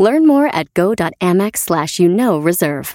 Learn more at go.amex/reserve.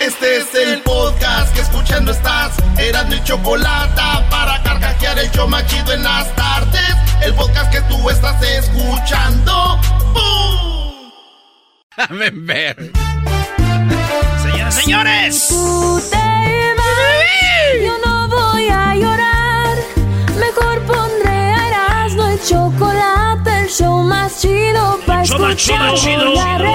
Este es el podcast que escuchando estás. Erasmo y Chocolata, para carcajear el show más chido en las tardes. El podcast que tú estás escuchando. ¡Bum! Dame ver. Señoras, señores. Si tú te vas, yo no voy a llorar. Mejor pondré a Erasmo y Chocolata, el show más chido para escuchar y a reír.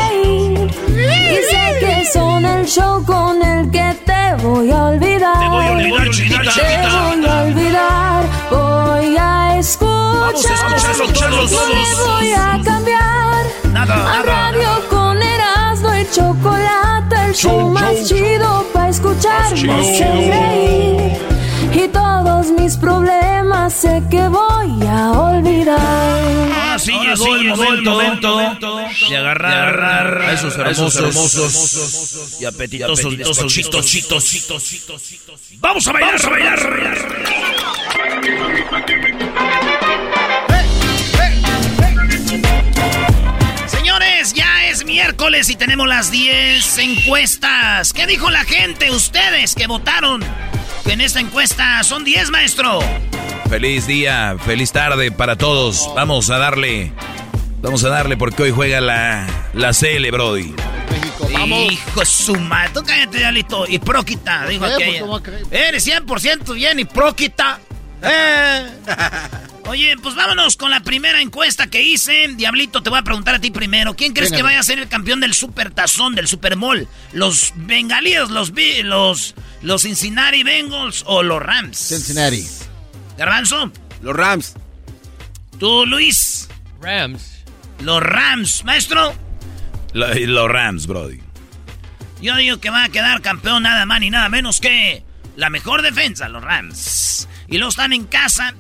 Dice que son el show con el que te voy a olvidar. Te voy a olvidar, chiquita. Te voy a olvidar. Voy a escuchar. Vamos a escucharlos todos. No me voy a cambiar. Nada. A radio con Erasmo y Chocolata, el show más chido para escuchar, más reír. Y todos mis problemas sé que voy a olvidar. Sí, llegó el momento de agarrar a esos hermosos y apetitosos bizcochitos. ¡Vamos a bailar, Señores, ya es miércoles y tenemos las 10 encuestas. ¿Qué dijo la gente? Ustedes que votaron en esta encuesta. Son 10, maestro. Feliz día, feliz tarde para todos. Vamos a darle porque hoy juega la CL, brody. México, vamos. Hijo su madre, tú cállate, Diablito. Y próquita, dijo aquella. Eres 100% bien y próquita. Oye, pues vámonos con la primera encuesta que hice. Diablito, te voy a preguntar a ti primero. ¿Quién crees que vaya a ser el campeón del Supertazón, del Supermall? ¿Los bengalíes, los Cincinnati Bengals o los Rams? Cincinnati. Garbanzo. Los Rams. Tú, Luis. Rams. Los Rams, maestro. Los Rams, brody. Yo digo que va a quedar campeón nada más ni nada menos que la mejor defensa, los Rams. Y luego están en casa.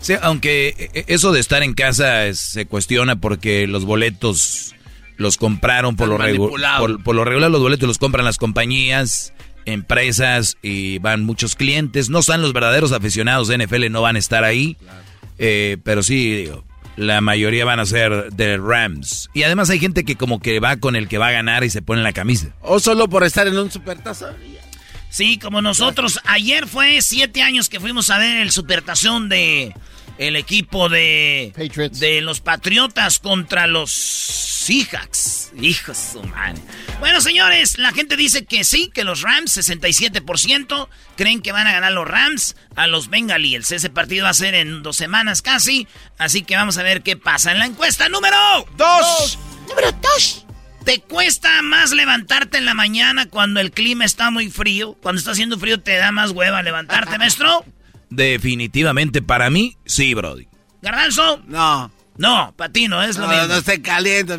Sí, aunque eso de estar en casa se cuestiona porque los boletos los compraron por lo regular, los boletos los compran las compañías, empresas, y van muchos clientes. No están los verdaderos aficionados de NFL, no van a estar ahí. Claro. Pero sí, digo, la mayoría van a ser de Rams. Y además hay gente que como que va con el que va a ganar y se pone la camisa. O solo por estar en un supertazo. Sí, como nosotros. Ayer fue 7 años que fuimos a ver el supertazón de el equipo de Patriots, de los Patriotas contra los Seahawks. Hijo de su madre. Bueno, señores, la gente dice que sí, que los Rams, 67%, creen que van a ganar los Rams a los Bengals. Ese partido va a ser en 2 semanas casi, así que vamos a ver qué pasa en la encuesta número 2. Número 2. ¿Te cuesta más levantarte en la mañana cuando el clima está muy frío? Cuando está haciendo frío te da más hueva levantarte, maestro. Definitivamente para mí, sí, brody. ¿Garbanzo? No, para ti no, es lo mismo. No se calienta.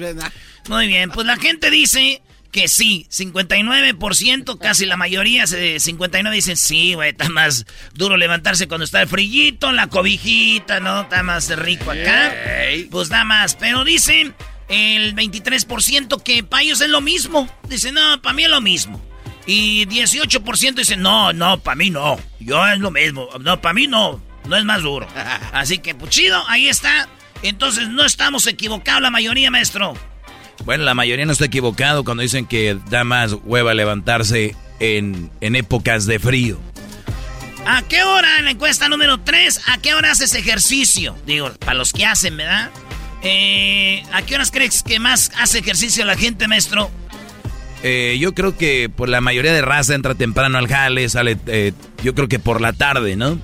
Muy bien, pues la gente dice que sí, 59%, casi la mayoría, 59 dicen sí, güey, está más duro levantarse cuando está el frillito, la cobijita, ¿no? Está más rico acá. Pues da más, pero dicen el 23% que para ellos es lo mismo. Dicen, no, para mí es lo mismo. Y 18% dicen, no, para mí no. Yo es lo mismo. No, para mí no es más duro. Así que, pues chido, ahí está. Entonces, no estamos equivocados la mayoría, maestro. Bueno, la mayoría no está equivocado cuando dicen que da más hueva levantarse en épocas de frío. ¿A qué hora, en la encuesta número 3, a qué hora haces ejercicio? Digo, para los que hacen, ¿verdad? ¿A qué horas crees que más hace ejercicio la gente, maestro? Yo creo que por la mayoría de raza entra temprano al jale, sale yo creo que por la tarde, ¿no?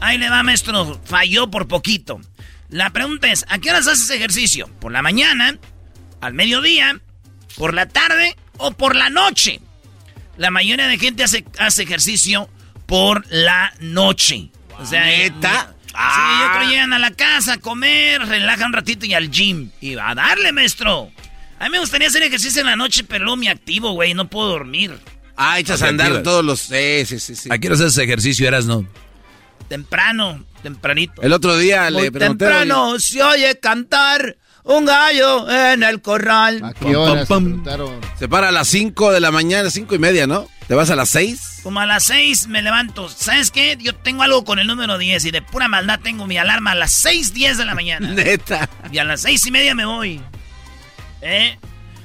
Ahí le va, maestro, falló por poquito. La pregunta es, ¿a qué horas haces ejercicio? ¿Por la mañana? ¿Al mediodía? ¿Por la tarde? ¿O por la noche? La mayoría de gente hace ejercicio por la noche. Wow. O sea, ¿neta? Sí, yo creo que llegan a la casa a comer, relajan un ratito y al gym. Y va a darle, maestro. A mí me gustaría hacer ejercicio en la noche, pero luego me activo, güey, no puedo dormir. Ah, echas a andar todos los... Sí. ¿A qué hora haces ejercicio, Erasmo? Temprano, tempranito. El otro día le pregunté... Temprano se oye cantar un gallo en el corral. ¿A qué hora se para? A las 5 de la mañana, 5 y media, ¿no? ¿Te vas a las 6? Como a las 6 me levanto. ¿Sabes qué? Yo tengo algo con el número 10 y de pura maldad tengo mi alarma a las 6:10 de la mañana. Neta. Y a las 6:30 me voy.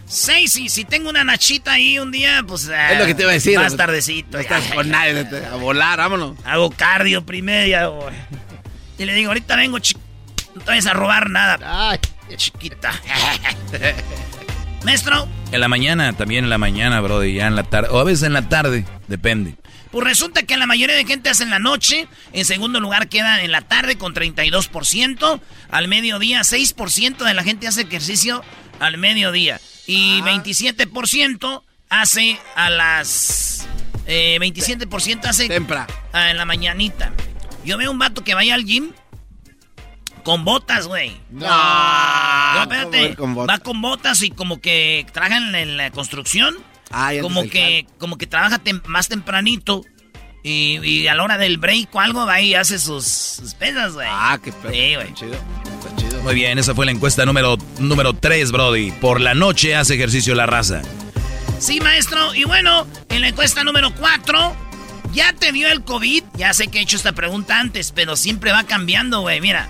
Seis, y si tengo una nachita ahí un día, pues... es lo que te iba a decir. Más tardecito. No estás con nadie, a volar, vámonos. Hago cardio primero y, y le digo, ahorita vengo, no te vayas a robar nada. Ay, chiquita. Maestro. En la mañana, también en la mañana, brody, ya en la tarde. O a veces en la tarde, depende. Pues resulta que la mayoría de gente hace en la noche. En segundo lugar queda en la tarde con 32%. Al mediodía, 6% de la gente hace ejercicio al mediodía. Y 27% hace a las... 27% hace... Temprano. En la mañanita. Yo veo un vato que vaya al gym con botas, güey. No. No, espérate. Va con botas y como que trabajan en la construcción. Como que trabaja más tempranito y a la hora del break o algo va y hace sus pesas, güey. Ah, qué pedo. Sí, güey. Está chido. Muy bien, esa fue la encuesta número 3, brody. Por la noche hace ejercicio la raza. Sí, maestro. Y bueno, en la encuesta número 4, ¿ya te dio el COVID? Ya sé que he hecho esta pregunta antes, pero siempre va cambiando, güey. Mira,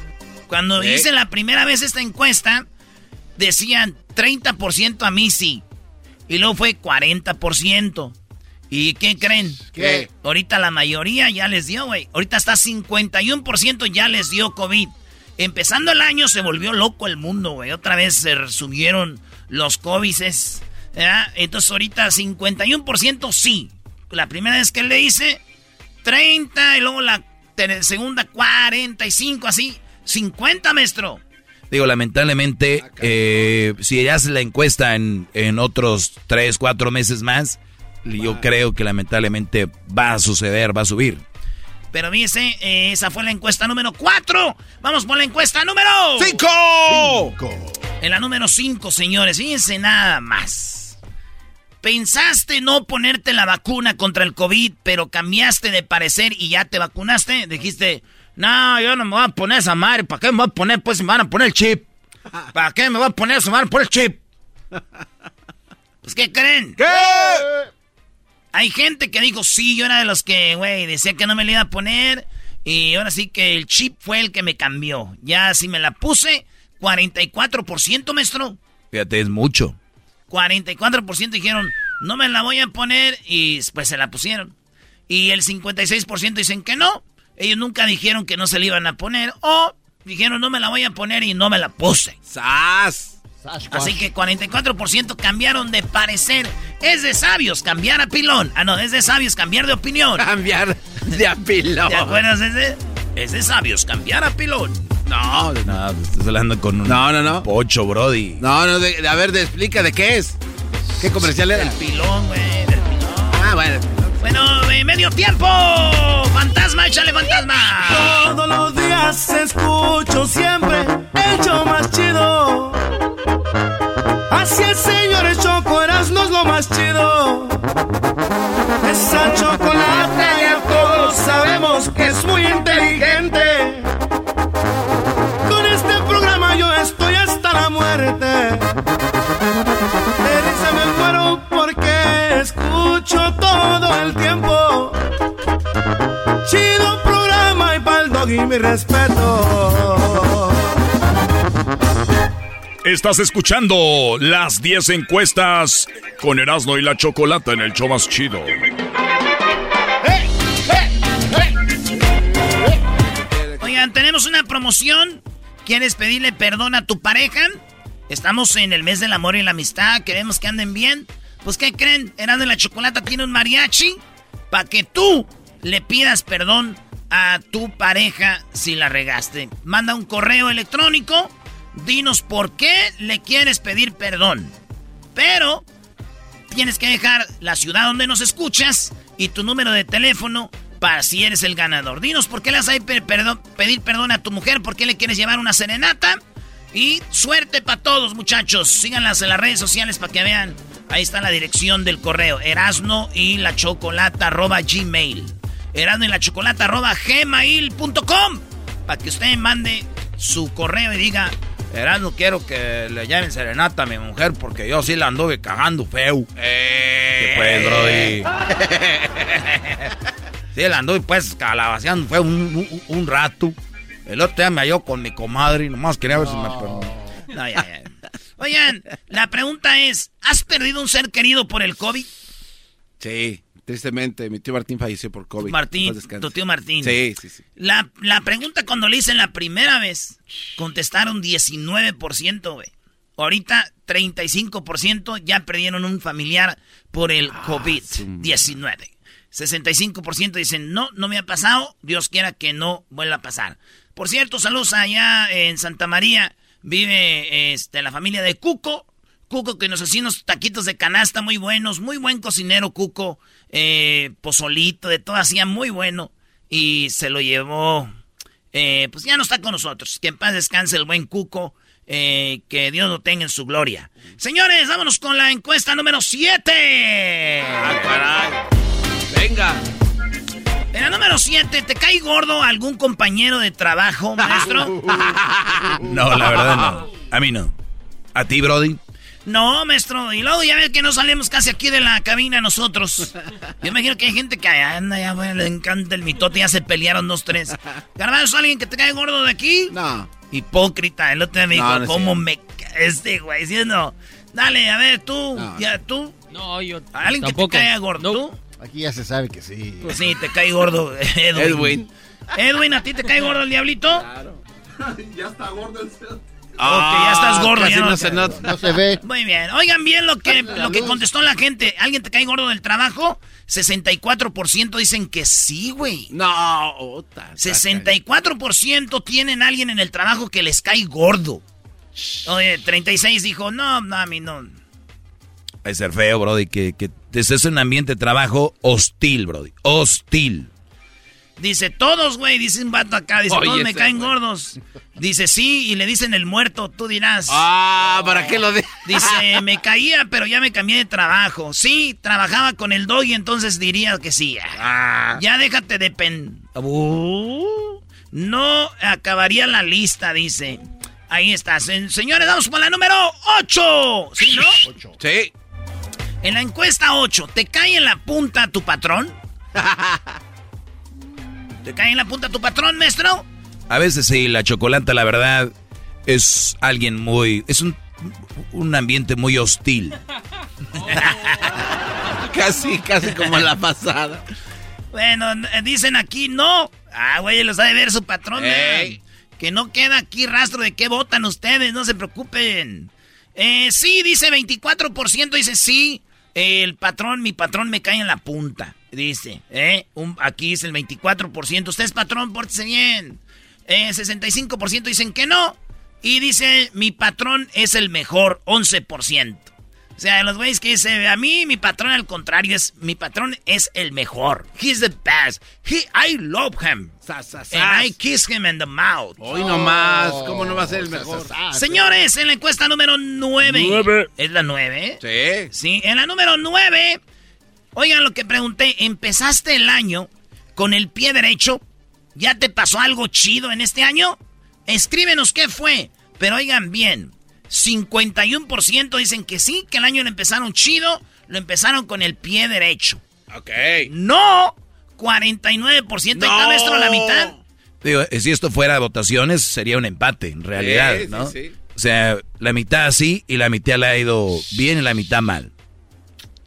cuando hice la primera vez esta encuesta, decían 30% a mí sí. Y luego fue 40%. ¿Y qué creen? ¿Qué? Ahorita la mayoría ya les dio, güey. Ahorita está 51% ya les dio COVID. Empezando el año se volvió loco el mundo, güey. Otra vez se subieron los COVIDes. Entonces ahorita 51% sí. La primera vez que le hice, 30. Y luego la segunda, 45, así. 50, maestro. Digo, lamentablemente, si haces la encuesta en otros 3, 4 meses más, yo creo que lamentablemente va a suceder, va a subir. Pero fíjese, esa fue la encuesta número 4. Vamos por la encuesta número... ¡5! En la número 5, señores, fíjense nada más. ¿Pensaste no ponerte la vacuna contra el COVID, pero cambiaste de parecer y ya te vacunaste? Dijiste... No, yo no me voy a poner esa madre. ¿Para qué me voy a poner? Pues me van a poner el chip. ¿Para qué me voy a poner esa madre? Por el chip. Pues, ¿qué creen? ¿Qué? Hay gente que dijo, sí, yo era de los que, güey, decía que no me la iba a poner. Y ahora sí que el chip fue el que me cambió. Ya si me la puse, 44%, maestro. Fíjate, es mucho. 44% dijeron, no me la voy a poner. Y pues se la pusieron. Y el 56% dicen que no. Ellos nunca dijeron que no se le iban a poner o dijeron no me la voy a poner y no me la puse. ¡Sas! Así que 44% cambiaron de parecer. Es de sabios cambiar a pilón. Ah, no, es de sabios cambiar de opinión. Cambiar de a pilón. ¿Te acuerdas de ese? Es de sabios cambiar a pilón. No, estás hablando con un pocho, brody. A ver, explica de qué es. ¿Qué comercial era? Del pilón, güey, del pilón. Ah, bueno. Bueno, medio tiempo. Fantasma, échale fantasma. Todos los días escucho siempre el show más chido. Así es, señores, Choco, Erasmo es lo más chido. Esa chocolate ya todos sabemos que es muy inteligente. Con este programa yo estoy hasta la muerte. De risa me muero porque escucho todo el tiempo. Chido programa y pa'l Doggy mi respeto. Estás escuchando las 10 encuestas con Erasmo y la Chocolata en el show más chido. Oigan, tenemos una promoción ¿Quieres pedirle perdón a tu pareja? Estamos en el mes del amor y la amistad, queremos que anden bien. Pues, ¿qué creen? Erasmo y la Chocolata tiene un mariachi para que tú le pidas perdón a tu pareja si la regaste. Manda un correo electrónico, dinos por qué le quieres pedir perdón. Pero tienes que dejar la ciudad donde nos escuchas y tu número de teléfono para si eres el ganador. Dinos por qué le vas a pedir perdón a tu mujer, por qué le quieres llevar una serenata. Y suerte para todos, muchachos. Síganlas en las redes sociales para que vean. Ahí está la dirección del correo. erasnoylachocolata@gmail. erasnoylachocolata@gmail.com. Para que usted mande su correo y diga: Erasmo, quiero que le llamen serenata a mi mujer porque yo sí la anduve cagando feo. ¿Qué pues, Brody? Sí, la anduve pues calabaceando fue un rato. El otro día me halló con mi comadre y nomás quería ver si me perdonó. No, ya. Oigan, la pregunta es: ¿has perdido un ser querido por el COVID? Sí, tristemente, mi tío Martín falleció por COVID. Tu tío Martín. Sí. La pregunta, cuando le hice la primera vez, contestaron 19%, güey. Ahorita 35% ya perdieron un familiar por el COVID-19. 65% dicen: no me ha pasado, Dios quiera que no vuelva a pasar. Por cierto, saludos allá en Santa María. Vive la familia de Cuco, que nos hacía unos taquitos de canasta muy buenos. Muy buen cocinero Cuco, pozolito, de todo hacía muy bueno. Y se lo llevó, pues ya no está con nosotros. Que en paz descanse el buen Cuco, que Dios lo tenga en su gloria. Señores, vámonos con la encuesta número 7. ¡Ah, caray! Venga. En la número 7, ¿te cae gordo algún compañero de trabajo, maestro? No, la verdad no. A mí no. ¿A ti, Brody? No, maestro. Y luego ya ves que no salimos casi aquí de la cabina nosotros. Yo imagino que hay gente que anda, ya bueno, le encanta el mitote, ya se pelearon 2, 3. Garbanzo, ¿alguien que te cae gordo de aquí? No. Hipócrita. El otro día me dijo, ¿cómo me cae este güey? Diciendo, dale, a ver, tú, no, ya tú. No, yo ¿alguien tampoco que te caiga gordo? No. ¿Tú? Aquí ya se sabe que sí. Pues sí, te cae gordo, Edwin. Edwin, ¿a ti te cae gordo el diablito? Claro. Ya está gordo el set. Ok, ya estás gordo. Ya no se ve. Muy bien. Oigan bien lo que contestó la gente. ¿Alguien te cae gordo del trabajo? 64% dicen que sí, güey. No. 64% tienen a alguien en el trabajo que les cae gordo. Oye, 36 dijo, no, a mí no. Es ser feo, Brody, que es un ambiente de trabajo hostil, Brody. Hostil. Dice, todos, güey, dice un vato acá. Dice, todos me caen gordos. Dice, sí, y le dicen el muerto, tú dirás. ¿Para qué lo de? Dice, me caía, pero ya me cambié de trabajo. Sí, trabajaba con el Doggy, entonces diría que sí. Ya déjate de no acabaría la lista, dice. Ahí está. Señores, vamos con la número 8. ¿Sí, no? 8. Sí. En la encuesta 8, ¿te cae en la punta tu patrón? ¿Te cae en la punta tu patrón, maestro? A veces sí, la Chocolata, la verdad, es alguien muy... Es un ambiente muy hostil. Casi como la pasada. Bueno, dicen aquí no. Güey, los ha de ver su patrón. Que no queda aquí rastro de qué votan ustedes, no se preocupen. Sí, dice 24%, dice sí. Mi patrón me cae en la punta. Dice, aquí es el 24%. Usted es patrón, pórtese bien. 65% dicen que no. Y dice, mi patrón es el mejor, 11%. O sea, los güeyes que dicen, a mí mi patrón al contrario es, mi patrón es el mejor. He's the best. I love him. And I kiss him in the mouth. Hoy nomás, ¿cómo no va a ser el mejor? Señores, en la encuesta número 9. ¿Es la 9? Sí. Sí, en la número 9. Oigan lo que pregunté. ¿Empezaste el año con el pie derecho? ¿Ya te pasó algo chido en este año? Escríbenos qué fue. Pero oigan bien, 51% dicen que sí, que el año lo empezaron chido, lo empezaron con el pie derecho. Ok. No, 49%. No. ¿Está nuestro la mitad? Digo, si esto fuera votaciones, sería un empate, en realidad, sí, ¿no? Sí. O sea, la mitad sí y la mitad le ha ido bien y la mitad mal.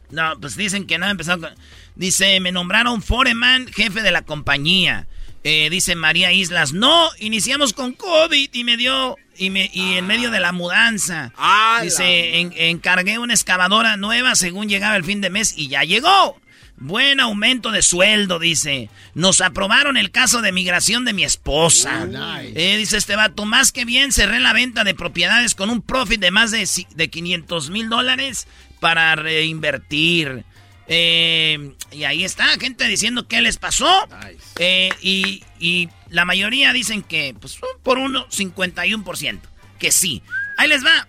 No, pues dicen que no empezaron con... Dice, me nombraron foreman, jefe de la compañía. Dice María Islas, no, iniciamos con COVID y me dio, en medio de la mudanza. Dice, encargué una excavadora nueva según llegaba el fin de mes y ya llegó. Buen aumento de sueldo, dice. Nos aprobaron el caso de migración de mi esposa. Dice este vato, más que bien cerré la venta de propiedades con un profit de más de $500,000 para reinvertir. Y ahí está, gente diciendo qué les pasó. Y la mayoría dicen que, pues, por un 51%, que sí. Ahí les va.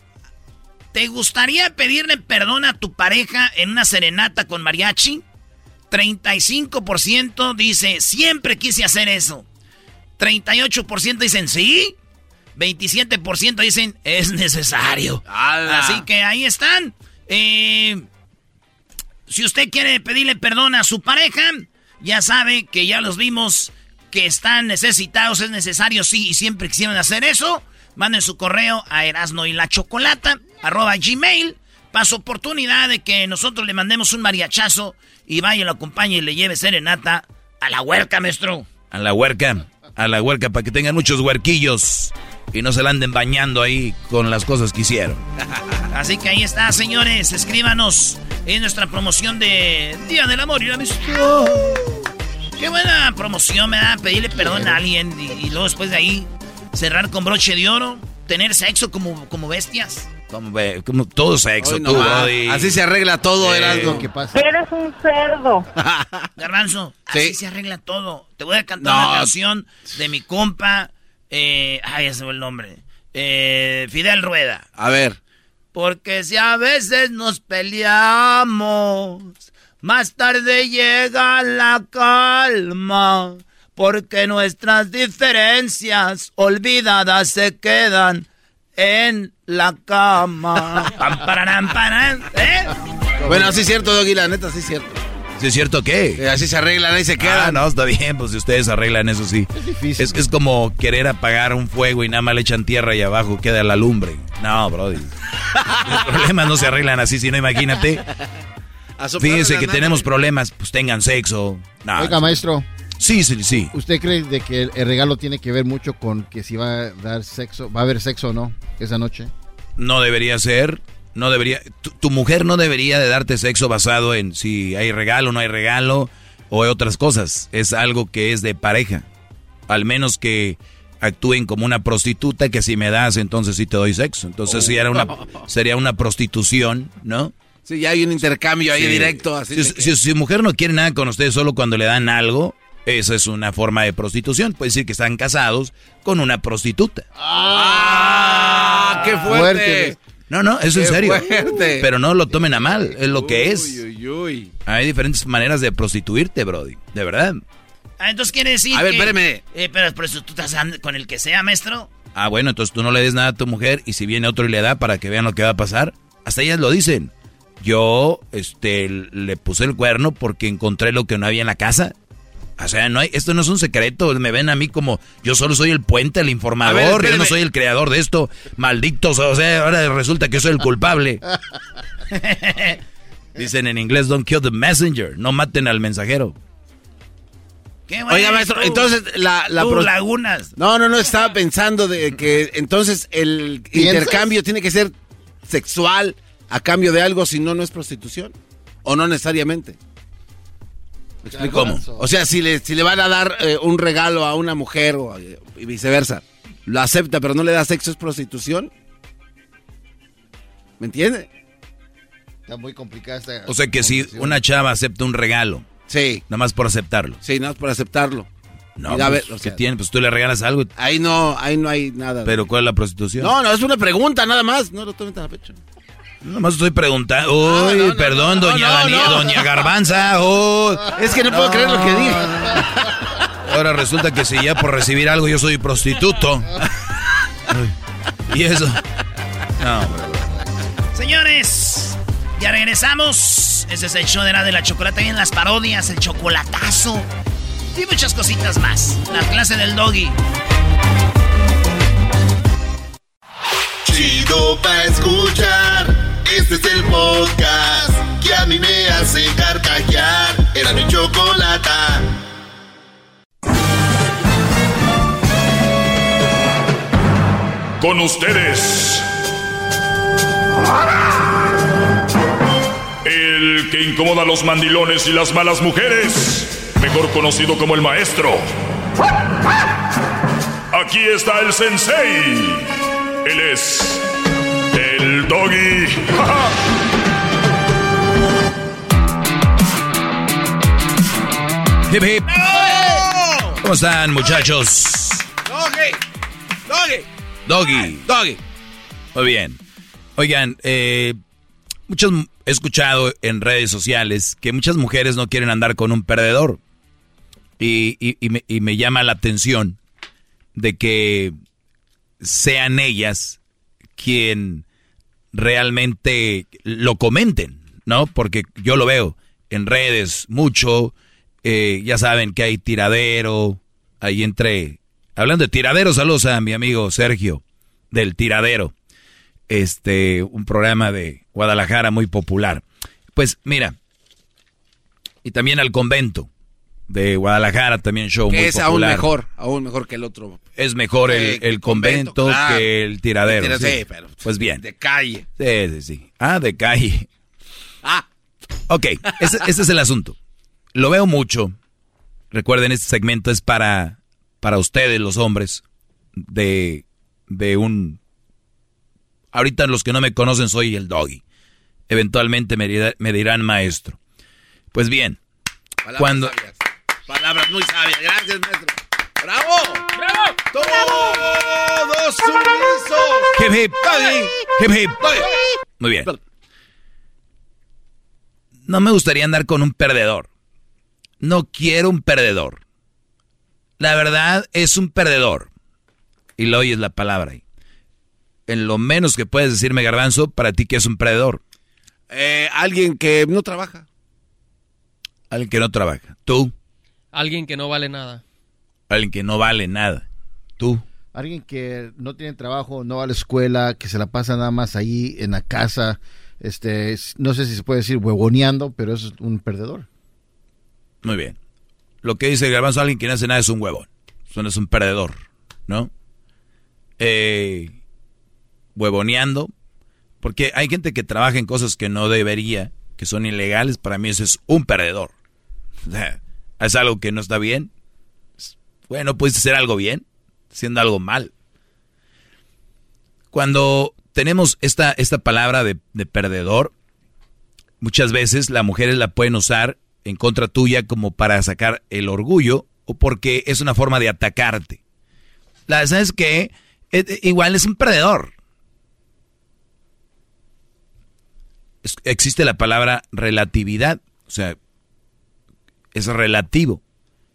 ¿Te gustaría pedirle perdón a tu pareja en una serenata con mariachi? 35% dice, siempre quise hacer eso. 38% dicen, sí. 27% dicen, es necesario. ¡Ala! Así que ahí están. Si usted quiere pedirle perdón a su pareja, ya sabe que ya los vimos, que están necesitados, es necesario, sí, y siempre quisieron hacer eso. Manden su correo a erasnoylachocolata@gmail. Pasa oportunidad de que nosotros le mandemos un mariachazo y vaya, lo acompañe y le lleve serenata a la huerca, maestro. A la huerca, para que tengan muchos huerquillos y no se la anden bañando ahí con las cosas que hicieron. Así que ahí está, señores, escríbanos en nuestra promoción de Día del Amor y la Amistad. Qué buena promoción, me da pedirle perdón a alguien y luego después de ahí cerrar con broche de oro, tener sexo como bestias. Como todo sexo, no, tú, Brody. Así se arregla todo, Erasmo. ¿Qué pasa? Eres un cerdo. Garbanzo, ¿sí? Así se arregla todo. Te voy a cantar una canción de mi compa. Ese fue el nombre. Fidel Rueda. A ver. Porque si a veces nos peleamos, más tarde llega la calma. Porque nuestras diferencias olvidadas se quedan en la cama. Pam, pararán, parán. Bueno, sí es cierto, Doggy, la neta, sí es cierto. ¿Sí es cierto qué? Así se arreglan, ahí se quedan. No, está bien, pues si ustedes arreglan eso, sí. Es difícil. Es como querer apagar un fuego y nada más le echan tierra y abajo queda la lumbre. No, brody. Los problemas no se arreglan así, sino imagínate. Fíjense que tenemos problemas, pues tengan sexo. No. Oiga, maestro. Sí, sí, sí. ¿Usted cree de que el regalo tiene que ver mucho con que si va a dar sexo, va a haber sexo o no esa noche? No debería ser, no debería. Tu mujer no debería de darte sexo basado en si hay regalo o no hay regalo o otras cosas. Es algo que es de pareja. Al menos que actúen como una prostituta, que si me das, entonces sí te doy sexo. Entonces sería una prostitución, ¿no? Sí, ya hay un intercambio ahí directo. Así si mujer no quiere nada con usted, solo cuando le dan algo. Esa es una forma de prostitución. Puede decir que están casados con una prostituta. ¡Ah! ¡Qué fuerte! No, es en serio. Fuerte. Pero no lo tomen a mal, es lo que es. Hay diferentes maneras de prostituirte, brody, de verdad. Entonces quiere decir que... espérame. Pero las prostitutas andan con el que sea, maestro. Bueno, entonces tú no le des nada a tu mujer y si viene otro y le da, para que vean lo que va a pasar. Hasta ellas lo dicen. Yo, le puse el cuerno porque encontré lo que no había en la casa. O sea, esto no es un secreto, me ven a mí como, yo solo soy el puente, el informador, yo no soy el creador de esto, malditos, o sea, ahora resulta que soy el culpable. Dicen en inglés, don't kill the messenger, no maten al mensajero. ¿Qué? Oiga, maestro, entonces lagunas. No, estaba pensando de que entonces el intercambio tiene que ser sexual a cambio de algo, si no, no es prostitución, o no necesariamente. ¿Cómo? O sea, si le van a dar un regalo a una mujer y viceversa, lo acepta pero no le da sexo, ¿es prostitución? ¿Me entiende? Está muy complicada esta. O sea que si una chava acepta un regalo, sí, nada más por aceptarlo. Sí, nada más por aceptarlo. No, mira, pues, o sea, ¿qué tiene? Pues tú le regalas algo. Ahí no hay nada. ¿Pero cuál es la prostitución? No, es una pregunta nada más. No lo tomen tan a pecho. Nomás estoy preguntando. Uy, perdón, doña Garbanza. Oh, es que no puedo creer lo que dije. Ahora resulta que si ya por recibir algo yo soy prostituto. Y eso. No. Señores, ya regresamos. Ese es el show de la Chocolata. Vienen las parodias, el chocolatazo y muchas cositas más. La clase del Doggy. Chido pa' escuchar. Este es el podcast que a mí me hace carcajear. Era mi chocolata. con ustedes, el que incomoda a los mandilones y las malas mujeres, mejor conocido como el maestro. Aquí está el sensei. Él es el Doggy. Hip, hip. ¿Cómo están, muchachos? Doggy. Muy bien. Oigan, muchos he escuchado en redes sociales que muchas mujeres no quieren andar con un perdedor. Y me llama la atención de que sean ellas quien realmente lo comenten, ¿no? Porque yo lo veo en redes mucho. Ya saben que hay tiradero ahí entre... Hablando de tiradero, saludos a mi amigo Sergio del Tiradero. Un programa de Guadalajara muy popular. Pues mira, y también al convento de Guadalajara, también show muy popular. Aún mejor que el otro. Es mejor el convento, claro, que el tiradero. Sí, pero pues bien. De calle. Sí. Ah, de calle. Ah. Ok, ese es el asunto. Lo veo mucho. Recuerden, este segmento es para ustedes, los hombres, de un... Ahorita los que no me conocen soy el Doggy. Eventualmente me dirán maestro. Pues bien. Palabras muy sabias. Gracias, maestro. ¡Bravo! ¡Todos sumisos! ¡Hip, hip! ¡Doggy! ¡Hip, hip! ¡Doggy! Muy bien. No me gustaría andar con un perdedor. No quiero un perdedor. La verdad es un perdedor. Y lo oyes la palabra ahí. En lo menos que puedes decirme, Garbanzo, para ti, ¿qué es un perdedor? Alguien que no trabaja. Alguien que no trabaja. ¿Tú? Alguien que no vale nada. Alguien que no vale nada. ¿Tú? Alguien que no tiene trabajo, no va a la escuela, que se la pasa nada más ahí en la casa. No sé si se puede decir huevoneando, pero eso es un perdedor. Muy bien. Lo que dice el Garbanzo, alguien que no hace nada es un huevón. Eso no es un perdedor, ¿no? Huevoneando. Porque hay gente que trabaja en cosas que no debería, que son ilegales. Para mí eso es un perdedor. O sea, es algo que no está bien. Bueno, puedes hacer algo bien, haciendo algo mal. Cuando tenemos esta palabra de perdedor, muchas veces las mujeres la pueden usar en contra tuya como para sacar el orgullo o porque es una forma de atacarte. ¿Sabes qué? Igual es un perdedor. Existe la palabra relatividad, o sea, es relativo.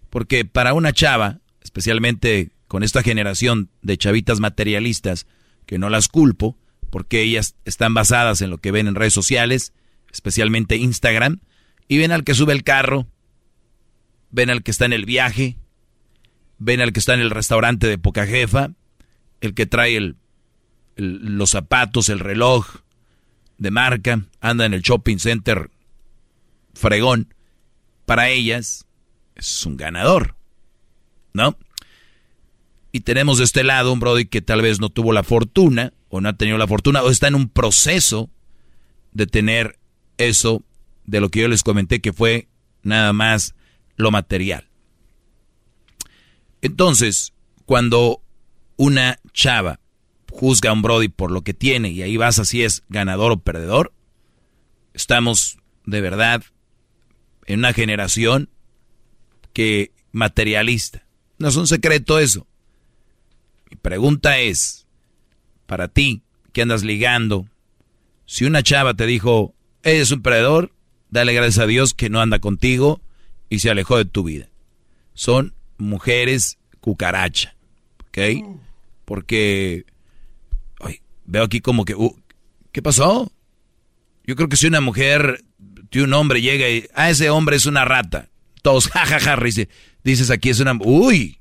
Porque para una chava, especialmente con esta generación de chavitas materialistas, que no las culpo, porque ellas están basadas en lo que ven en redes sociales, especialmente Instagram, y ven al que sube el carro, ven al que está en el viaje, ven al que está en el restaurante de poca jefa, el que trae los zapatos, el reloj de marca, anda en el shopping center fregón. Para ellas es un ganador, ¿no? Y tenemos de este lado un brody que tal vez no tuvo la fortuna, o no ha tenido la fortuna, o está en un proceso de tener eso, de lo que yo les comenté, que fue nada más lo material. Entonces, cuando una chava juzga a un brody por lo que tiene, y ahí vas a si es ganador o perdedor, estamos de verdad en una generación que materialista. No es un secreto eso. Mi pregunta es, para ti que andas ligando, si una chava te dijo, eres un perdedor, dale gracias a Dios que no anda contigo y se alejó de tu vida. Son mujeres cucaracha, ¿ok? Porque... Veo aquí como que, ¿qué pasó? Yo creo que si una mujer, si un hombre llega y, ese hombre es una rata. Todos, jajaja, dices aquí es una... ¡Uy!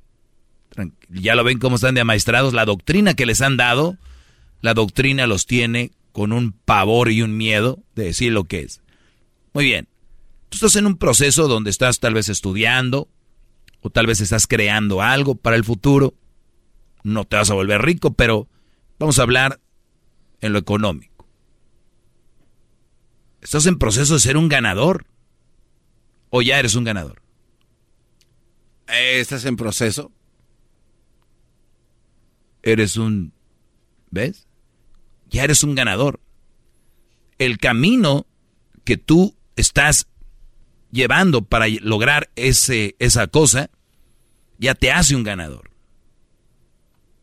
Ya lo ven cómo están de amaestrados. La doctrina que les han dado, la doctrina los tiene con un pavor y un miedo de decir lo que es. Muy bien. Tú estás en un proceso donde estás tal vez estudiando o tal vez estás creando algo para el futuro. No te vas a volver rico, pero... Vamos a hablar en lo económico. ¿Estás en proceso de ser un ganador? ¿O ya eres un ganador? ¿Estás en proceso? Eres un... ¿Ves? Ya eres un ganador. El camino que tú estás llevando para lograr esa cosa ya te hace un ganador.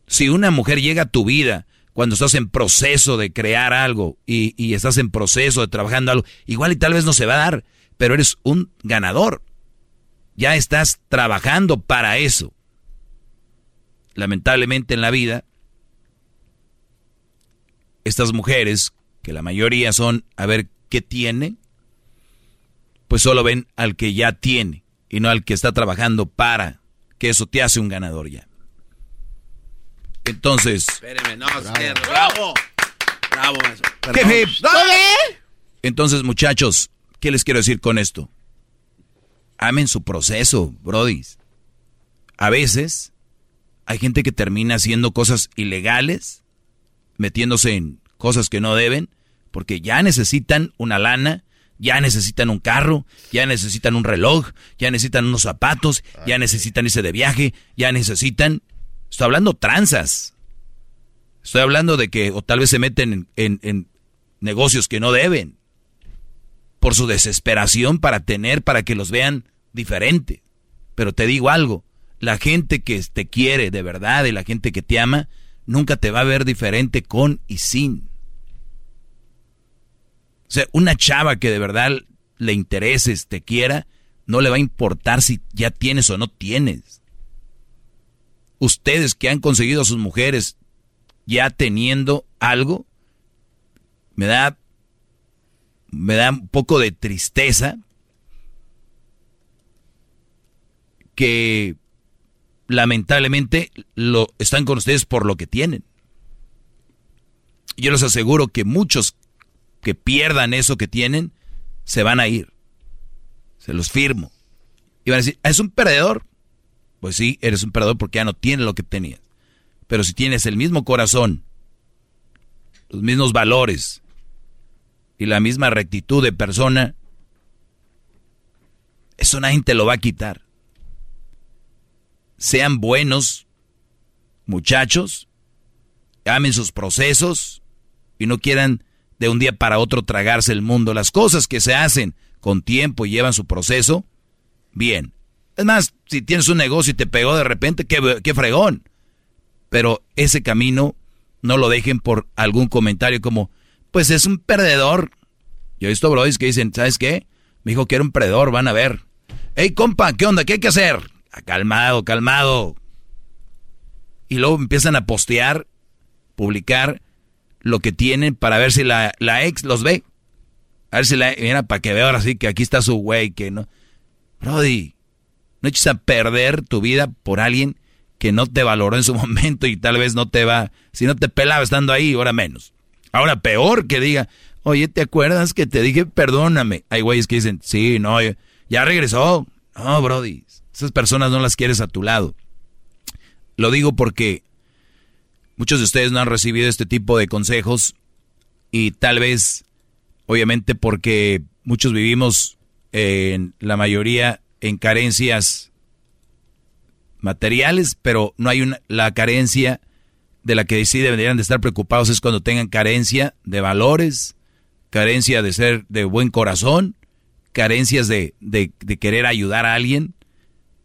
Si una mujer llega a tu vida cuando estás en proceso de crear algo y estás en proceso de trabajando algo, igual y tal vez no se va a dar, pero eres un ganador. Ya estás trabajando para eso. Lamentablemente en la vida, estas mujeres, que la mayoría son, a ver qué tiene, pues solo ven al que ya tiene y no al que está trabajando para, que eso te hace un ganador ya. Entonces... Espéreme, no, bravo. Bravo. Bravo, eso. Perdón. ¿Qué? Entonces, muchachos, ¿qué les quiero decir con esto? Amen su proceso, brodis. A veces hay gente que termina haciendo cosas ilegales, metiéndose en cosas que no deben, porque ya necesitan una lana, ya necesitan un carro, ya necesitan un reloj, ya necesitan unos zapatos, ya necesitan irse de viaje, ya necesitan... Estoy hablando tranzas. Estoy hablando de que o tal vez se meten en negocios que no deben, por su desesperación para que los vean diferente. Pero te digo algo, la gente que te quiere de verdad y la gente que te ama, nunca te va a ver diferente con y sin. O sea, una chava que de verdad le intereses, te quiera, no le va a importar si ya tienes o no tienes. Ustedes que han conseguido a sus mujeres ya teniendo algo, me da un poco de tristeza que lamentablemente están con ustedes por lo que tienen. Yo les aseguro que muchos que pierdan eso que tienen se van a ir. Se los firmo. Y van a decir, ¿es un perdedor? Pues sí, eres un perdedor porque ya no tienes lo que tenías. Pero si tienes el mismo corazón, los mismos valores y la misma rectitud de persona, eso nadie te lo va a quitar. Sean buenos muchachos, amen sus procesos y no quieran de un día para otro tragarse el mundo. Las cosas que se hacen con tiempo y llevan su proceso, bien. Es más, si tienes un negocio y te pegó de repente, qué fregón. Pero ese camino no lo dejen por algún comentario como, pues es un perdedor. Yo he visto brodis que dicen, ¿sabes qué? Me dijo que era un perdedor, van a ver. Ey, compa, ¿qué onda? ¿Qué hay que hacer? Calmado. Y luego empiezan a postear, publicar lo que tienen para ver si la ex los ve. A ver si mira, para que vea ahora sí que aquí está su güey, que no. Brody. No eches a perder tu vida por alguien que no te valoró en su momento y tal vez no te va... Si no te pelaba estando ahí, ahora menos. Ahora peor que diga, oye, ¿te acuerdas que te dije perdóname? Hay güeyes que dicen, sí, no, ya regresó. No, brody, esas personas no las quieres a tu lado. Lo digo porque muchos de ustedes no han recibido este tipo de consejos y tal vez, obviamente porque muchos vivimos en la mayoría... en carencias materiales, pero no hay la carencia de la que sí deberían de estar preocupados es cuando tengan carencia de valores, carencia de ser de buen corazón, carencias de querer ayudar a alguien.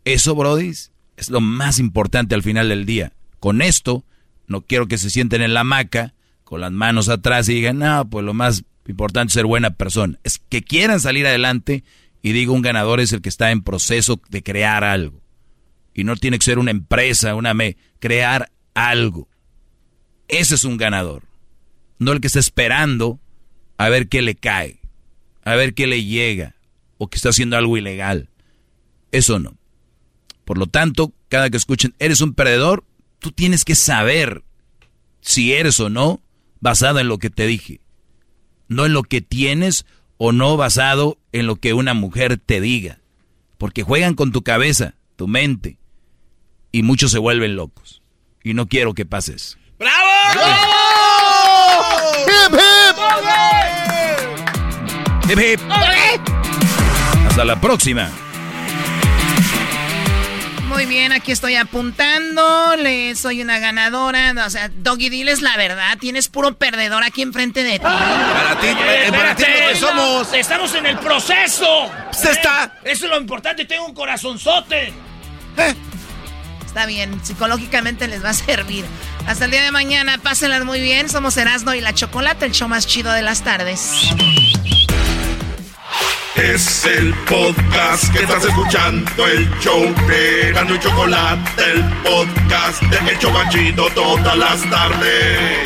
Eso, brodis, es lo más importante al final del día. Con esto, no quiero que se sienten en la hamaca, con las manos atrás y digan, no, pues lo más importante es ser buena persona. Es que quieran salir adelante. Y digo, un ganador es el que está en proceso de crear algo. Y no tiene que ser una empresa, crear algo. Ese es un ganador. No el que está esperando a ver qué le cae, a ver qué le llega, o que está haciendo algo ilegal. Eso no. Por lo tanto, cada que escuchen, eres un perdedor, tú tienes que saber si eres o no, basado en lo que te dije. No en lo que tienes o no basado en lo que una mujer te diga, porque juegan con tu cabeza, tu mente, y muchos se vuelven locos. Y no quiero que pases. ¡Bravo! ¡Bravo! Hip, hip. Hasta la próxima. Muy bien, aquí estoy apuntando. Soy una ganadora. O sea, Doggy, diles la verdad. Tienes puro perdedor aquí enfrente de ti. Para ti no somos. Estamos en el proceso. Se está. Eso es lo importante. Tengo un corazonzote. Está bien, psicológicamente les va a servir. Hasta el día de mañana, pásenlas muy bien. Somos Erasmo y la Chocolata, el show más chido de las tardes. Es el podcast que estás escuchando, el show de Erasmo y Chocolata, el podcast de El Show Más Chido todas las tardes.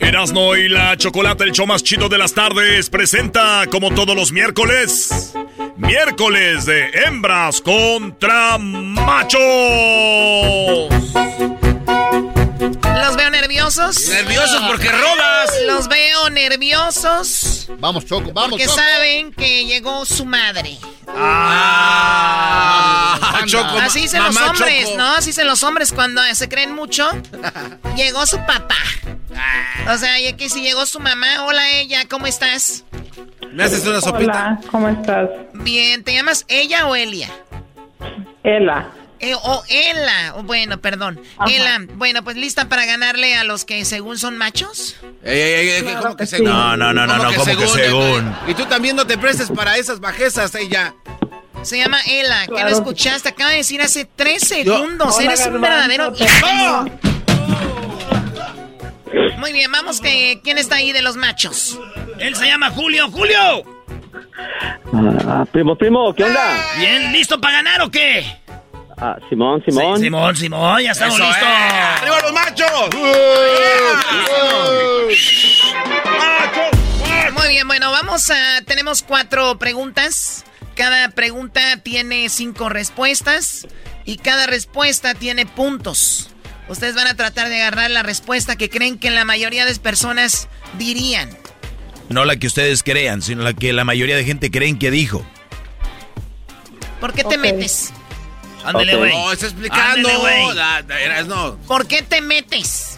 Erasmo y la Chocolata, el show más chido de las tardes, presenta como todos los miércoles... Miércoles de hembras contra machos. Los veo nerviosos. Nerviosos porque robas. Los veo nerviosos. Vamos, Choco, vamos. Porque Choco. Saben que llegó su madre. Choco, así dicen los hombres, Choco. ¿No? Así dicen los hombres cuando se creen mucho. Llegó su papá. O sea, que si llegó su mamá, hola ella, ¿cómo estás? ¿Me haces una sopita? Hola, ¿cómo estás? Bien, ¿te llamas ella o Elia? Ela. Ela, bueno, perdón. Ajá. Ela, bueno, pues lista para ganarle a los que según son machos. Claro, ¿cómo que según? Sí. No, ¿cómo que según? Y tú también no te prestes para esas bajezas, ella. Se llama Ela, claro. ¿Qué no escuchaste? Acaba de decir hace 3 segundos. Hola, eres un verdadero... ¡Oh! Muy bien, vamos, que ¿quién está ahí de los machos? Él se llama Julio. ¡Julio! Primo, ¿qué onda? Bien, ¿listo para ganar o qué? Simón. Sí, Simón, ya estamos listos. ¡Arriba los machos! ¡Machos! Muy bien, bueno, vamos a... Tenemos 4 preguntas. Cada pregunta tiene 5 respuestas. Y cada respuesta tiene puntos. Ustedes van a tratar de agarrar la respuesta que creen que la mayoría de personas dirían. No la que ustedes crean, sino la que la mayoría de gente creen que dijo. ¿Por qué te metes? Ándale, güey. No, está explicando. Ándale, no. ¿Por qué te metes?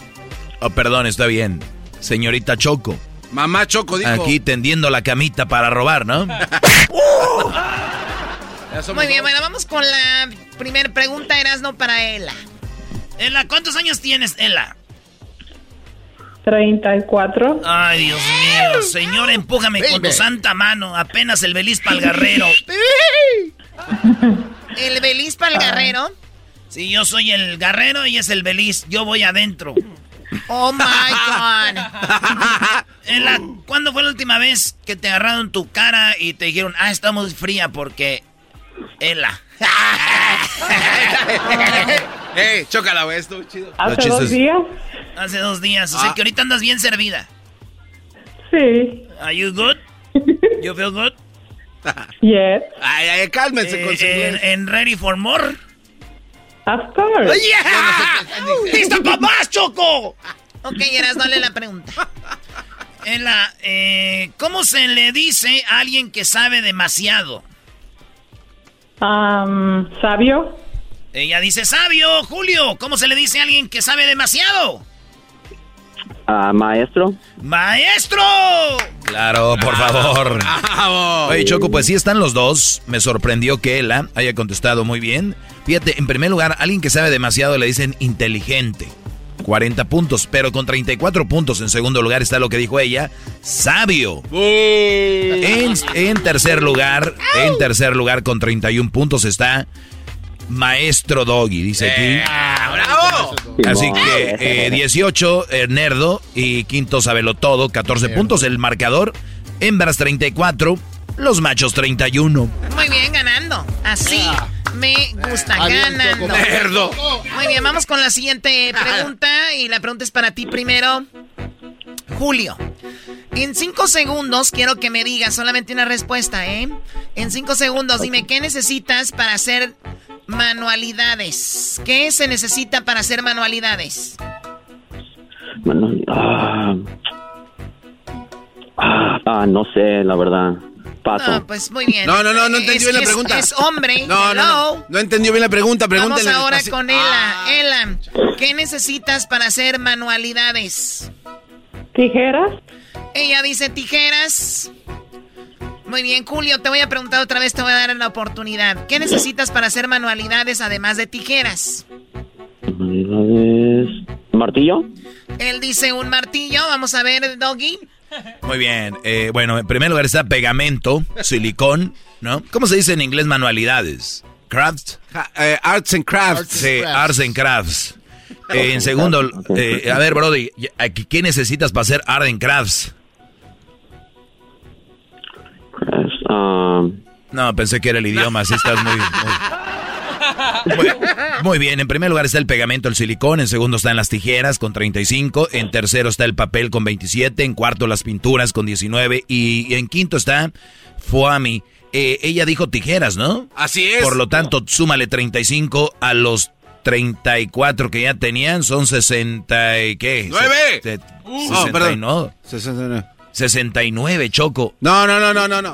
Oh, perdón, está bien. Señorita Choco. Mamá Choco dijo. Aquí tendiendo la camita para robar, ¿no? Muy bien, bueno, vamos con la primera pregunta, Erasmo, para Ela. Ela, ¿cuántos años tienes, Ela? 34. Ay, Dios mío, señor, empújame con tu santa mano. Apenas el beliz pa'l guerrero. ¿El beliz pa'l guerrero? Sí, yo soy el guerrero y es el beliz. Yo voy adentro. Oh, my God. Ela, ¿cuándo fue la última vez que te agarraron tu cara y te dijeron, está muy fría porque... Ela. Chócala, güey, esto chido. Hace 2 días. Hace 2 días, o sea que ahorita andas bien servida. Sí. Are you good? You feel good? Yes. Ay, cálmense con su... ¿En ready for more? Of course. Oh, yeah. ¡Lista para más, Choco! Ok, Eras, dale la pregunta. Ela, ¿cómo se le dice a alguien que sabe demasiado? Sabio. Ella dice sabio. Julio, ¿cómo se le dice a alguien que sabe demasiado? Maestro. ¡Maestro! Claro, por favor. ¡Bravo! Oye, Choco, pues sí están los dos. Me sorprendió que Ela haya contestado muy bien. Fíjate, en primer lugar, alguien que sabe demasiado le dicen inteligente. 40 puntos, pero con 34 puntos en segundo lugar está lo que dijo ella, sabio. En tercer lugar con 31 puntos está Maestro Doggy, dice aquí. ¡Bravo! Así que 18, Nerdo, y quinto Sabelotodo, 14 puntos. El marcador, hembras 34, los machos 31. Muy bien, ganando. Así. Me gusta, ganando. Nerdo. Muy bien, vamos con la siguiente pregunta. Y la pregunta es para ti primero, Julio. En 5 segundos quiero que me digas solamente una respuesta, ¿eh? En 5 segundos, dime, ¿qué necesitas para hacer manualidades? ¿Qué se necesita para hacer manualidades? No sé, la verdad. pato. No, pues muy bien. No entendió bien la pregunta. Es hombre. No entendió bien la pregunta. Pregúntale. Vamos ahora con Ela. Ela, ¿qué necesitas para hacer manualidades? ¿Tijeras? Ella dice tijeras. Muy bien, Julio, te voy a preguntar otra vez, te voy a dar la oportunidad. ¿Qué necesitas para hacer manualidades además de tijeras? ¿Martillo? Él dice un martillo. Vamos a ver, Doggy. Muy bien. Bueno, en primer lugar está pegamento, silicón, ¿no? ¿Cómo se dice en inglés manualidades? ¿Crafts? Arts and crafts. Sí, arts and crafts. En segundo, a ver, Brody, ¿qué necesitas para hacer arts and crafts? No, pensé que era el idioma, así estás muy bien. En primer lugar está el pegamento, el silicón. En segundo están las tijeras con 35. En tercero está el papel con 27. En cuarto las pinturas con 19. Y en quinto está Fuami. Ella dijo tijeras, ¿no? Así es. Por lo tanto, súmale 35 a los 34 que ya tenían. Son 60 y ¿qué? ¡9! No, perdón. No. 69. 69, Choco. No.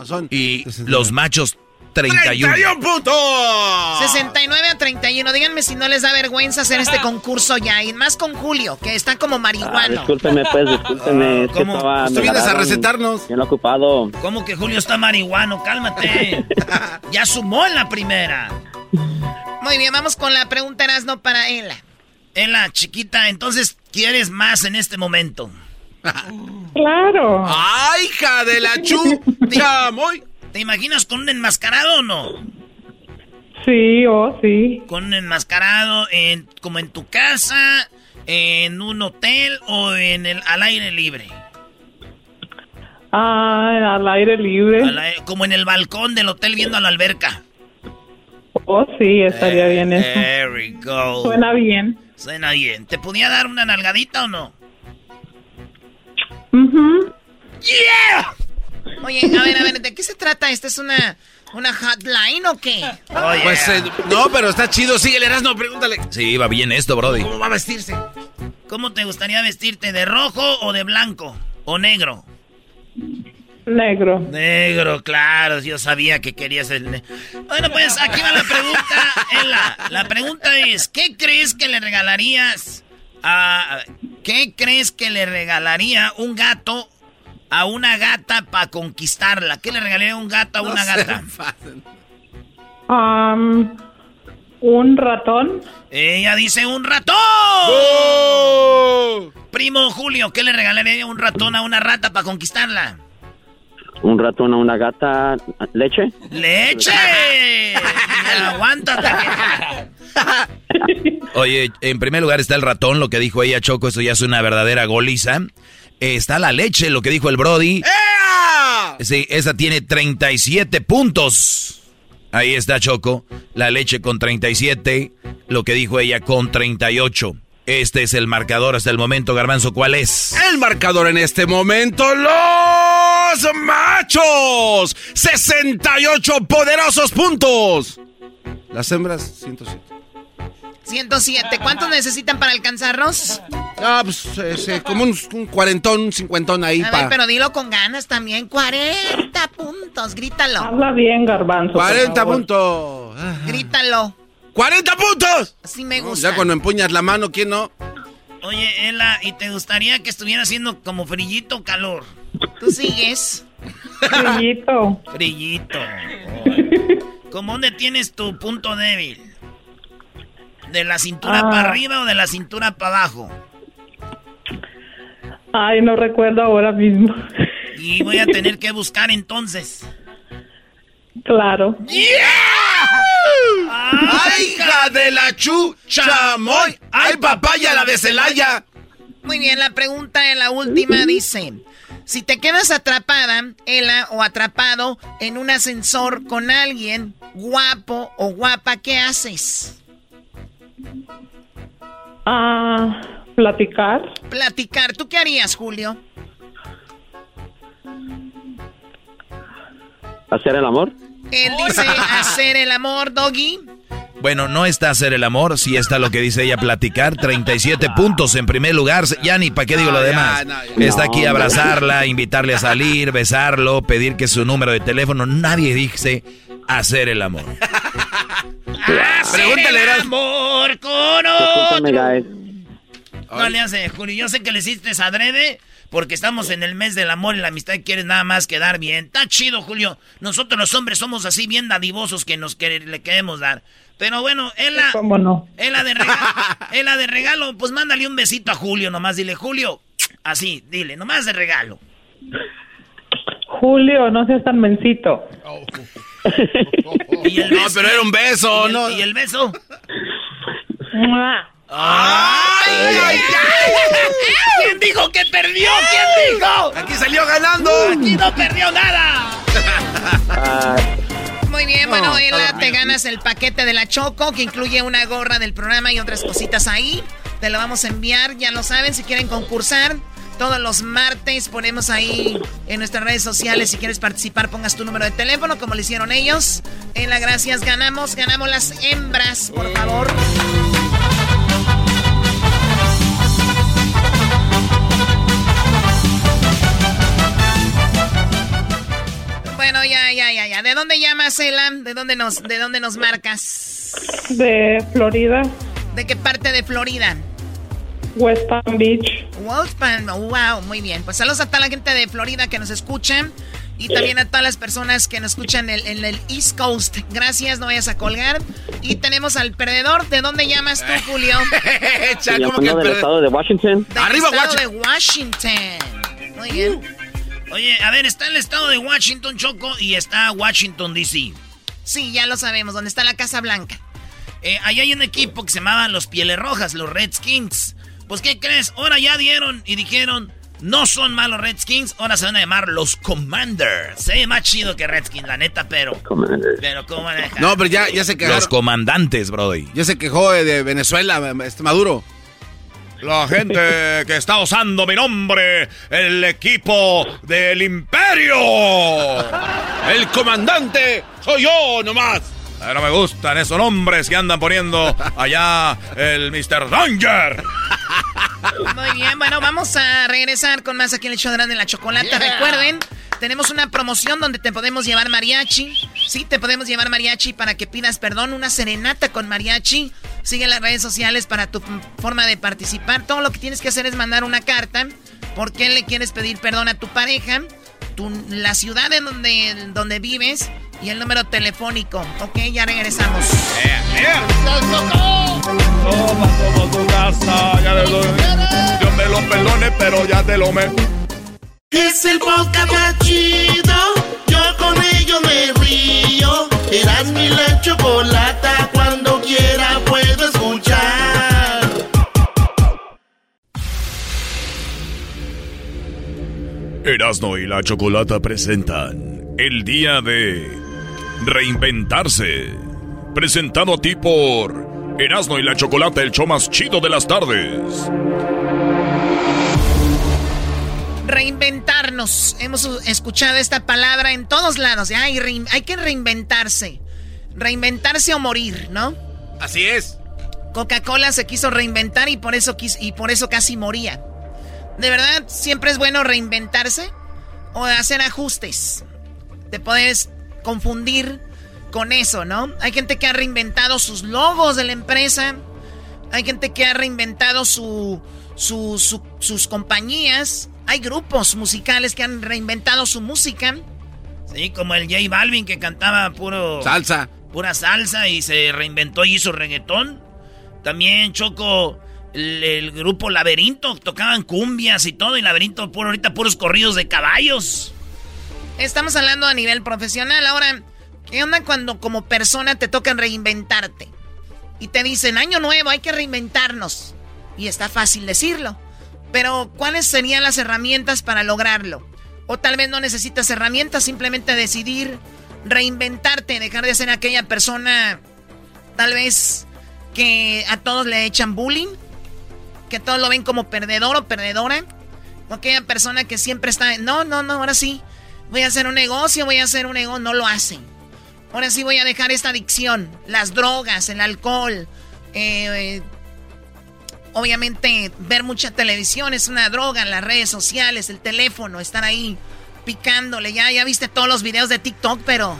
Son y 69. Los machos... 31. ¡31 puntos! 69 a 31. Díganme si no les da vergüenza hacer este concurso ya. Y más con Julio, que está como marihuano. Discúlpeme, pues, discúlpeme. ¿Cómo? ¿Tú vienes a recetarnos? Bien ocupado. ¿Cómo que Julio está marihuano? Cálmate. Ya sumó en la primera. Muy bien, vamos con la pregunta, Erasmo, para Ela. Ela, chiquita, entonces, ¿quieres más en este momento? Claro. ¡Ay, hija de la chucha! Muy... ¿Te imaginas con un enmascarado o no? Sí, sí. Con un enmascarado, como en tu casa, en un hotel o al aire libre. Ah, al aire libre. Como en el balcón del hotel viendo a la alberca. Oh, sí, estaría bien eso. There we go. Suena bien. ¿Te podía dar una nalgadita o no? Uh-huh. ¡Yeah! Oye, a ver, ¿de qué se trata? ¿Esta es una hotline o qué? Oh, yeah. Pues, no, pero está chido. Sí, el Erasmo, pregúntale. Sí, va bien esto, Brody. ¿Cómo va a vestirse? ¿Cómo te gustaría vestirte? ¿De rojo o de blanco? ¿O negro? Negro, claro. Yo sabía que querías el negro. Bueno, pues, aquí va la pregunta, Ela. La pregunta es, ¿qué crees que le regalarías ¿qué crees que le regalaría un gato a una gata para conquistarla? ¿Qué le regalaría un gato a una gata? ¿Un ratón? Ella dice un ratón. ¡Oh! Primo Julio, ¿qué le regalaría un ratón a una rata para conquistarla? Un ratón a una gata, leche. ¡Leche! ¡Aguántate! Oye, en primer lugar está el ratón, lo que dijo ella, Choco, eso ya es una verdadera goliza. Está la leche, lo que dijo el Brody. ¡Ea! Sí, esa tiene 37 puntos. Ahí está, Choco. La leche con 37, lo que dijo ella con 38. Este es el marcador hasta el momento, Garbanzo. ¿Cuál es? El marcador en este momento, los machos. 68 poderosos puntos. Las hembras, 107. 107. ¿Cuántos necesitan para alcanzarnos? Ah, pues, como un cuarentón, un cincuentón ahí. A ver, pero dilo con ganas también. 40 puntos, grítalo. Habla bien, Garbanzo. 40 puntos. Grítalo. ¡40 puntos! Así me gusta. Ya cuando empuñas la mano, ¿quién no? Oye, Ela, ¿y te gustaría que estuviera haciendo como frillito o calor? ¿Tú sigues? Frillito. Oh, ¿cómo dónde tienes tu punto débil? ¿De la cintura para arriba o de la cintura para abajo? Ay, no recuerdo ahora mismo. Y voy a tener que buscar entonces. Claro. ¡Yeah! ¡Ay, hija de la chuchamoy! ¡Ay, papaya, la de Celaya! Muy bien, la pregunta en la última dice... Si te quedas atrapada, Ela, o atrapado en un ascensor con alguien guapo o guapa, ¿qué haces? Platicar. ¿Tú qué harías, Julio? ¿Hacer el amor? Él dice hacer el amor, Doggy. Bueno, no está hacer el amor, sí está lo que dice ella, platicar. 37 puntos en primer lugar. Ya ni para qué digo lo demás. Está aquí abrazarla, invitarle a salir, besarlo, pedir que su número de teléfono. Nadie dice hacer el amor. Pregúntale, el amor con otro. No le hace, Julio. Yo sé que le hiciste adrede porque estamos en el mes del amor y la amistad y quieres nada más quedar bien. Está chido, Julio. Nosotros los hombres somos así bien dadivosos que le queremos dar. Pero bueno, ¿cómo no? Ela de regalo, pues mándale un besito a Julio nomás. Dile, Julio, así, dile, nomás de regalo. Julio, no seas tan mencito. Oh. ¿Y el beso? No, pero era un beso, ¿y el, no? ¿Y el beso? ¡Ay, ay, ay! ¿Quién dijo que perdió? ¿Quién dijo? Aquí salió ganando. Aquí no perdió nada. Muy bien, bueno, Ela, te ganas el paquete de la Choco, que incluye una gorra del programa y otras cositas ahí. Te lo vamos a enviar, ya lo saben, si quieren concursar. Todos los martes ponemos ahí en nuestras redes sociales. Si quieres participar, pongas tu número de teléfono, como lo hicieron ellos. Ela, gracias, ganamos las hembras, por favor. Bueno, ya. ¿De dónde llamas, Ela? ¿De dónde nos marcas? De Florida. ¿De qué parte de Florida? West Palm Beach. West Palm, wow, muy bien. Pues saludos a toda la gente de Florida que nos escuchan y también a todas las personas que nos escuchan en el East Coast. Gracias, no vayas a colgar. Y tenemos al perdedor. ¿De dónde llamas tú, Julio? ¿Cómo que el del estado de Washington? Arriba, Washington. De Washington. Muy bien. Oye, a ver, está el estado de Washington, Choco, y está Washington, D.C. Sí, ya lo sabemos, donde está la Casa Blanca. Ahí hay un equipo que se llamaba los Pieles Rojas, los Redskins. Pues, ¿qué crees? Ahora ya dieron y dijeron, no son malos Redskins, ahora se van a llamar los Commanders. Se ve más chido que Redskins, la neta, pero... Commanders. Pero, ¿cómo van a dejar? No, pero ya se quejaron. Los comandantes, brody. Ya se quejó de Venezuela, Maduro. La gente que está usando mi nombre, el equipo del imperio. El comandante soy yo nomás. No me gustan esos nombres que andan poniendo allá el Mr. Danger. Muy bien, bueno, vamos a regresar con más aquí en el show de la Chocolata. Yeah. Recuerden, tenemos una promoción donde te podemos llevar mariachi. Sí, te podemos llevar mariachi para que pidas perdón, una serenata con mariachi. Sigue las redes sociales para tu forma de participar. Todo lo que tienes que hacer es mandar una carta. ¿Por qué le quieres pedir perdón a tu pareja? La ciudad en donde vives y el número telefónico. Ok, ya regresamos. Toma, toma tu casa, ya le doy. Dios me lo perdone, pero ya te lo me. Es el podcast más chido. Yo con ello me río. Erasmo y la Chocolata, cuando quiera puedo escuchar. Erasmo y la Chocolata presentan el día de reinventarse. Presentado a ti por Erasmo y la Chocolata, el show más chido de las tardes. Reinventarnos. Hemos escuchado esta palabra en todos lados. Hay que reinventarse. Reinventarse o morir, ¿no? Así es. Coca-Cola se quiso reinventar y por eso casi moría. De verdad, siempre es bueno reinventarse o hacer ajustes. Te puedes confundir con eso, ¿no? Hay gente que ha reinventado sus logos de la empresa. Hay gente que ha reinventado sus compañías. Hay grupos musicales que han reinventado su música. Sí, como el J Balvin, que cantaba pura salsa y se reinventó y hizo reggaetón. También, Choco, el grupo Laberinto, tocaban cumbias y todo, y Laberinto ahorita puros corridos de caballos. Estamos hablando a nivel profesional. Ahora, ¿qué onda cuando como persona te tocan reinventarte? Y te dicen, año nuevo, hay que reinventarnos. Y está fácil decirlo. Pero, ¿cuáles serían las herramientas para lograrlo? O tal vez no necesitas herramientas, simplemente decidir reinventarte, dejar de ser aquella persona, tal vez, que a todos le echan bullying, que todos lo ven como perdedor o perdedora, o aquella persona que siempre está, no, ahora sí, voy a hacer un negocio, no lo hacen. Ahora sí voy a dejar esta adicción. Las drogas, el alcohol. Obviamente ver mucha televisión es una droga. Las redes sociales, el teléfono, estar ahí picándole. Ya viste todos los videos de TikTok, pero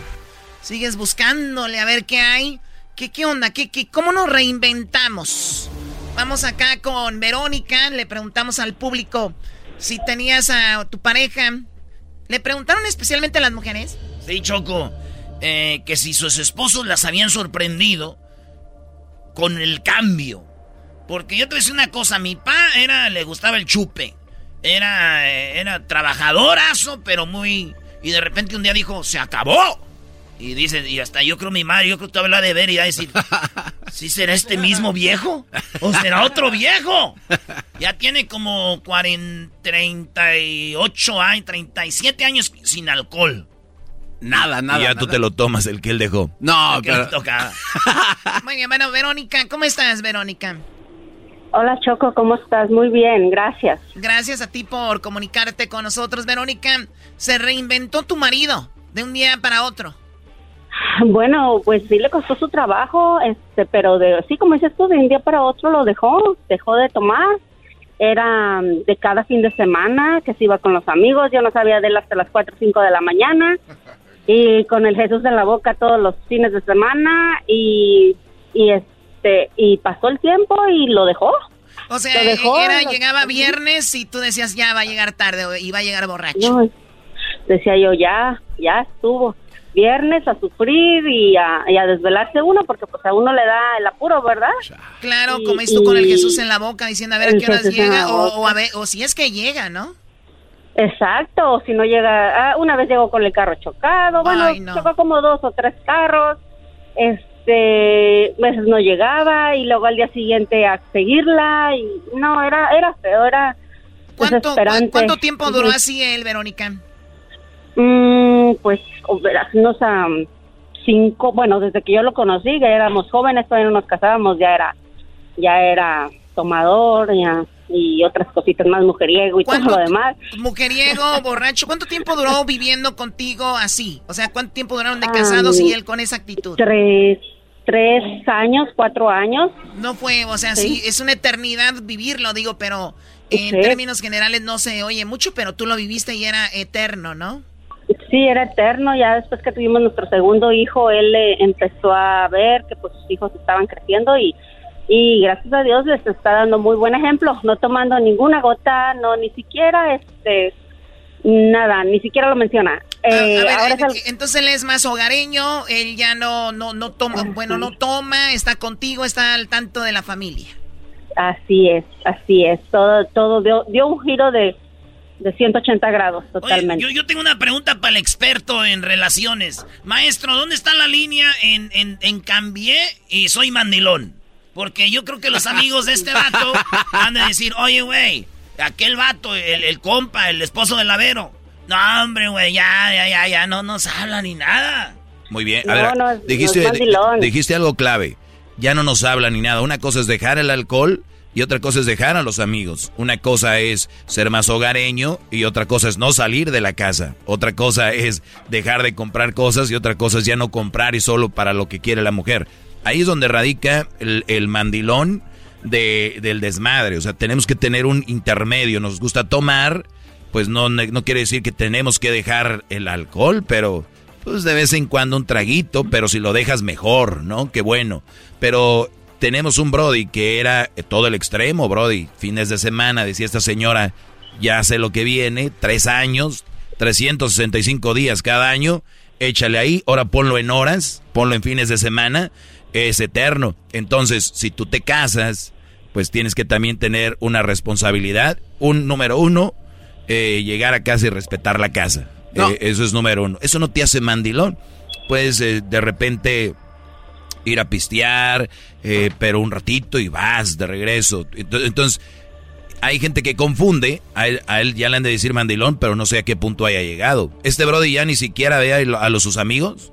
sigues buscándole a ver qué hay. ¿Qué onda? ¿Cómo nos reinventamos? Vamos acá con Verónica. Le preguntamos al público si tenías a tu pareja. Le preguntaron especialmente a las mujeres. Sí, Choco. Que si sus esposos las habían sorprendido con el cambio. Porque yo te voy a decir una cosa, mi pa le gustaba el chupe. Era trabajadorazo, pero muy... Y de repente un día dijo, ¡se acabó! Y dice, y hasta yo creo mi madre, yo creo que te habla de ver y va a decir, ¿sí será este mismo viejo? ¿O será otro viejo? Ya tiene como 38 años, 37 años sin alcohol. Nada. Y ya nada. Tú te lo tomas, el que él dejó. No, el que pero... tocaba. Muy bien, bueno, Verónica, ¿cómo estás, Verónica? Hola, Choco, ¿cómo estás? Muy bien, gracias. Gracias a ti por comunicarte con nosotros, Verónica. ¿Se reinventó tu marido de un día para otro? Bueno, pues sí le costó su trabajo, pero sí, como dices tú, de un día para otro lo dejó de tomar. Era de cada fin de semana que se iba con los amigos, yo no sabía de él hasta las 4 o 5 de la mañana. Y con el Jesús en la boca todos los fines de semana y pasó el tiempo y lo dejó. O sea, llegaba viernes y tú decías ya va a llegar tarde y va a llegar borracho. No, decía yo ya estuvo. Viernes a sufrir y a desvelarse uno porque pues a uno le da el apuro, ¿verdad? Claro, como esto con el Jesús en la boca diciendo a ver a qué horas llega o si es que llega, ¿no? Exacto, o si no llega, una vez llegó con el carro chocado, bueno, ay, no. Chocó como 2 o 3 carros, veces no llegaba y luego al día siguiente a seguirla y no, era feo, era desesperante. ¿Cuánto tiempo duró así él, Verónica? Pues unos 5, bueno, desde que yo lo conocí, ya éramos jóvenes, todavía no nos casábamos, ya era tomador, ya... y otras cositas más, mujeriego y todo lo demás. Mujeriego, borracho. ¿Cuánto tiempo duró viviendo contigo así? O sea, ¿cuánto tiempo duraron de casados y él con esa actitud? 3 años, 4 años. No fue, o sea, sí es una eternidad vivirlo, digo, pero en términos generales no se oye mucho, pero tú lo viviste y era eterno, ¿no? Sí, era eterno. Ya después que tuvimos nuestro segundo hijo, él empezó a ver que pues sus hijos estaban creciendo y gracias a Dios les está dando muy buen ejemplo, no tomando ninguna gota, no, ni siquiera, nada, ni siquiera lo menciona. Entonces él es más hogareño, él ya no toma, bueno, no toma, está contigo, está al tanto de la familia. Así es, todo dio un giro de 180 grados, totalmente. Oye, yo tengo una pregunta para el experto en relaciones. Maestro, ¿dónde está la línea en cambié y soy mandilón? Porque yo creo que los amigos de este vato han de decir, oye, güey, aquel vato, el compa, el esposo del lavero. No, hombre, güey, ya, no nos habla ni nada. Muy bien, a ver, dijiste algo clave. Ya no nos habla ni nada. Una cosa es dejar el alcohol y otra cosa es dejar a los amigos. Una cosa es ser más hogareño y otra cosa es no salir de la casa. Otra cosa es dejar de comprar cosas y otra cosa es ya no comprar y solo para lo que quiere la mujer. Ahí es donde radica el mandilón del desmadre. O sea, tenemos que tener un intermedio. Nos gusta tomar, pues no quiere decir que tenemos que dejar el alcohol, pero pues de vez en cuando un traguito, pero si lo dejas mejor, ¿no? Qué bueno. Pero tenemos un Brody que era todo el extremo, Brody. Fines de semana, decía esta señora, ya sé lo que viene, 3 años, 365 días cada año, échale ahí, ahora ponlo en horas, ponlo en fines de semana. Es eterno. Entonces, si tú te casas, pues tienes que también tener una responsabilidad. Número 1, llegar a casa y respetar la casa. No. Eso es número 1. Eso no te hace mandilón. Puedes de repente ir a pistear, pero un ratito y vas de regreso. Entonces, hay gente que confunde. A él ya le han de decir mandilón, pero no sé a qué punto haya llegado. Este Brody ya ni siquiera ve a sus amigos.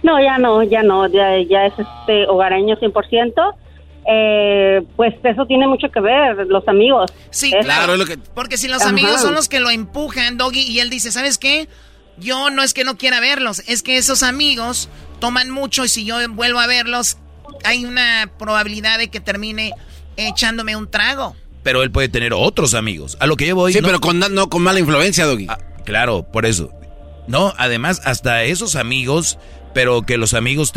No, ya no, ya es hogareño 100%, pues eso tiene mucho que ver, los amigos. Sí, claro, porque si los amigos son los que lo empujan, Doggy, y él dice, ¿sabes qué? Yo no es que no quiera verlos, es que esos amigos toman mucho y si yo vuelvo a verlos, hay una probabilidad de que termine echándome un trago. Pero él puede tener otros amigos, a lo que yo voy. Sí, ¿no? Pero no con mala influencia, Doggy. Ah, claro, por eso. No, además, hasta esos amigos, pero que los amigos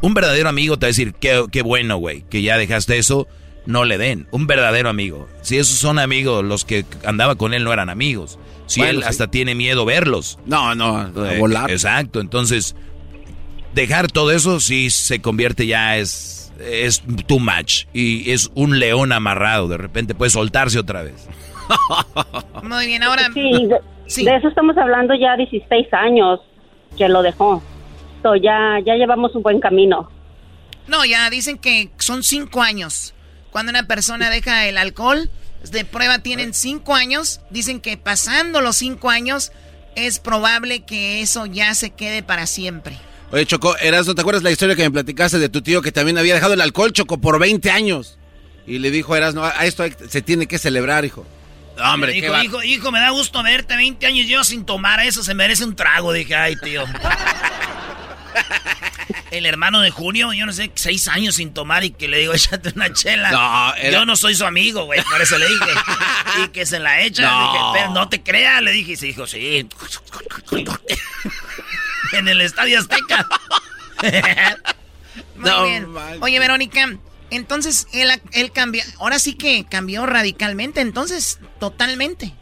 un verdadero amigo te va a decir, qué bueno, güey, que ya dejaste eso, no le den. Un verdadero amigo. Si esos son amigos, los que andaba con él no eran amigos. Si bueno, él sí. Hasta tiene miedo verlos. No, a volar. Exacto, entonces, dejar todo eso sí se convierte ya es too much. Y es un león amarrado, de repente puede soltarse otra vez. Muy bien, ahora... Sí. De eso estamos hablando ya 16 años que lo dejó. So ya llevamos un buen camino. No, ya dicen que son 5 años. Cuando una persona deja el alcohol, de prueba tienen 5 años. Dicen que pasando los 5 años es probable que eso ya se quede para siempre. Oye, Choco, Erasmo, ¿te acuerdas la historia que me platicaste de tu tío que también había dejado el alcohol, Choco, por 20 años? Y le dijo Erasmo, a esto se tiene que celebrar, hijo. Hombre, dijo, hijo, me da gusto verte, 20 años yo sin tomar eso, se merece un trago. Dije, ay, tío. El hermano de Junio, yo no sé, 6 años sin tomar y que le digo, échate una chela. No, yo no soy su amigo, güey, por eso le dije. Y que se la echa, no. Dije, pero no te creas, le dije. Y se dijo, sí. En el Estadio Azteca. Muy bien. Oye, Verónica... Entonces, él cambió, ahora sí que cambió radicalmente, entonces, totalmente.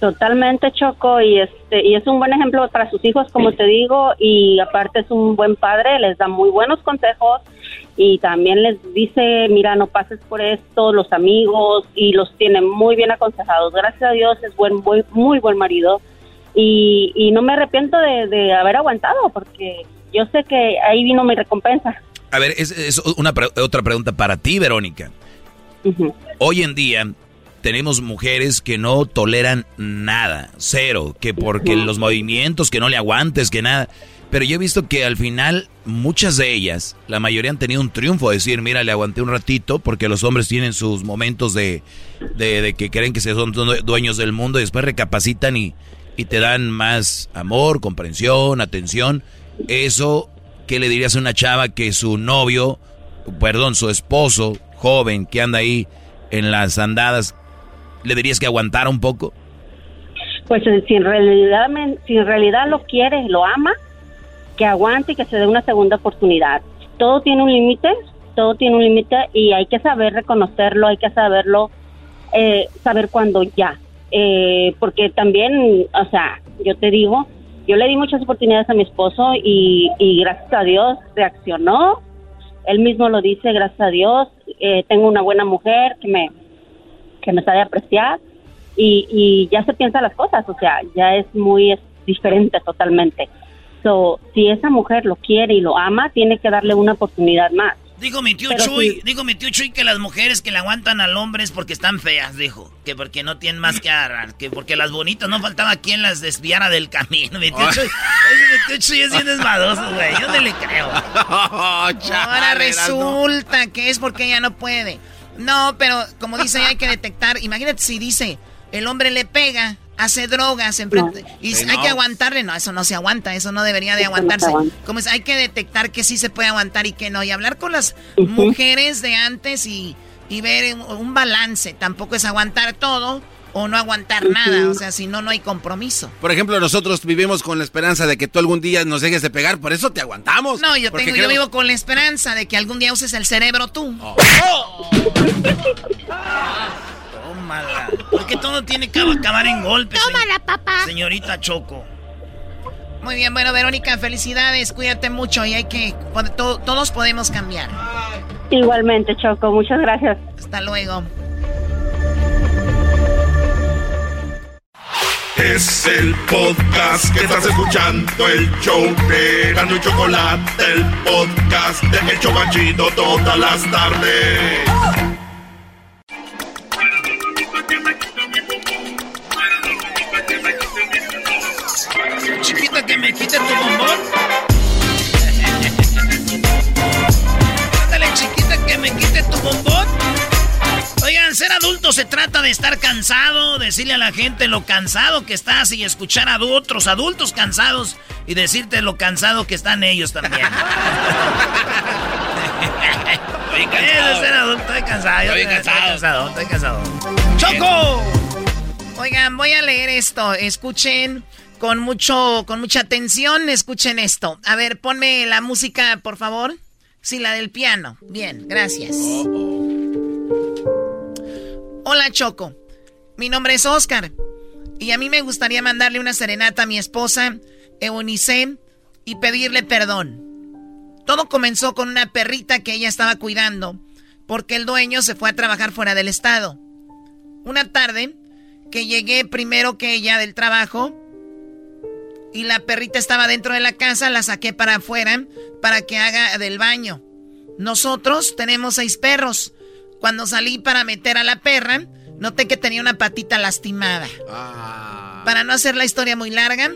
Totalmente, Choco, y es un buen ejemplo para sus hijos, como te digo, y aparte es un buen padre, les da muy buenos consejos, y también les dice, mira, no pases por esto, los amigos, y los tiene muy bien aconsejados. Gracias a Dios, es muy buen marido, y no me arrepiento de haber aguantado, porque yo sé que ahí vino mi recompensa. A ver, es otra pregunta para ti, Verónica. Uh-huh. Hoy en día tenemos mujeres que no toleran nada, cero, que porque uh-huh. Los movimientos, que no le aguantes, que nada. Pero yo he visto que al final muchas de ellas, la mayoría han tenido un triunfo, decir, mira, le aguanté un ratito, porque los hombres tienen sus momentos de que creen que son dueños del mundo y después recapacitan y te dan más amor, comprensión, atención. Eso... ¿Qué le dirías a una chava que su esposo joven que anda ahí en las andadas, le dirías que aguantara un poco? Pues si en realidad lo quiere, lo ama, que aguante y que se dé una segunda oportunidad. Todo tiene un límite y hay que saber reconocerlo, hay que saberlo, saber cuándo ya. Porque también, o sea, yo te digo... Yo le di muchas oportunidades a mi esposo y gracias a Dios reaccionó. Él mismo lo dice, gracias a Dios. Tengo una buena mujer que me sabe apreciar y ya se piensa las cosas. O sea, ya es diferente totalmente. So, si esa mujer lo quiere y lo ama, tiene que darle una oportunidad más. Dijo mi tío Chuy que las mujeres que le aguantan al hombre es porque están feas, dijo. Que porque no tienen más que agarrar, que porque las bonitas no faltaba quien las desviara del camino. Mi tío Chuy es bien desmadoso, güey. Yo no le creo. Ahora resulta que es porque ella no puede. No, pero como dice, hay que detectar. Imagínate si dice, el hombre le pega, hace drogas, enfrente, y hay que aguantarle. No, eso no se aguanta, eso no debería de aguantarse. Como es, hay que detectar que sí se puede aguantar y que no, y hablar con las mujeres de antes y ver un balance. Tampoco es aguantar todo o no aguantar nada, o sea, si no hay compromiso. Por ejemplo, nosotros vivimos con la esperanza de que tú algún día nos dejes de pegar, por eso te aguantamos. No, yo vivo con la esperanza de que algún día uses el cerebro tú. Oh. Oh. Mala. Porque todo tiene que acabar en golpes. Tómala, papá. Señorita Choco. Muy bien, bueno, Verónica, felicidades. Cuídate mucho y hay que... todos podemos cambiar. Igualmente, Choco. Muchas gracias. Hasta luego. Es el podcast que estás escuchando, el show de Erasmo y Chocolate, el podcast de El Chobachito todas las tardes. Chiquita, que me quite tu bombón. Ándale, chiquita, que me quite tu bombón. Oigan, sé ser adulto se trata de estar cansado, decirle a la gente lo cansado que estás y escuchar a otros adultos cansados y decirte lo cansado que están ellos también. Eso es ser adulto, estoy cansado. Estoy cansado. ¡Choco! Oigan, voy a leer esto. Escuchen con mucha atención, escuchen esto. A ver, ponme la música, por favor. Sí, la del piano. Bien, gracias. Hola, Choco. Mi nombre es Oscar. Y a mí me gustaría mandarle una serenata a mi esposa, Eunice, y pedirle perdón. Todo comenzó con una perrita que ella estaba cuidando, porque el dueño se fue a trabajar fuera del estado. Una tarde, que llegué primero que ella del trabajo, y la perrita estaba dentro de la casa, la saqué para afuera para que haga del baño. Nosotros tenemos 6 perros. Cuando salí para meter a la perra, noté que tenía una patita lastimada. Ah. Para no hacer la historia muy larga,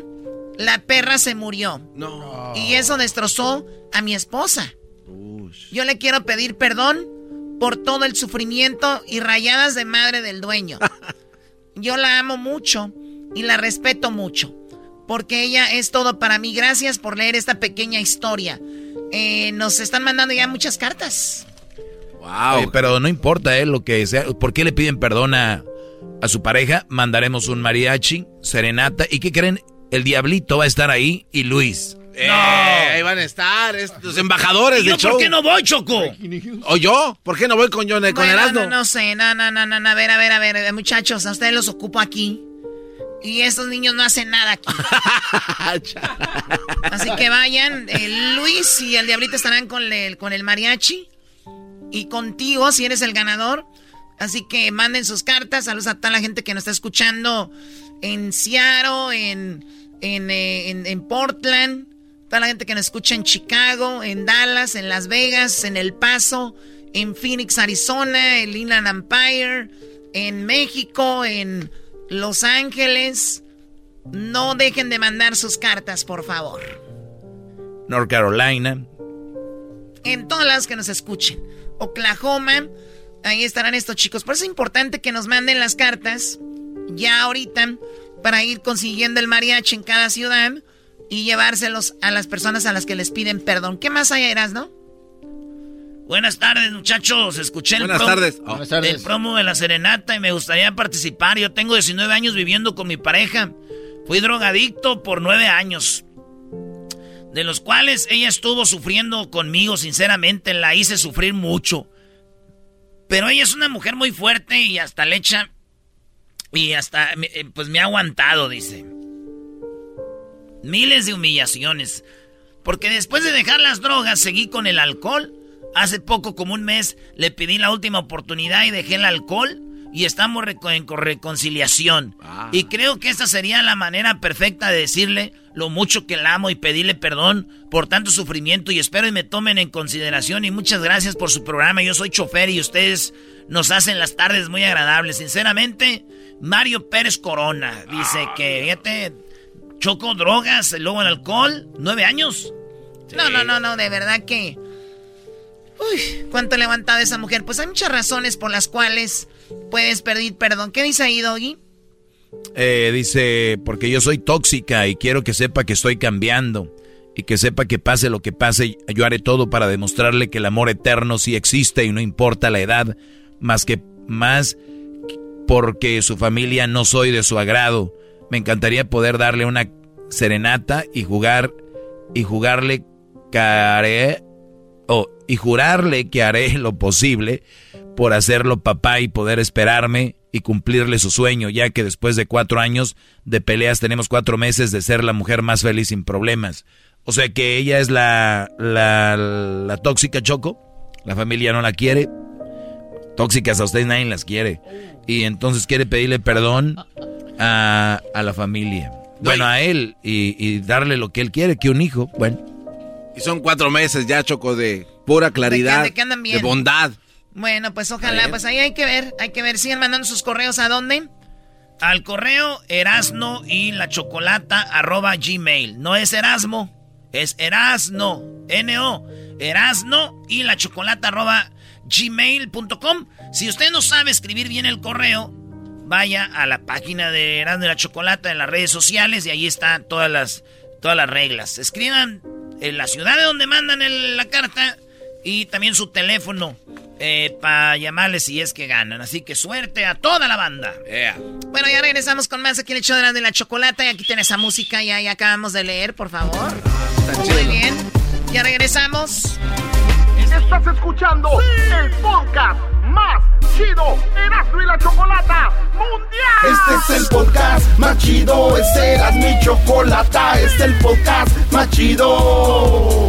la perra se murió. No. Y eso destrozó a mi esposa. Ush. Yo le quiero pedir perdón por todo el sufrimiento y rayadas de madre del dueño. Yo la amo mucho y la respeto mucho, porque ella es todo para mí. Gracias por leer esta pequeña historia. Nos están mandando ya muchas cartas. Wow. Oye, pero no importa lo que sea. ¿Por qué le piden perdón a su pareja? Mandaremos un mariachi, serenata. ¿Y qué creen? El Diablito va a estar ahí y Luis. No, ahí van a estar los embajadores de Choco. ¿Por qué no voy, Choco? ¿O yo? ¿Por qué no voy con Erasmo? No sé. No. A ver, muchachos, a ustedes los ocupo aquí. Y estos niños no hacen nada aquí. Así que vayan. Luis y el Diablito estarán con el mariachi. Y contigo, si eres el ganador. Así que manden sus cartas. Saludos a toda la gente que nos está escuchando en Seattle, en Portland. Toda la gente que nos escucha en Chicago, en Dallas, en Las Vegas, en El Paso, en Phoenix, Arizona, en Inland Empire, en México, en Los Ángeles. No dejen de mandar sus cartas, por favor. North Carolina. En todas las que nos escuchen. Oklahoma. Ahí estarán estos chicos. Por eso es importante que nos manden las cartas ya ahorita para ir consiguiendo el mariachi en cada ciudad y llevárselos a las personas a las que les piden perdón. ¿Qué más hay, Erasmo? Buenas tardes, muchachos. Escuché el promo de la serenata y me gustaría participar. Yo tengo 19 años viviendo con mi pareja. Fui drogadicto por 9 años, de los cuales ella estuvo sufriendo conmigo, sinceramente. La hice sufrir mucho. Pero ella es una mujer muy fuerte y hasta le echa. Y hasta, pues me ha aguantado, dice. Miles de humillaciones. Porque después de dejar las drogas, seguí con el alcohol. Hace poco, como un mes, le pedí la última oportunidad y dejé el alcohol. Y estamos en reconciliación. Ah. Y creo que esta sería la manera perfecta de decirle lo mucho que la amo y pedirle perdón por tanto sufrimiento. Y espero y me tomen en consideración. Y muchas gracias por su programa. Yo soy chofer y ustedes nos hacen las tardes muy agradables. Sinceramente, Mario Pérez Corona. Dice que, fíjate, Choco, drogas, luego el alcohol, 9 años. Sí. No, de verdad que... Uy, cuánto le ha aguantado esa mujer. Pues hay muchas razones por las cuales puedes pedir perdón. ¿Qué dice ahí, Doggy? Dice, porque yo soy tóxica y quiero que sepa que estoy cambiando. Y que sepa que pase lo que pase, yo haré todo para demostrarle que el amor eterno sí existe y no importa la edad. Más porque su familia no soy de su agrado. Me encantaría poder darle una serenata y jugarle care... y jurarle que haré lo posible por hacerlo papá y poder esperarme y cumplirle su sueño, ya que después de 4 años de peleas tenemos 4 meses de ser la mujer más feliz sin problemas. O sea que ella es la tóxica, Choco. La familia no la quiere. Tóxicas a ustedes nadie las quiere. Y entonces quiere pedirle perdón a la familia. Bueno, a él y darle lo que él quiere, que un hijo, bueno. Y son 4 meses ya, Choco, de pura claridad, de bondad. Bueno, pues ojalá, pues ahí hay que ver, sigan mandando sus correos, ¿a dónde? Al correo Erasmo y la Chocolata @gmail. No es Erasmo, es Erasmo, N-O, Erasmo y la Chocolata gmail.com. Si usted no sabe escribir bien el correo, vaya a la página de Erasmo y la Chocolata en las redes sociales y ahí están todas las reglas. Escriban en la ciudad de donde mandan la carta y también su teléfono para llamarles si es que ganan. Así que suerte a toda la banda. Yeah. Bueno, ya regresamos con más aquí en el show de Erasmo y la Chocolata. Y aquí tiene esa música, ya acabamos de leer, por favor. Muy bien, ya regresamos. Estás escuchando el podcast más chido, Erasmo y la Chocolata Mundial. Este es el podcast más chido, es Erasmo y Chocolata, este es el podcast más chido.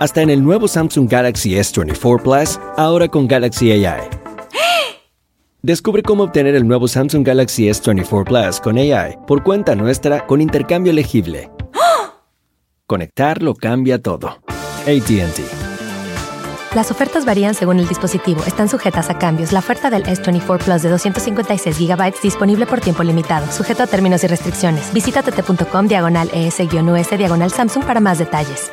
hasta en el nuevo Samsung Galaxy S24 Plus, ahora con Galaxy AI. Descubre cómo obtener el nuevo Samsung Galaxy S24 Plus con AI por cuenta nuestra con intercambio elegible. Conectarlo cambia todo. AT&T. Las ofertas varían según el dispositivo. Están sujetas a cambios. La oferta del S24 Plus de 256 GB disponible por tiempo limitado. Sujeto a términos y restricciones. Visita tt.com/ES-US/Samsung para más detalles.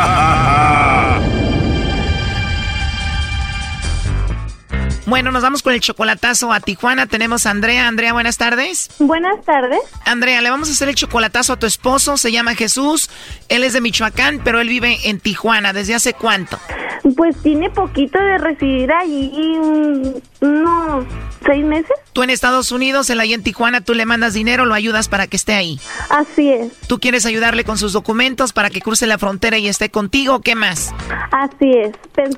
Bueno, nos vamos con el chocolatazo a Tijuana. Tenemos a Andrea. Andrea, buenas tardes. Buenas tardes. Andrea, le vamos a hacer el chocolatazo a tu esposo. Se llama Jesús. Él es de Michoacán, pero él vive en Tijuana. ¿Desde hace cuánto? Pues tiene poquito de residir allí, unos 6 meses. Tú en Estados Unidos, él ahí en Tijuana, tú le mandas dinero, lo ayudas para que esté ahí. Así es. Tú quieres ayudarle con sus documentos para que cruce la frontera y esté contigo. ¿Qué más? Así es.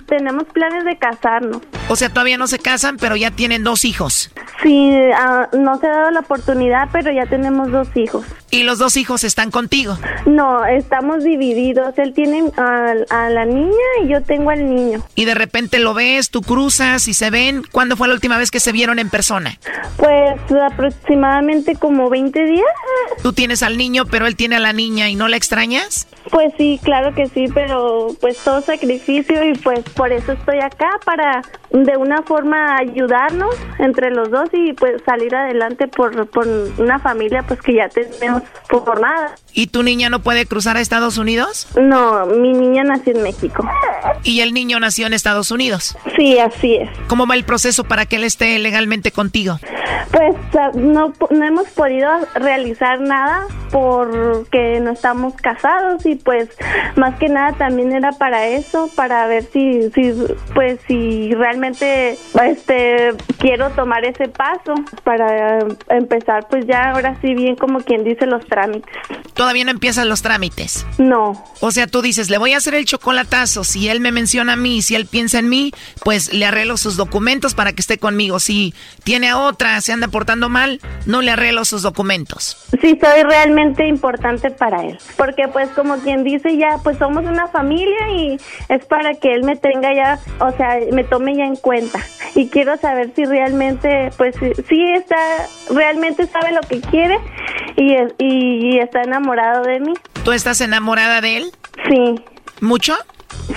Tenemos planes de casarnos. O sea, todavía no se casan, pero ya tienen 2 hijos. Sí, no se ha dado la oportunidad, pero ya tenemos 2 hijos. ¿Y los 2 hijos están contigo? No, estamos divididos. Él tiene a la niña y yo tengo al niño. Y de repente lo ves, tú cruzas y se ven. ¿Cuándo fue la última vez que se vieron en persona? Pues aproximadamente como 20 días. Tú tienes al niño, pero él tiene a la niña, ¿y no la extrañas? Pues sí, claro que sí, pero pues todo sacrificio y pues por eso estoy acá, para de una forma ayudarnos entre los dos y pues salir adelante por una familia pues que ya tenemos formada. ¿Y tu niña no puede cruzar a Estados Unidos? No, mi niña nació en México. ¿Y el niño nació en Estados Unidos? Sí, así es. ¿Cómo va el proceso para que él esté legalmente contigo? Pues no hemos podido realizar nada porque no estamos casados y pues más que nada también era para eso, para ver si realmente quiero tomar ese paso para empezar pues ya ahora sí bien como quien dice los trámites. ¿Todavía no empiezan los trámites? No. O sea, tú dices, le voy a hacer el chocolatazo, si él me menciona a mí, si él piensa en mí, pues le arreglo sus documentos para que esté conmigo. Si tiene a otra, se anda portando mal, no le arreglo sus documentos. Sí, soy realmente importante para él, porque pues como quien dice ya, pues somos una familia y es para que él me tenga ya, o sea, me tome ya en cuenta. Y quiero saber si realmente, pues sí está, realmente sabe lo que quiere y está enamorado de mí. ¿Tú estás enamorada de él? Sí. ¿Mucho?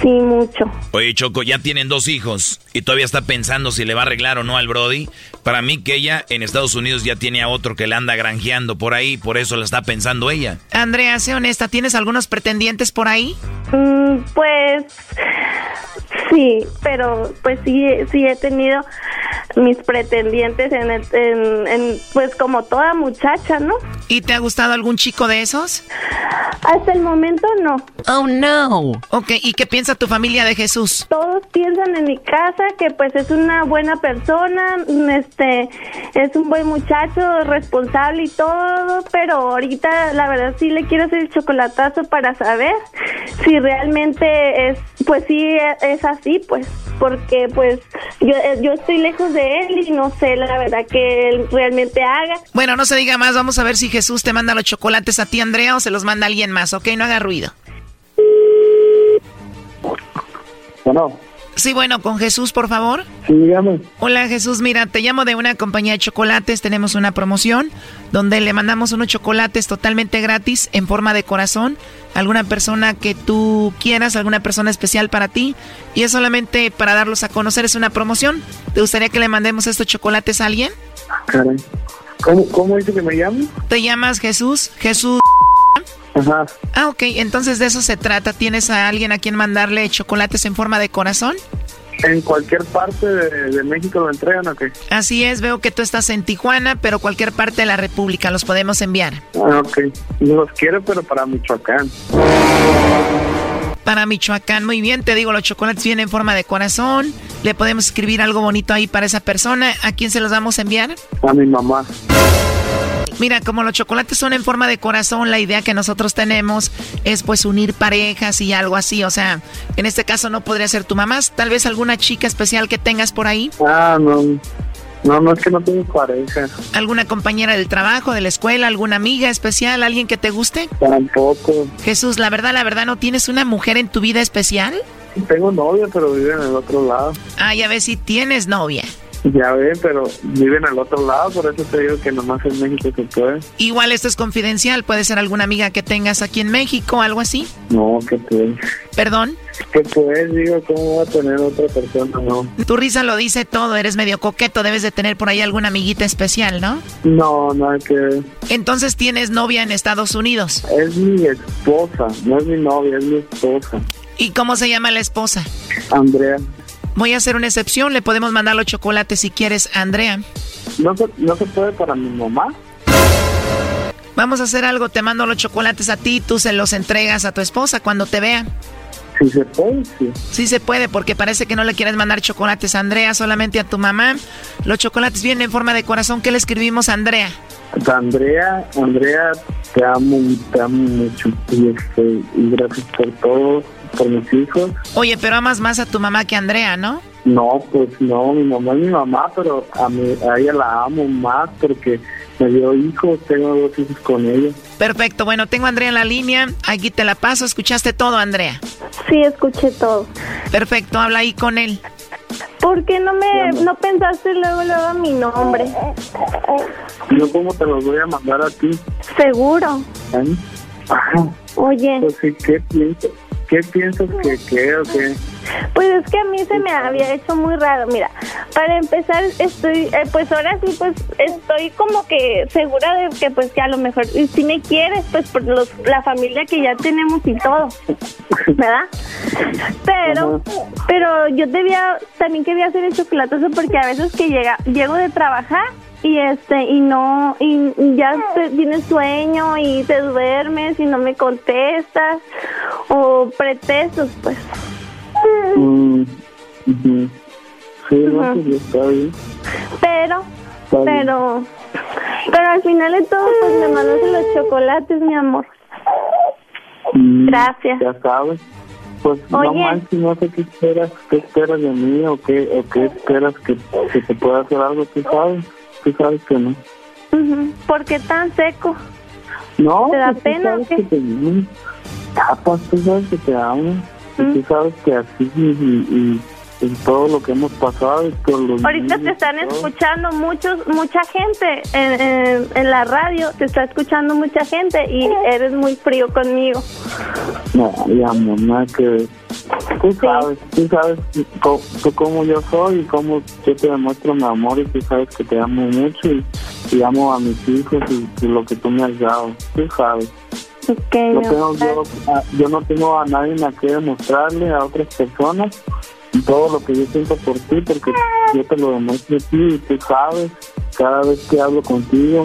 Sí, mucho. Oye, Choco, ya tienen 2 hijos y todavía está pensando si le va a arreglar o no al Brody. Para mí que ella en Estados Unidos ya tiene a otro que la anda granjeando por ahí, por eso la está pensando ella. Andrea, sé honesta, ¿tienes algunos pretendientes por ahí? Pues sí, pero pues sí he tenido mis pretendientes en pues como toda muchacha, ¿no? ¿Y te ha gustado algún chico de esos? Hasta el momento no. Oh, no. Ok, ¿y qué piensa tu familia de Jesús? Todos piensan en mi casa que pues es una buena persona, es un buen muchacho, responsable y todo, pero ahorita la verdad sí le quiero hacer el chocolatazo para saber si realmente es, pues sí es así, pues, porque pues yo estoy lejos de él y no sé la verdad que él realmente haga. Bueno, no se diga más, vamos a ver si Jesús te manda los chocolates a ti, Andrea, o se los manda alguien más, ¿ok? No haga ruido. Bueno. Sí, bueno, con Jesús, por favor. Sí, dígame. Hola, Jesús, mira, te llamo de una compañía de chocolates, tenemos una promoción donde le mandamos unos chocolates totalmente gratis en forma de corazón, alguna persona que tú quieras, alguna persona especial para ti, y es solamente para darlos a conocer, es una promoción. ¿Te gustaría que le mandemos estos chocolates a alguien? Caray. ¿Cómo dice que me llamo? Te llamas Jesús. Ajá. Ah, ok, entonces de eso se trata. ¿Tienes a alguien a quien mandarle chocolates en forma de corazón? En cualquier parte de México lo entregan, ¿o qué? Así es, veo que tú estás en Tijuana, pero cualquier parte de la República los podemos enviar. Ah, ok, los quiero, pero para Michoacán. Para Michoacán, muy bien, te digo, los chocolates vienen en forma de corazón. Le podemos escribir algo bonito ahí para esa persona. ¿A quién se los vamos a enviar? A mi mamá. Mira, como los chocolates son en forma de corazón, la idea que nosotros tenemos es pues unir parejas y algo así. O sea, en este caso no podría ser tu mamá, tal vez alguna chica especial que tengas por ahí. Ah, no, es que no tengo pareja. ¿Alguna compañera del trabajo, de la escuela, alguna amiga especial, alguien que te guste? Tampoco. Jesús, la verdad, ¿no tienes una mujer en tu vida especial? Tengo novia, pero vive en el otro lado. Ah, ya ves, si tienes novia. Ya ven, pero viven al otro lado, por eso te digo que nomás en México se puede. Igual esto es confidencial, ¿puede ser alguna amiga que tengas aquí en México, algo así? No, que puede. ¿Perdón? Que puede, digo, ¿cómo va a tener otra persona, no? Tu risa lo dice todo, eres medio coqueto, debes de tener por ahí alguna amiguita especial, ¿no? No, nada que ver. Entonces, ¿tienes novia en Estados Unidos? Es mi esposa, no es mi novia, es mi esposa. ¿Y cómo se llama la esposa? Andrea. Voy a hacer una excepción, le podemos mandar los chocolates si quieres, Andrea. ¿No se puede para mi mamá? Vamos a hacer algo, te mando los chocolates a ti, tú se los entregas a tu esposa cuando te vea. Sí se puede, sí. Sí se puede, porque parece que no le quieres mandar chocolates a Andrea, solamente a tu mamá. Los chocolates vienen en forma de corazón, ¿qué le escribimos a Andrea? Andrea, te amo mucho y gracias por todo, por mis hijos. Oye, pero amas más a tu mamá que a Andrea, ¿no? No, pues no, mi mamá es mi mamá, pero a ella la amo más porque me dio hijos, tengo 2 hijos con ella. Perfecto, bueno, tengo a Andrea en la línea, aquí te la paso, ¿escuchaste todo, Andrea? Sí, escuché todo. Perfecto, habla ahí con él. ¿Por qué no pensaste luego mi nombre? ¿Yo cómo te los voy a mandar a ti? Seguro. ¿Eh? Oye. Pues, ¿qué piensas? ¿Qué piensas que qué o qué? Pues es que a mí se me había hecho muy raro. Mira, para empezar estoy, pues ahora sí, pues estoy como que segura de que pues que a lo mejor si me quieres, pues por la familia que ya tenemos y todo, ¿verdad? Pero yo también quería hacer el chocolatazo porque a veces que llego de trabajar Y tienes sueño y te duermes y no me contestas o pretextos, pues. Uh-huh. Sí, no, sí, está bien. Pero al final de todo, pues me mandas los chocolates, mi amor. Gracias. Ya sabes. Pues oye, no manches, no sé qué esperas de mí o qué esperas que se pueda hacer algo, tú sabes que no. Uh-huh. ¿Por qué tan seco? No, ¿te da pena o qué? Tú sabes que te amo, y tú sabes que así y todo lo que hemos pasado. Ahorita te están escuchando mucha gente en la radio, te está escuchando mucha gente y eres muy frío conmigo. No, ya, mamá, que tú sabes cómo yo soy y cómo yo te demuestro mi amor, y tú sabes que te amo mucho y amo a mis hijos y lo que tú me has dado, tú sabes. Okay, yo no tengo a nadie a qué demostrarle a otras personas todo lo que yo siento por ti, porque yo te lo demuestro a ti y tú sabes cada vez que hablo contigo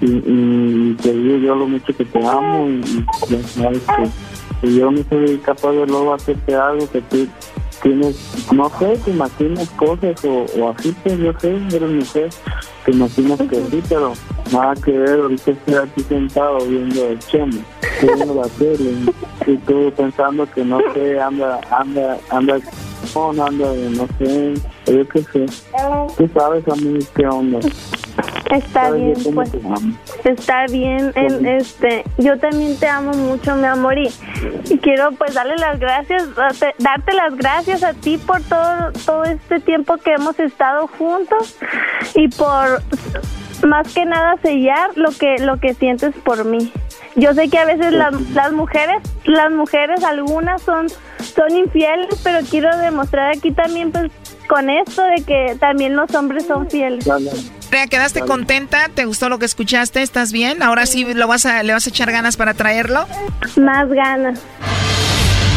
y te digo yo lo mucho que te amo y ya sabes que yo no soy capaz de luego hacerte algo que tú tienes, no sé, te imaginas cosas o así, pues yo sé, eres mujer, te imaginas que sí, pero nada que ver, ahorita estoy aquí sentado viendo el Chemo, viendo la tele y tú pensando que no sé, anda no sé, yo qué sé. Tú sabes a mí qué onda. Está bien, pues. Está bien. Yo también te amo mucho, mi amor, y quiero pues darte las gracias a ti por todo este tiempo que hemos estado juntos y por más que nada sellar lo que sientes por mí. Yo sé que a veces las mujeres algunas son infieles, pero quiero demostrar aquí también pues con esto de que también los hombres son fieles. Andrea, ¿quedaste contenta? ¿Te gustó lo que escuchaste? ¿Estás bien? Ahora sí le vas a echar ganas para traerlo. Más ganas.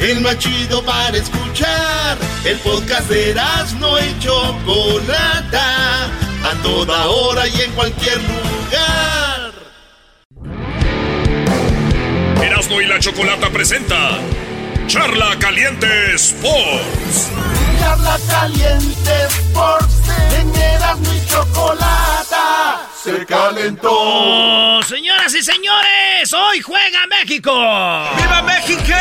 el más chido para escuchar. El podcast de Erasmo y Chocolata, a toda hora y en cualquier lugar. Erasmo y la Chocolata presenta Charla Caliente Sports. Charla Caliente Sports. En Erasmo y Chocolata se calentó. Señoras y señores, hoy juega México. ¡Viva México!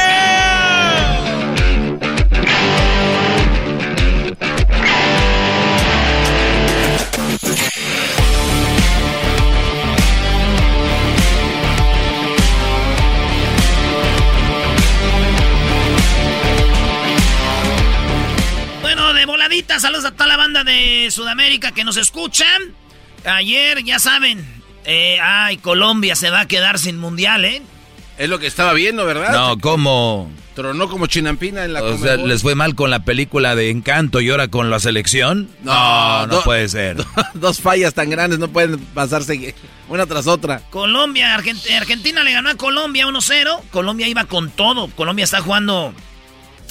Voladita, saludos a toda la banda de Sudamérica que nos escuchan. Ayer, ya saben, Colombia se va a quedar sin mundial, ¿eh? Es lo que estaba viendo, ¿verdad? No, ¿cómo? Tronó como chinampina en la Conmebol. O sea, ¿les fue mal con la película de Encanto y ahora con la selección? No, puede ser. Dos fallas tan grandes no pueden pasarse una tras otra. Colombia, Argentina le ganó a Colombia 1-0. Colombia iba con todo. Colombia está jugando.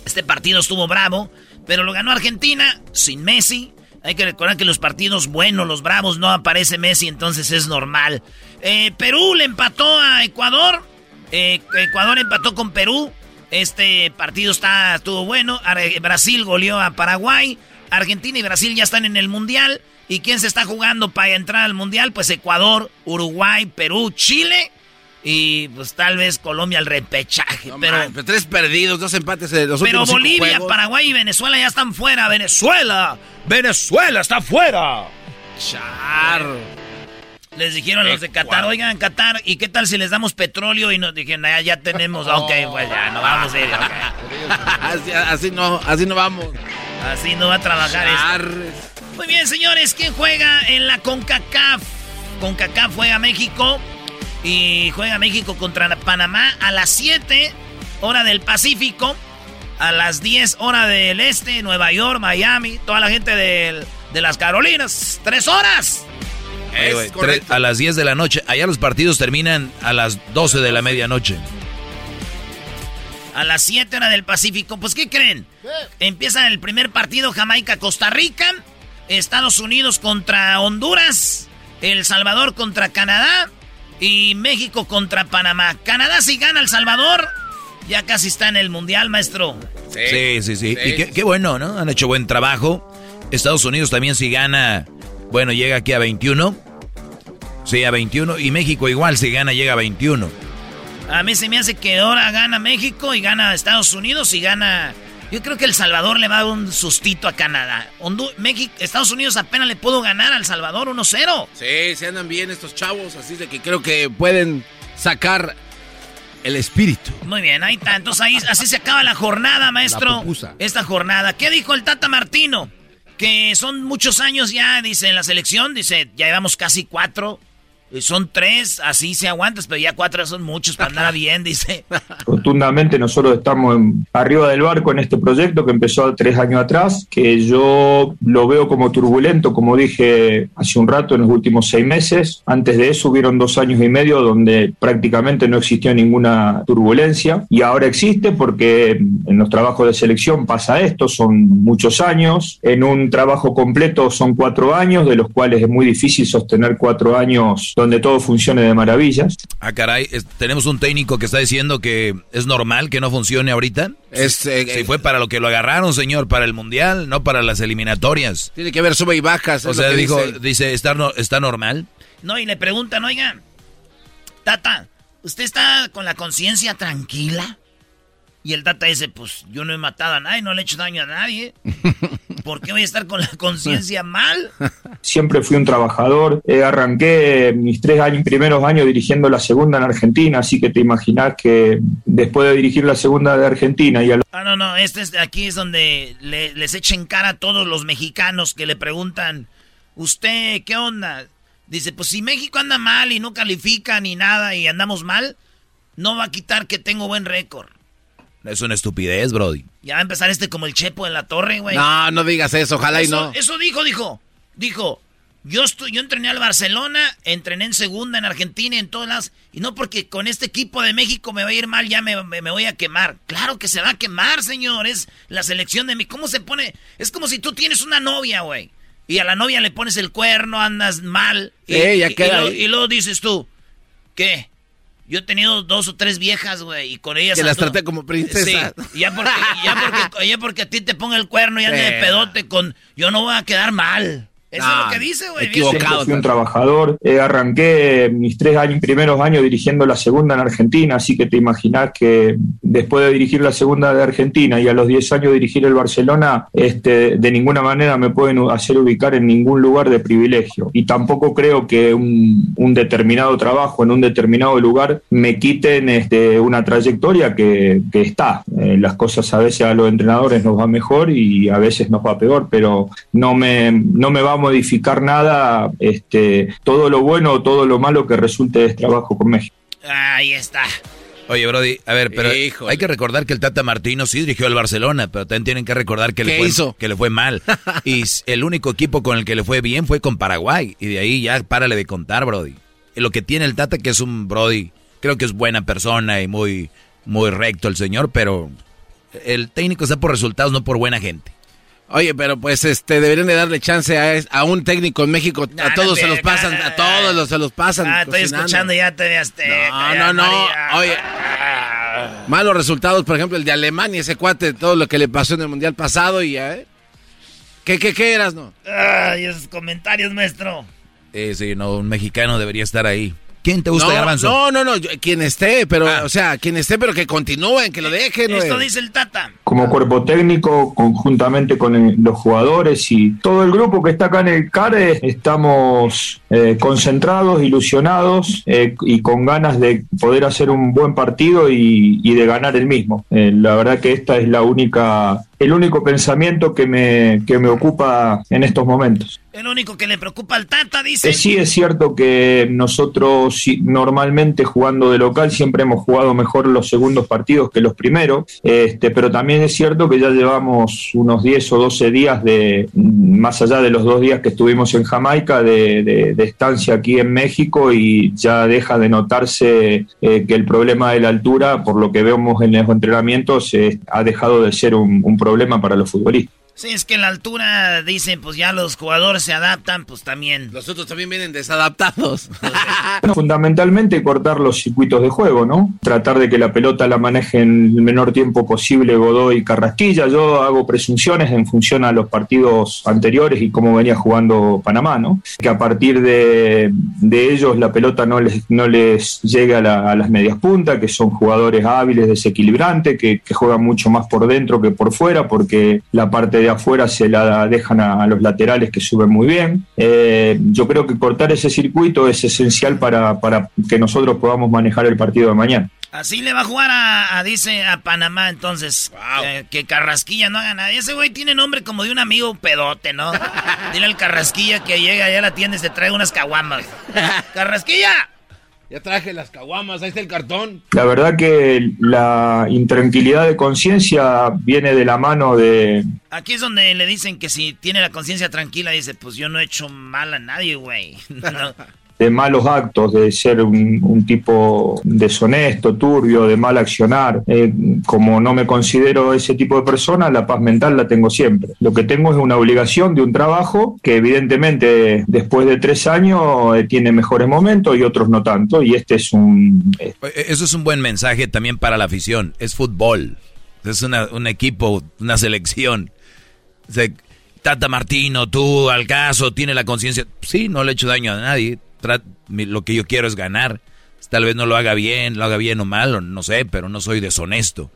Este partido estuvo bravo. Pero lo ganó Argentina sin Messi. Hay que recordar que los partidos buenos, los bravos, no aparece Messi, entonces es normal. Perú le empató a Ecuador. Ecuador empató con Perú. Este partido estuvo bueno. Brasil goleó a Paraguay. Argentina y Brasil ya están en el Mundial. ¿Y quién se está jugando para entrar al Mundial? Pues Ecuador, Uruguay, Perú, Chile. Y pues tal vez Colombia al repechaje. No, pero 3 perdidos, 2 empates en los últimos 5 juegos. Pero Bolivia, Paraguay y Venezuela ya están fuera. ¡Venezuela está fuera! ¡Charro! Les dijeron a los de Qatar, oigan, Qatar, ¿y qué tal si les damos petróleo? Y nos dijeron, ya tenemos, ok, pues ya, no vamos a ir. Okay. así no vamos. Así no va a trabajar esto. Muy bien, señores, ¿quién juega en la CONCACAF? CONCACAF juega México. Y juega México contra Panamá a las 7, hora del Pacífico. A las 10, hora del Este, Nueva York, Miami. Toda la gente de las Carolinas. ¡3 horas! Oye, wey, a las 10 de la noche. Allá los partidos terminan a las 12 de la medianoche. A las 7, hora del Pacífico. Pues, ¿qué creen? Empieza el primer partido Jamaica-Costa Rica. Estados Unidos contra Honduras. El Salvador contra Canadá. Y México contra Panamá. Canadá, si gana El Salvador, ya casi está en el Mundial, maestro. Sí. Y qué bueno, ¿no? Han hecho buen trabajo. Estados Unidos también si gana, bueno, llega aquí a 21. Sí, a 21. Y México igual, si gana, llega a 21. A mí se me hace que ahora gana México y gana Estados Unidos y gana... Yo creo que El Salvador le va a dar un sustito a Canadá. Estados Unidos apenas le pudo ganar a El Salvador 1-0. Sí, se andan bien estos chavos, así de que creo que pueden sacar el espíritu. Muy bien, ahí está. Entonces ahí, así se acaba la jornada, maestro. Esta jornada. ¿Qué dijo el Tata Martino? Que son muchos años ya, dice, en la selección. Dice, ya llevamos casi 4. Son 3, así se aguantas, pero ya 4 son muchos para andar bien, dice. Rotundamente nosotros estamos arriba del barco en este proyecto que empezó 3 años atrás, que yo lo veo como turbulento, como dije hace un rato, en los últimos 6 meses. Antes de eso hubieron 2 años y medio donde prácticamente no existió ninguna turbulencia, y ahora existe porque en los trabajos de selección pasa esto, son muchos años. En un trabajo completo son 4 años, de los cuales es muy difícil sostener 4 años donde todo funcione de maravillas. Ah, caray, tenemos un técnico que está diciendo que es normal que no funcione ahorita. Si fue para lo que lo agarraron, señor, para el Mundial, no para las eliminatorias. Tiene que haber sube y bajas. O sea, dijo, dice, ¿está normal? No, y le preguntan, oiga, Tata, ¿usted está con la conciencia tranquila? Y el Tata dice, pues yo no he matado a nadie, no le he hecho daño a nadie. ¿Por qué voy a estar con la conciencia mal? Siempre fui un trabajador. Arranqué mis 3 primeros años dirigiendo la segunda en Argentina, así que te imaginas que después de dirigir la segunda de Argentina... aquí es donde les echen cara a todos los mexicanos que le preguntan, ¿usted qué onda? Dice, pues si México anda mal y no califica ni nada y andamos mal, no va a quitar que tengo buen récord. Es una estupidez, brody. Ya va a empezar como el Chepo en la torre, güey. No, no digas eso, ojalá eso, y no. Eso dijo, yo entrené al Barcelona, entrené en segunda, en Argentina, en todas las... Y no porque con este equipo de México me va a ir mal, ya me voy a quemar. Claro que se va a quemar, señor, es la selección de ¿Cómo se pone? Es como si tú tienes una novia, güey, y a la novia le pones el cuerno, andas mal. Y luego dices tú, ¿qué? Yo he tenido 2 o 3 viejas, güey, y con ellas... Que las traté como princesas. Sí, ya porque a ti te ponga el cuerno y ande de pedote con... Yo no voy a quedar mal. Eso es lo que dice, güey. Equivocado. Fui un trabajador. Arranqué mis 3 primeros años dirigiendo la segunda en Argentina, así que te imaginas que después de dirigir la segunda de Argentina y a los 10 años dirigir el Barcelona, de ninguna manera me pueden hacer ubicar en ningún lugar de privilegio. Y tampoco creo que un determinado trabajo en un determinado lugar me quiten una trayectoria que está. Las cosas a veces a los entrenadores nos va mejor y a veces nos va peor, pero no me va a modificar nada, todo lo bueno o todo lo malo que resulte de este trabajo con México. Ahí está. Oye, brody, a ver, pero híjole, hay que recordar que el Tata Martino sí dirigió al Barcelona, pero también tienen que recordar que le fue mal. Y el único equipo con el que le fue bien fue con Paraguay, y de ahí ya párale de contar, brody. Lo que tiene el Tata, que es un brody, creo que es buena persona y muy, muy recto el señor, pero el técnico está por resultados, no por buena gente. Oye, pero pues deberían de darle chance a un técnico en México. A todos se los pasan, a todos se los pasan. Estoy escuchando ya TV Azteca. No. Oye, malos resultados, por ejemplo, el de Alemania, ese cuate, todo lo que le pasó en el Mundial pasado y ya, ¿Qué eras, no? Ay, esos comentarios, maestro. Sí, no, un mexicano debería estar ahí. ¿Quién te gusta, Garbanzo? No, quien esté, pero, que continúen, que lo dejen. Esto dice el Tata. Como cuerpo técnico, conjuntamente con los jugadores y todo el grupo que está acá en el CARE, estamos concentrados, ilusionados y con ganas de poder hacer un buen partido y de ganar el mismo. La verdad que esta es la única el único pensamiento que me ocupa en estos momentos. El único que le preocupa al Tata, dice. Sí, es cierto que nosotros normalmente jugando de local siempre hemos jugado mejor los segundos partidos que los primeros, pero también es cierto que ya llevamos unos 10 o 12 días, más allá de los 2 días que estuvimos en Jamaica, de estancia aquí en México, y ya deja de notarse que el problema de la altura, por lo que vemos en los entrenamientos, ha dejado de ser un problema para los futbolistas. Sí, es que la altura, dicen, pues ya los jugadores se adaptan, pues también. Los otros también vienen desadaptados. Bueno, fundamentalmente cortar los circuitos de juego, ¿no? Tratar de que la pelota la maneje en el menor tiempo posible Godoy y Carrasquilla. Yo hago presunciones en función a los partidos anteriores y cómo venía jugando Panamá, ¿no? Que a partir de ellos la pelota no les llega a las medias puntas, que son jugadores hábiles, desequilibrantes, que juegan mucho más por dentro que por fuera, porque la parte de afuera se la dejan a los laterales, que suben muy bien. Yo creo que cortar ese circuito es esencial para que nosotros podamos manejar el partido de mañana. Así le va a jugar a Panamá, entonces. Wow. Que Carrasquilla no haga nada. Ese güey tiene nombre como de un amigo pedote, ¿no? Dile al Carrasquilla que llega allá a la tienda y se trae unas caguamas. ¡Carrasquilla! Ya traje las caguamas, ahí está el cartón. La verdad que la intranquilidad de conciencia viene de la mano de... Aquí es donde le dicen que si tiene la conciencia tranquila, dice, pues yo no he hecho mal a nadie, güey. No. De malos actos, de ser un tipo deshonesto, turbio, de mal accionar. Como no me considero ese tipo de persona, la paz mental la tengo siempre. Lo que tengo es una obligación de un trabajo que evidentemente después de 3 años tiene mejores momentos y otros no tanto, y este es un... Eso es un buen mensaje también para la afición. Es fútbol, es un equipo, una selección. O sea, Tata Martino, tú, al caso, tiene la conciencia. Sí, no le he hecho daño a nadie. Lo que yo quiero es ganar. Tal vez no lo haga bien o mal, no sé, pero no soy deshonesto.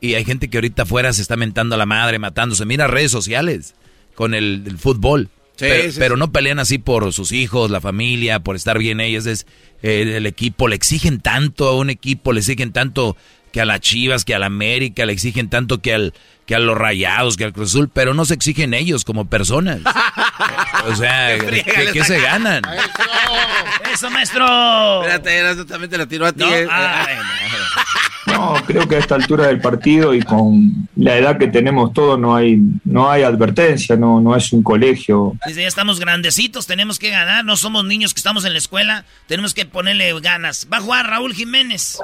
Y hay gente que ahorita afuera se está mentando a la madre, matándose. Mira redes sociales con el fútbol. Sí, pero no pelean así por sus hijos, la familia, por estar bien ellos. El equipo, le exigen tanto a un equipo, le exigen tanto que a las Chivas, que a la América, le exigen tanto que a los Rayados, que al Cruz Azul, pero no se exigen ellos como personas. O sea, ¿qué se ganan? ¡Eso, maestro! Espérate, eso también te la tiro a ti. No, creo que a esta altura del partido y con la edad que tenemos todos no hay advertencia, no es un colegio. Desde ya estamos grandecitos, tenemos que ganar, no somos niños que estamos en la escuela, tenemos que ponerle ganas. Va a jugar Raúl Jiménez.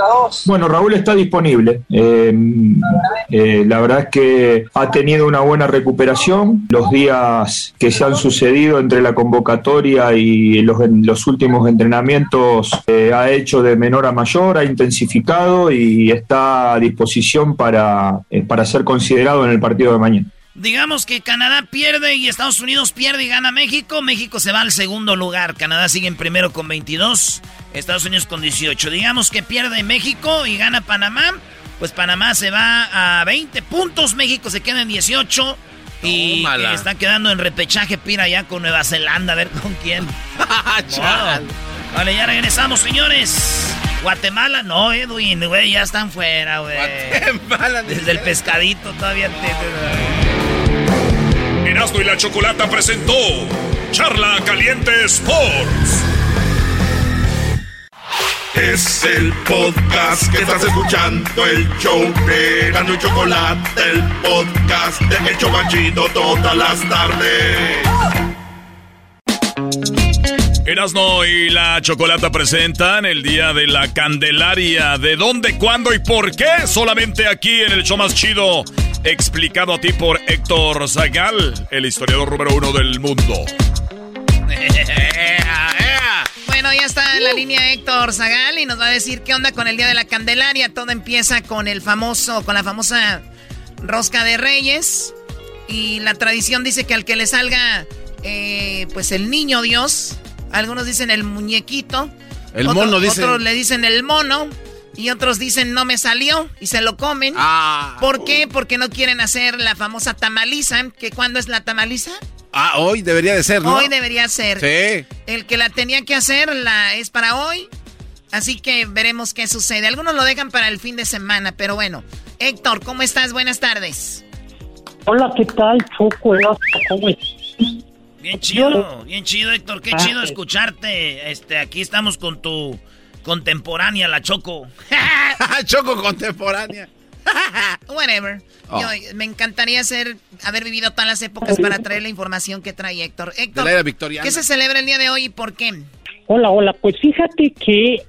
Bueno, Raúl está disponible. La verdad es que ha tenido una buena recuperación. Los días que se han sucedido entre la convocatoria y los últimos entrenamientos ha hecho de menor a mayor, ha intensificado y está a disposición para ser considerado en el partido de mañana. Digamos que Canadá pierde y Estados Unidos pierde y gana México. México se va al segundo lugar. Canadá sigue en primero con 22, Estados Unidos con 18. Digamos que pierde México y gana Panamá. Pues Panamá se va a 20 puntos, México se queda en 18. Y tómala. Está quedando en repechaje, Pira, ya con Nueva Zelanda, a ver con quién. Wow. Vale, ya regresamos, señores. Guatemala, no, Edwin, güey, ya están fuera, güey. Guatemala. Desde el pescadito todavía te... Erasmo y la Chocolata presentó Charla Caliente Sports. Es el podcast que estás escuchando, el show de Erasmo y Chocolate, el podcast de El Chobachito todas las tardes. Erasmo y la Chocolata presentan el Día de la Candelaria. ¿De dónde, cuándo y por qué? Solamente aquí en el show más chido, explicado a ti por Héctor Zagal, el historiador número 1 del mundo. Bueno, ya está en la línea Héctor Zagal y nos va a decir qué onda con el Día de la Candelaria. Todo empieza con la famosa Rosca de Reyes. Y la tradición dice que al que le salga, pues el niño Dios. Algunos dicen el muñequito. El mono dicen. Otros le dicen el mono. Y otros dicen no me salió y se lo comen. Ah. ¿Por qué? Porque no quieren hacer la famosa tamaliza. ¿Que cuándo es la tamaliza? Ah, hoy debería de ser, ¿no? Hoy debería ser. Sí. El que la tenía que hacer es para hoy. Así que veremos qué sucede. Algunos lo dejan para el fin de semana, pero bueno. Héctor, ¿cómo estás? Buenas tardes. Hola, ¿qué tal, Choco? ¿Cómo estás? Bien chido, Héctor. Qué chido escucharte. Aquí estamos con tu contemporánea, la Choco. Choco contemporánea. Whatever. Oh. Yo, me encantaría haber vivido todas las épocas para traer la información que trae Héctor. Héctor, de la era victoriana. ¿Qué se celebra el día de hoy y por qué? Hola, pues fíjate que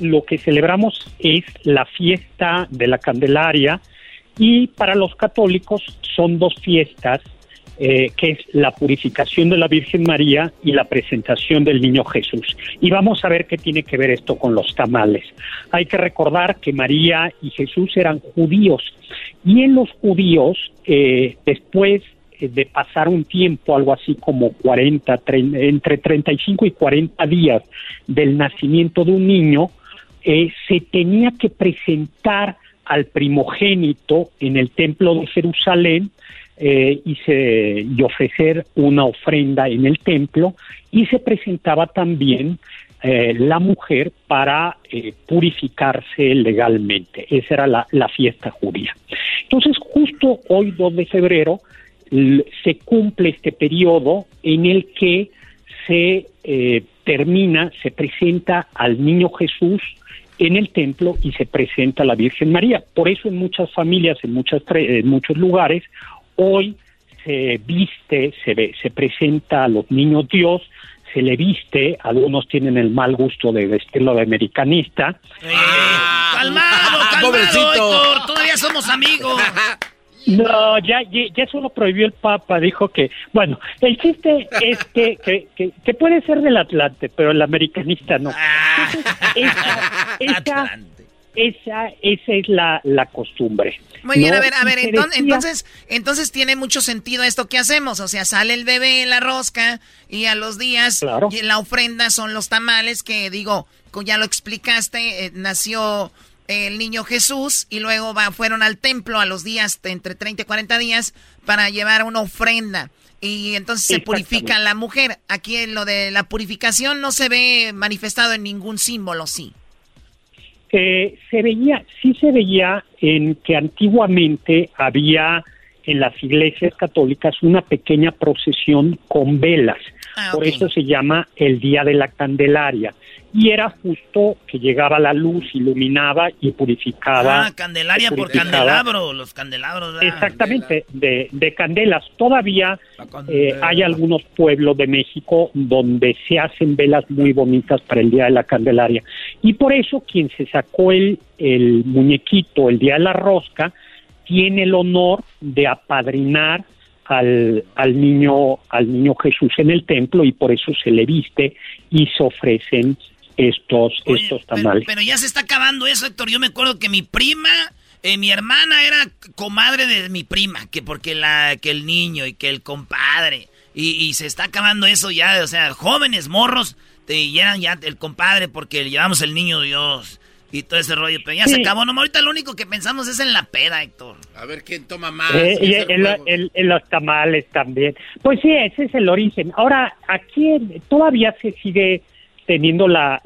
lo que celebramos es la fiesta de la Candelaria, y para los católicos son dos fiestas, que es la purificación de la Virgen María y la presentación del niño Jesús. Y vamos a ver qué tiene que ver esto con los tamales. Hay que recordar que María y Jesús eran judíos, y en los judíos, después de pasar un tiempo, algo así como entre 35 y 40 días del nacimiento de un niño, se tenía que presentar al primogénito en el templo de Jerusalén, y ofrecer una ofrenda en el templo, y se presentaba también la mujer para purificarse legalmente. Esa era la fiesta judía. Entonces, justo hoy, 2 de febrero, se cumple este periodo en el que se presenta al niño Jesús en el templo y se presenta a la Virgen María. Por eso en muchas familias, en muchos lugares, hoy se viste, se presenta a los niños Dios, se le viste. Algunos tienen el mal gusto de vestirlo de americanista. ¡Calmado, Héctor! Todavía somos amigos. No, ya eso lo prohibió el Papa, dijo que... Bueno, el chiste es que puede ser del Atlante, pero el americanista no. Entonces, esa es la costumbre. Muy bien, a ver, entonces tiene mucho sentido esto que hacemos. O sea, sale el bebé en la rosca y a los días, claro, la ofrenda son los tamales, que digo, ya lo explicaste, nació el niño Jesús, y luego fueron al templo a los días, entre 30 y 40 días, para llevar una ofrenda. Y entonces se purifica la mujer. Aquí en lo de la purificación no se ve manifestado en ningún símbolo, ¿sí? Se veía en que antiguamente había en las iglesias católicas una pequeña procesión con velas. Por eso se llama el Día de la Candelaria. Y era justo que llegaba la luz, iluminaba y purificaba. Candelaria por candelabro, los candelabros. Exactamente, de candelas. Todavía hay algunos pueblos de México donde se hacen velas muy bonitas para el Día de la Candelaria. Y por eso quien se sacó el muñequito el Día de la Rosca tiene el honor de apadrinar al niño Jesús en el templo, y por eso se le viste y se ofrecen estos tamales. Pero ya se está acabando eso, Héctor. Yo me acuerdo que mi prima, mi hermana era comadre de mi prima, que el niño y que el compadre, y se está acabando eso ya. O sea, jóvenes morros, ya el compadre porque llevamos el niño Dios y todo ese rollo, pero ya se acabó. No, ahorita lo único que pensamos es en la peda, Héctor. A ver quién toma más. En los tamales también. Pues sí, ese es el origen. Ahora, aquí todavía se sigue teniendo la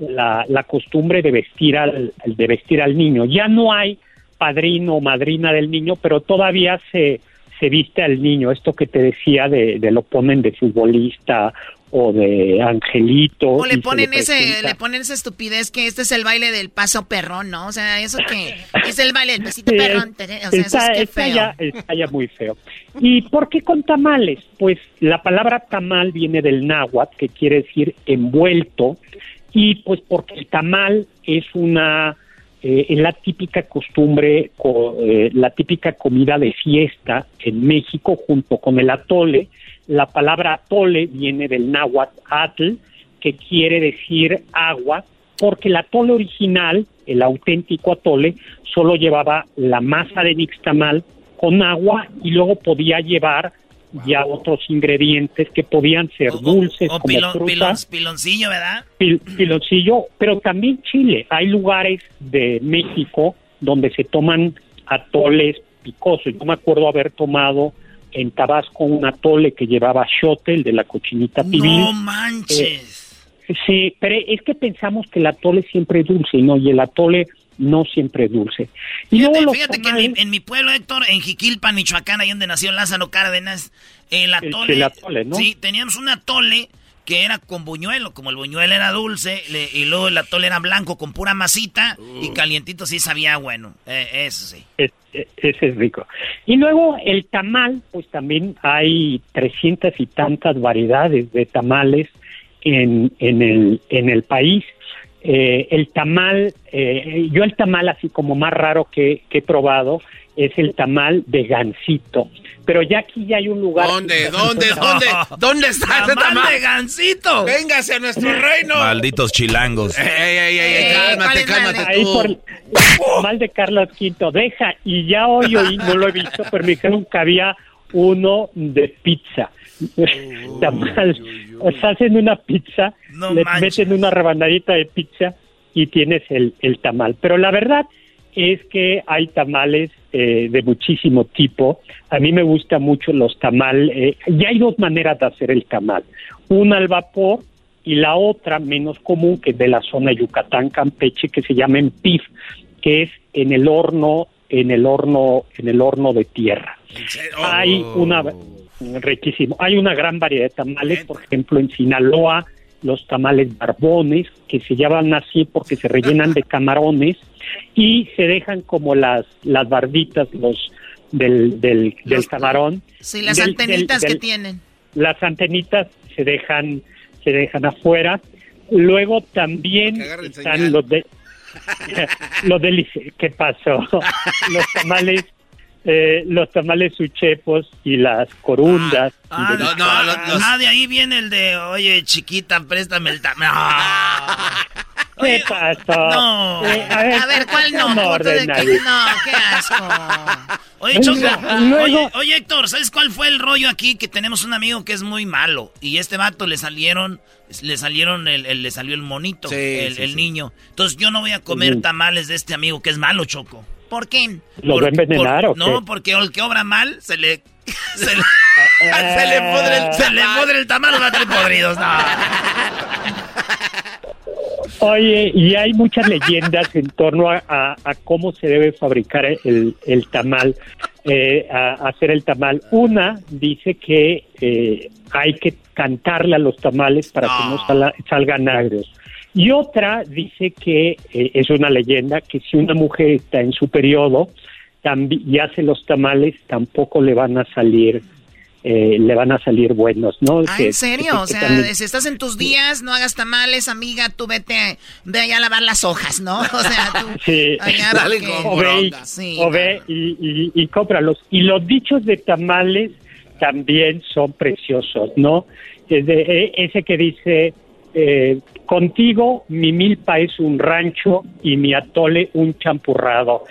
costumbre de vestir al niño. Ya no hay padrino o madrina del niño, pero todavía se viste al niño. Esto que te decía de lo ponen de futbolista o de angelito. O le ponen esa estupidez que este es el baile del paso perrón, ¿no? O sea, eso que es el baile del pasito perrón. O sea, está ya muy feo. ¿Y por qué con tamales? Pues la palabra tamal viene del náhuatl, que quiere decir envuelto, y pues porque el tamal es la típica costumbre, la típica comida de fiesta en México, junto con el atole. La palabra atole viene del náhuatl atl, que quiere decir agua, porque el atole original, el auténtico atole, solo llevaba la masa de nixtamal con agua, y luego podía llevar ya otros ingredientes que podían ser dulces, como frutas. Piloncillo, ¿verdad? Piloncillo, pero también chile. Hay lugares de México donde se toman atoles picosos. Yo me acuerdo haber tomado en Tabasco un atole que llevaba chote, el de la cochinita pibil. ¡No manches! Sí, pero es que pensamos que el atole siempre es dulce, ¿no? Y el atole no siempre es dulce. Fíjate, que en mi pueblo, Héctor, en Jiquilpan, Michoacán, ahí donde nació Lázaro Cárdenas, el atole, ¿no? Sí, teníamos un atole que era con buñuelo, como el buñuelo era dulce, y luego el atole era blanco con pura masita, y calientito sí sabía bueno, eso sí. Ese es rico. Y luego el tamal, pues también hay 300 y tantas variedades de tamales en el país. El tamal, yo el tamal así como más raro que he probado es el tamal de gansito. Pero ya aquí ya hay un lugar. ¿Dónde está ese tamal de gansito? Véngase a nuestro reino. Malditos chilangos. Cálmate ahí tú. El tamal de Carlos V, deja. Y ya hoy no lo he visto, pero me dijeron que había uno de pizza. Tamal. O sea, hacen una pizza, meten una rebanadita de pizza y tienes el tamal. Pero la verdad es que hay tamales de muchísimo tipo. A mí me gusta mucho los tamales. Y hay dos maneras de hacer el tamal. Una al vapor y la otra, menos común, que es de la zona de Yucatán, Campeche, que se llama empif, que es en el horno de tierra. Hay una... riquísimo. Hay una gran variedad de tamales, por ejemplo, en Sinaloa, los tamales barbones, que se llaman así porque se rellenan de camarones y se dejan como las barbitas del camarón. Sí, las antenitas que tienen. Las antenitas se dejan afuera. Luego también están ¿qué pasó? Los tamales uchepos y las corundas. De ahí viene el de, oye, chiquita, préstame el tamal. No. ¿Qué pasó? No. A ver, ¿cuál no? No, qué asco. Oye, Choco, oye, Héctor, ¿sabes cuál fue el rollo aquí? Que tenemos un amigo que es muy malo y este vato le salió el monito, niño. Entonces yo no voy a comer tamales de este amigo que es malo, Choco. ¿Por qué? ¿Lo va a envenenar o qué? No, porque el que obra mal se le pudre el tamal, va a tener podridos. No. Oye, y hay muchas leyendas en torno a cómo se debe fabricar el tamal, hacer el tamal. Una dice que hay que cantarle a los tamales para que no salgan agrios. Y otra dice que es una leyenda que si una mujer está en su periodo y hace los tamales, tampoco le van a salir buenos, ¿no? ¿En serio? O sea, también... si estás en tus días, no hagas tamales, amiga, tú ve allá a lavar las hojas, ¿no? O sea, tú... Sí. Allá ve y cómpralos. Y los dichos de tamales también son preciosos, ¿no? Ese que dice... contigo mi milpa es un rancho y mi atole un champurrado.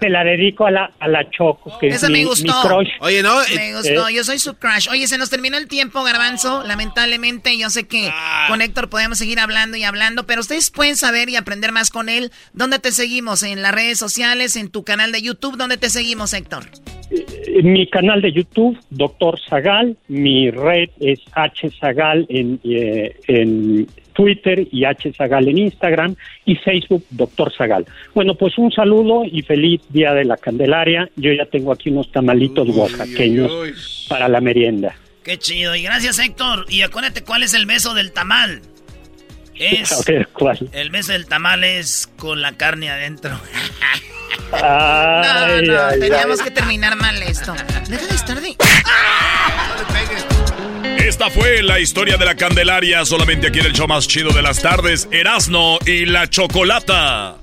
Se la dedico a la Choco, que esa es mi crush. Oye, no, me gustó, yo soy su crush. Oye, se nos terminó el tiempo, Garbanzo, lamentablemente. Yo sé que con Héctor podemos seguir hablando y hablando, pero ustedes pueden saber y aprender más con él. ¿Dónde te seguimos? ¿En las redes sociales? ¿En tu canal de YouTube? ¿Dónde te seguimos, Héctor? Mi canal de YouTube, Doctor Zagal. Mi red es HZagal en Twitter y HZagal en Instagram. Y Facebook, Doctor Zagal. Bueno, pues un saludo y feliz Día de la Candelaria. Yo ya tengo aquí unos tamalitos oaxaqueños para la merienda. ¡Qué chido! Y gracias, Héctor. Y acuérdate cuál es el beso del tamal. A ver, ¿cuál? El beso del tamal es con la carne adentro. No, teníamos que terminar mal esto. Deja de estar de... Esta fue la historia de la Candelaria, solamente aquí en el show más chido de las tardes, Erasmo y la Chocolata.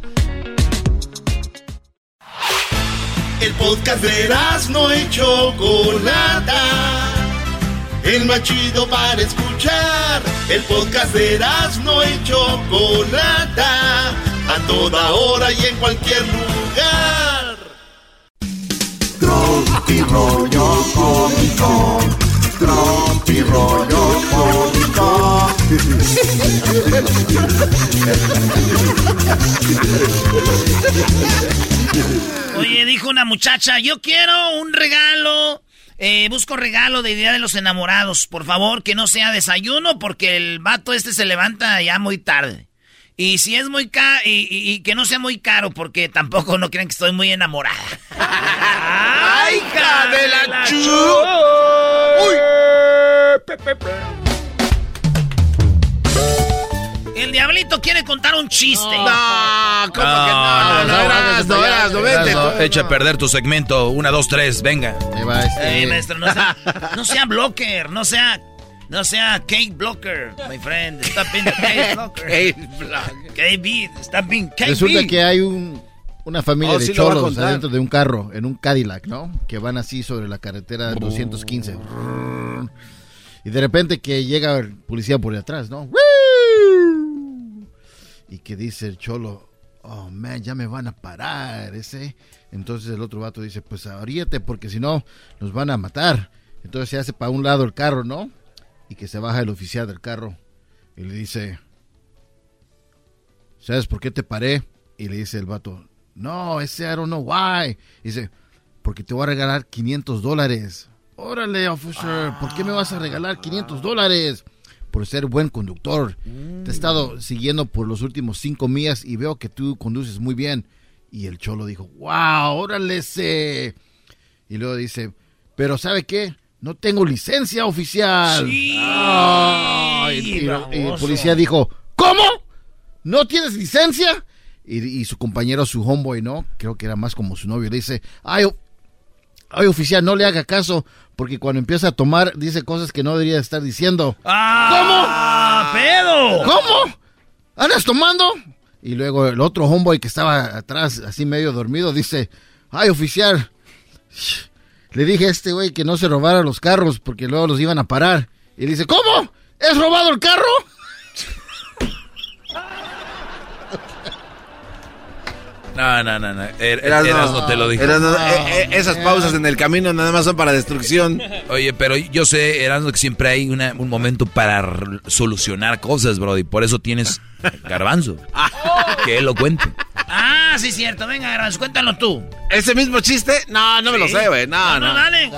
El podcast de Erasmo y Chocolata, el más chido para escuchar. El podcast de Erasmo y Chocolata, a toda hora y en cualquier lugar. Tropirollo cómico, tropirollo cómico. Oye, dijo una muchacha, yo quiero un regalo. Busco regalo de Día de los Enamorados. Por favor, que no sea desayuno, porque el vato este se levanta ya muy tarde. Y si es muy caro, y que no sea muy caro, porque tampoco no crean que estoy muy enamorada. ¡Ay, hija de la chu! El Diablito quiere contar un chiste. No, ¿cómo que no? No, vete. Echa a perder tu segmento. 1, 2, 3, venga. Ahí va este. Maestro, no sea blocker, no sea cake blocker, my friend. Stop being a cake blocker. Cake beat. Resulta que hay una familia de cholos adentro de un carro, en un Cadillac, ¿no? Que van así sobre la carretera 215. Y de repente que llega el policía por detrás, ¿no? Y que dice el cholo, oh, man, ya me van a parar ese. Entonces el otro vato dice, pues ahorita, porque si no, nos van a matar. Entonces se hace para un lado el carro, ¿no? Y que se baja el oficial del carro y le dice, ¿sabes por qué te paré? Y le dice el vato, no, I don't know why. Y dice, porque te voy a regalar $500. Órale, officer, ¿por qué me vas a regalar $500? Por ser buen conductor. Te he estado siguiendo por los últimos 5 millas y veo que tú conduces muy bien. Y el cholo dijo, wow, órale. Y luego dice, pero ¿sabe qué? No tengo licencia oficial. Sí. Oh, y el policía dijo, ¿cómo? ¿No tienes licencia? Y su compañero, su homeboy, ¿no? Creo que era más como su novio. Le dice, ay, oficial, no le haga caso, porque cuando empieza a tomar, dice cosas que no debería estar diciendo. ¿Cómo? ¡Pedo! ¿Cómo? ¿Andas tomando? Y luego el otro homeboy que estaba atrás, así medio dormido, dice, ay, oficial, le dije a este güey que no se robara los carros porque luego los iban a parar. Y le dice, ¿cómo? ¿Es robado el carro? No. Erasmo, te lo dije. Erasmo, esas pausas en el camino nada más son para destrucción. Oye, pero yo sé, Erasmo, que siempre hay un momento para solucionar cosas, brody. Por eso tienes Garbanzo. Que él lo cuente. Ah, sí, cierto. Venga, Garbanzo, cuéntalo tú. ¿Ese mismo chiste? No, me lo sé, güey. No, dale.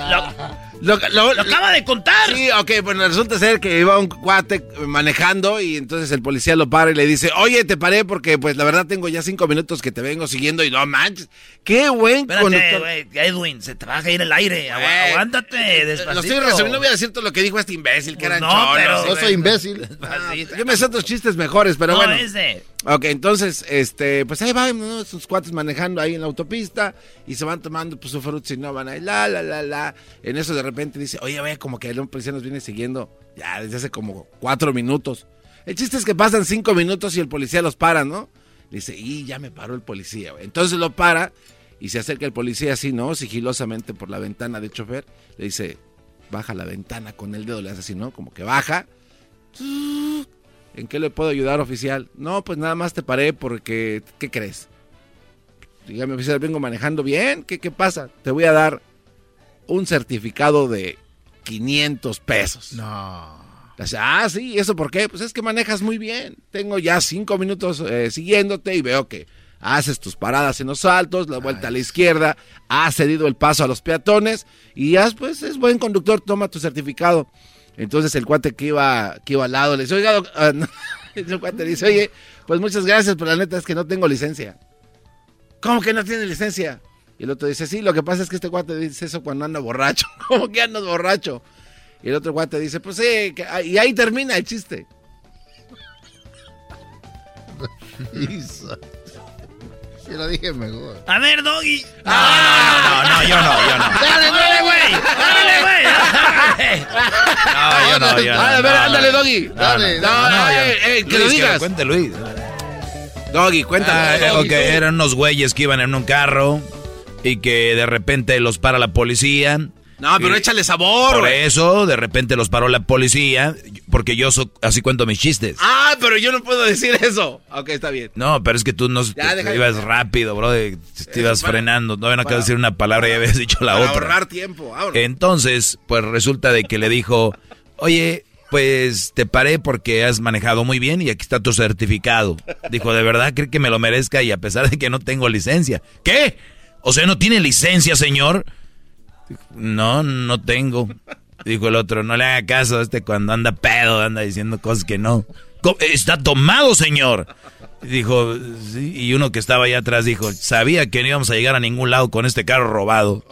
Lo acaba de contar. Sí, ok, bueno, resulta ser que iba un cuate manejando y entonces el policía lo para y le dice, oye, te paré porque pues la verdad tengo ya 5 minutos que te vengo siguiendo y no manches. ¡Qué buen conductor! Güey, Edwin, se te va a caer el aire. Aguántate, despacito. Lo estoy resumiendo, voy a decir todo lo que dijo este imbécil, que eran cholos. Pero yo soy imbécil. Yo me sé otros chistes mejores, pero bueno. Ese. Ok, entonces, pues ahí van, ¿no? Sus cuates manejando ahí en la autopista y se van tomando pues su fruta y no van ahí, la. En eso de repente dice, oye, vaya, como que el policía nos viene siguiendo ya desde hace como 4 minutos. El chiste es que pasan 5 minutos y el policía los para, ¿no? Le dice, y ya me paró el policía, güey. Entonces lo para y se acerca el policía así, ¿no? Sigilosamente por la ventana del chofer. Le dice, baja la ventana con el dedo, le hace así, ¿no? Como que baja. ¿En qué le puedo ayudar, oficial? No, pues nada más te paré porque, ¿qué crees? Dígame, oficial, vengo manejando bien, ¿qué pasa? Te voy a dar un certificado de $500. No. Sí, ¿eso por qué? Pues es que manejas muy bien. Tengo ya 5 minutos siguiéndote y veo que haces tus paradas en los altos, la vuelta a la izquierda, has cedido el paso a los peatones y ya, pues, es buen conductor, toma tu certificado. Entonces el cuate que iba al lado le dice, oiga, el cuate le dice, oye, pues muchas gracias, pero la neta es que no tengo licencia. ¿Cómo que no tiene licencia? Y el otro dice, sí, lo que pasa es que este cuate dice eso cuando anda borracho. ¿Cómo que andas borracho? Y el otro cuate dice, pues sí, y ahí termina el chiste. Yo lo dije mejor. A ver, Doggy. No, yo no. Dale, güey. No, yo no. A ver, ándale, Doggy. Dale. No, que lo digas. Cuente, Luis. Doggy, cuéntame. Ok, eran unos güeyes que iban en un carro y que de repente los para la policía. No, pero échale sabor. Por eso, de repente los paró la policía, porque yo así cuento mis chistes. Ah, pero yo no puedo decir eso. Ok, está bien. No, pero es que tú no te ibas rápido, bro. Te ibas frenando. No habían acabado de decir una palabra y habías dicho la otra. Para ahorrar tiempo. Entonces, pues resulta de que le dijo, oye, pues te paré porque has manejado muy bien y aquí está tu certificado. Dijo, ¿de verdad cree que me lo merezca? Y a pesar de que no tengo licencia. ¿Qué? O sea, ¿no tiene licencia, señor? No tengo. Dijo el otro, no le haga caso a este cuando anda pedo, anda diciendo cosas que no. Está tomado, señor. Dijo, y uno que estaba allá atrás dijo, sabía que no íbamos a llegar a ningún lado con este carro robado.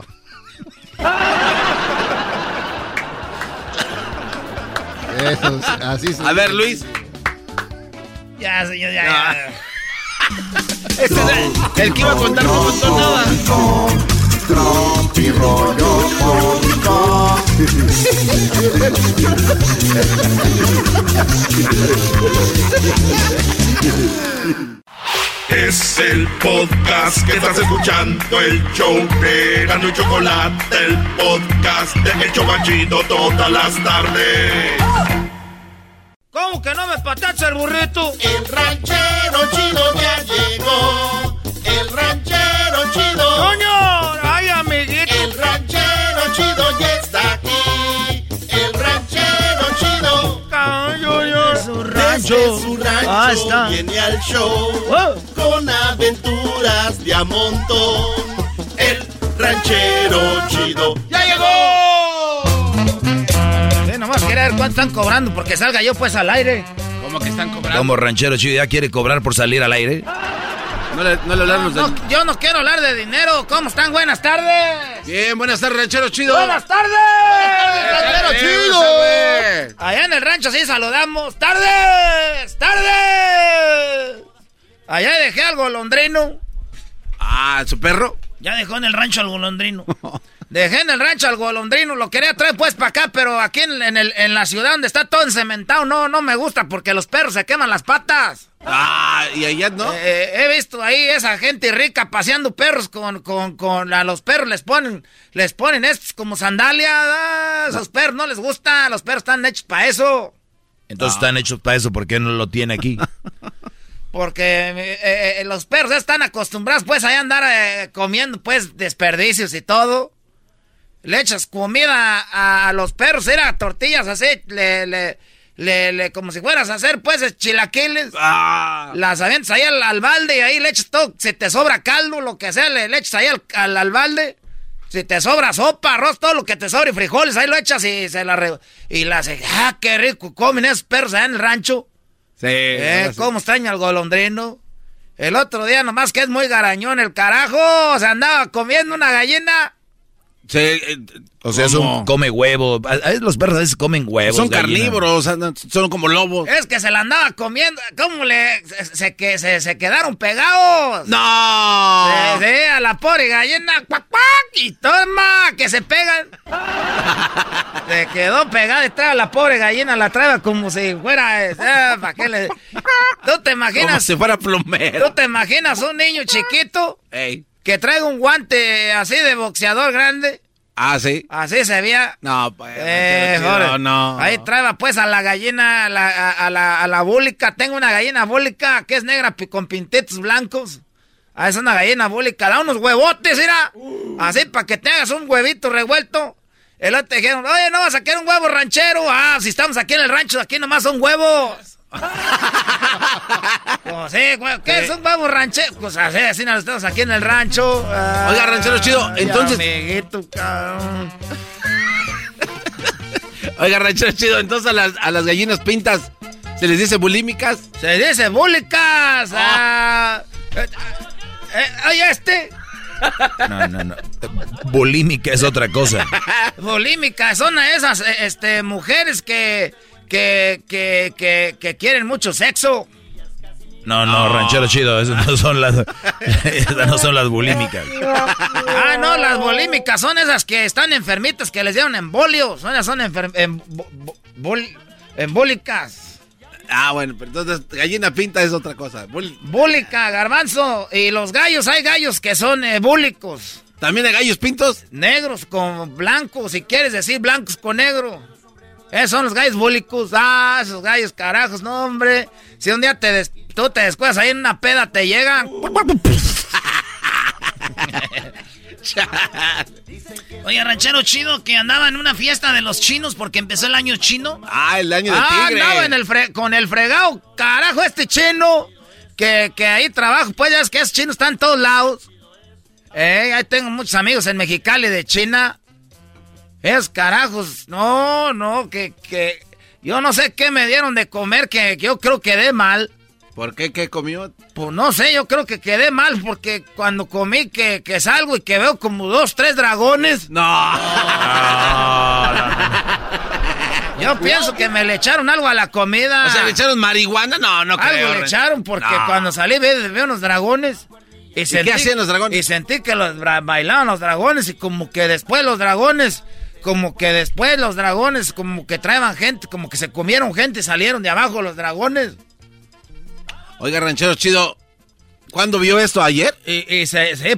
Eso, así a ver, Luis. Ya, señor, ya. Este es el que iba a contar un montón nada. Trompirollo cómico. Es el podcast que estás escuchando, el show de Erasmo y Chocolate, el podcast de El Chobachito todas las tardes. ¿Cómo que no me patacha el burrito? El ranchero chido ya llegó. El ranchero chido. ¡Coño! ¡Ay, amiguito! El ranchero chido ya está aquí. El ranchero chido. ¡Caño, yo! Su rancho. Desde su rancho está. Viene al show. Con aventuras de a montón. El ranchero chido ya llegó. Nomás quiere ver cuánto están cobrando porque salga yo pues al aire. ¿Cómo que están cobrando? Como ranchero chido ya quiere cobrar por salir al aire. Yo no quiero hablar de dinero. ¿Cómo están? Buenas tardes. Bien, buenas tardes, ranchero chido. Buenas tardes, ranchero chido. Allá en el rancho sí saludamos. ¡Tardes! ¡Tardes! Allá dejé al golondrino. Ah, ¿su perro? Ya dejó en el rancho al golondrino. Dejé en el rancho al golondrino, lo quería traer pues para acá, pero aquí en la ciudad donde está todo encementado, no me gusta porque los perros se queman las patas. Ah, ¿y allá no? He visto ahí esa gente rica paseando perros con a los perros les ponen estos como sandalias, esos perros no les gusta, los perros están hechos para eso. Entonces están hechos para eso, ¿por qué no lo tiene aquí? Porque los perros están acostumbrados pues a andar comiendo pues desperdicios y todo. Le echas comida a los perros, era tortillas así, como si fueras a hacer pues chilaquiles. Ah. Las avientas ahí al balde y ahí le echas todo, si te sobra caldo, lo que sea, le echas ahí al balde. Si te sobra sopa, arroz, todo lo que te sobra y frijoles, ahí lo echas y ¡ah, qué rico! Comen esos perros allá en el rancho. Sí. ¿Cómo extraño al golondrino? El otro día nomás que es muy garañón el carajo, se andaba comiendo una gallina. Sí, o sea, come huevo. Los perros a veces comen huevos. Son carnívoros, son como lobos. Es que se la andaba comiendo. ¿Cómo se quedaron pegados? ¡No! Sí, a la pobre gallina. ¡Cuac, cuac! Y toma, que se pegan. Se quedó pegada y trae a la pobre gallina, la trae como si fuera... ¿para qué le...? ¿Tú te imaginas? Como si fuera plomero. ¿Tú te imaginas un niño chiquito? Ey. Que traiga un guante así de boxeador grande. Ah, sí. Así se veía. No, pues. No. Ahí trae pues a la gallina, a la búlica. Tengo una gallina búlica que es negra con pintitos blancos. Ah, es una gallina búlica. Da unos huevotes, mira. Así para que te hagas un huevito revuelto. El otro dijeron, oye, no vas a querer un huevo ranchero. Ah, si estamos aquí en el rancho, aquí nomás son huevos. Pues sí, güey, ¿qué es un huevo ranchero? Pues así nos estamos aquí en el rancho. Oiga, ranchero chido, entonces. Amiguito, cabrón. Oiga, ranchero chido, entonces a las gallinas pintas, ¿se les dice bulímicas? Se les dice búlicas. Oye, No. Bulímica es otra cosa. Bulímica son esas mujeres que quieren mucho sexo. No, ranchero chido, esas no son las bulímicas. Ah, no, las bulímicas son esas que están enfermitas, que les dieron embolio. Embólicas. Ah, bueno, pero entonces gallina pinta es otra cosa. Búlica, garbanzo. Y los gallos, hay gallos que son búlicos. ¿También hay gallos pintos? Negros con blancos, si quieres decir blancos con negro. Esos son los gallos búlicos. Ah, esos gallos carajos, no, hombre. Si un día tú te descuidas ahí en una peda, te llegan. Oye, ranchero chido, que andaba en una fiesta de los chinos porque empezó el año chino. Ah, el año del tigre. Andaba con el fregado, carajo, chino. Que ahí trabajo, pues ya es que esos chinos están en todos lados. Ahí tengo muchos amigos en Mexicali de China. Es carajos, no, que yo no sé qué me dieron de comer, que yo creo que quedé mal. ¿Por qué? ¿Qué comió? Pues no sé, yo creo que quedé mal porque cuando comí que salgo y que veo como 2, 3 dragones. No. Yo pienso que me le echaron algo a la comida. O sea, ¿le echaron marihuana? No, no creo. Algo le echaron porque cuando salí veo unos dragones. ¿Y sentí, qué hacían los dragones? Y sentí que bailaban los dragones y como que después los dragones como que traían gente, como que se comieron gente y salieron de abajo los dragones. Oiga, ranchero chido, ¿cuándo vio esto? ¿Ayer? Sí,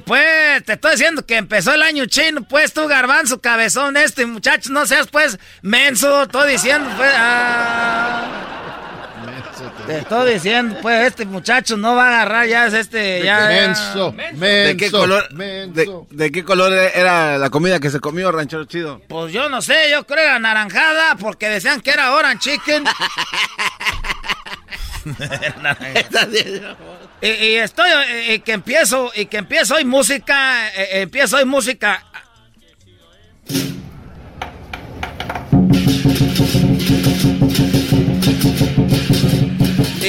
pues, te estoy diciendo que empezó el año chino, pues, tú, garbanzo, cabezón, y muchachos, no seas, pues, menso, estoy diciendo, pues, te estoy diciendo, pues, muchacho no va a agarrar ya, ¿De qué color era la comida que se comió, ranchero chido? Pues yo no sé, yo creo que era anaranjada, porque decían que era orange chicken. Empiezo hoy música. Y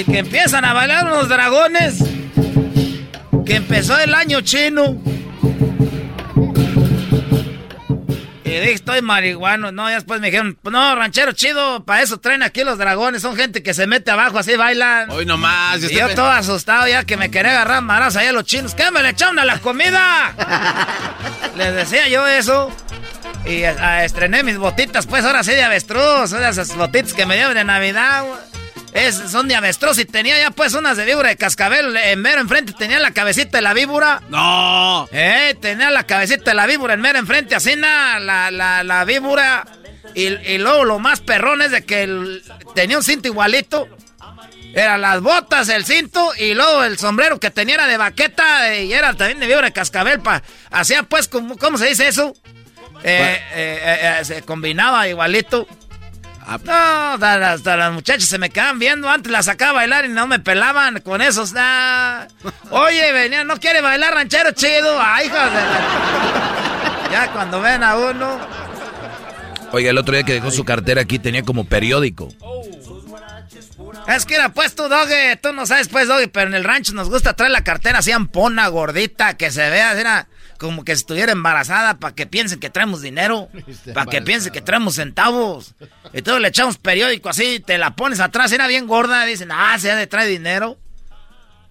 que empiezan a bailar unos dragones. Que empezó el año chino. Y dije, estoy marihuano. No, ya después me dijeron, no, ranchero chido, para eso traen aquí los dragones. Son gente que se mete abajo, así bailan. Hoy nomás. Y yo todo asustado ya que me quería agarrar maras allá los chinos. ¿Qué me le echaron a la comida? Les decía yo eso. Y estrené mis botitas, pues ahora sí de avestruz. Son esas botitas que me dieron de Navidad. Son de avestruz y tenía ya pues unas de víbora de cascabel. En mero enfrente tenía la cabecita de la víbora. ¡No! Tenía la cabecita de la víbora en mero enfrente, así la víbora. Y luego lo más perrón es de que tenía un cinto igualito. Eran las botas, el cinto y luego el sombrero que tenía era de baqueta y era también de víbora de cascabel. Hacía pues, ¿cómo se dice eso? Se combinaba igualito. No, hasta las muchachas se me quedaban viendo. Antes las sacaba a bailar y no me pelaban con esos. Nah. Oye, venían, ¿no quiere bailar ranchero chido? Ay, hija de... Ya cuando ven a uno. Oiga, el otro día que dejó su cartera aquí tenía como periódico. Es que era pues tú, Doggy. Tú no sabes pues, Doggy, pero en el rancho nos gusta traer la cartera así ampona, gordita, que se vea, era como que estuviera embarazada para que piensen que traemos dinero, para que piensen que traemos centavos. Entonces le echamos periódico así, te la pones atrás, era bien gorda, dicen, se ha de traer dinero.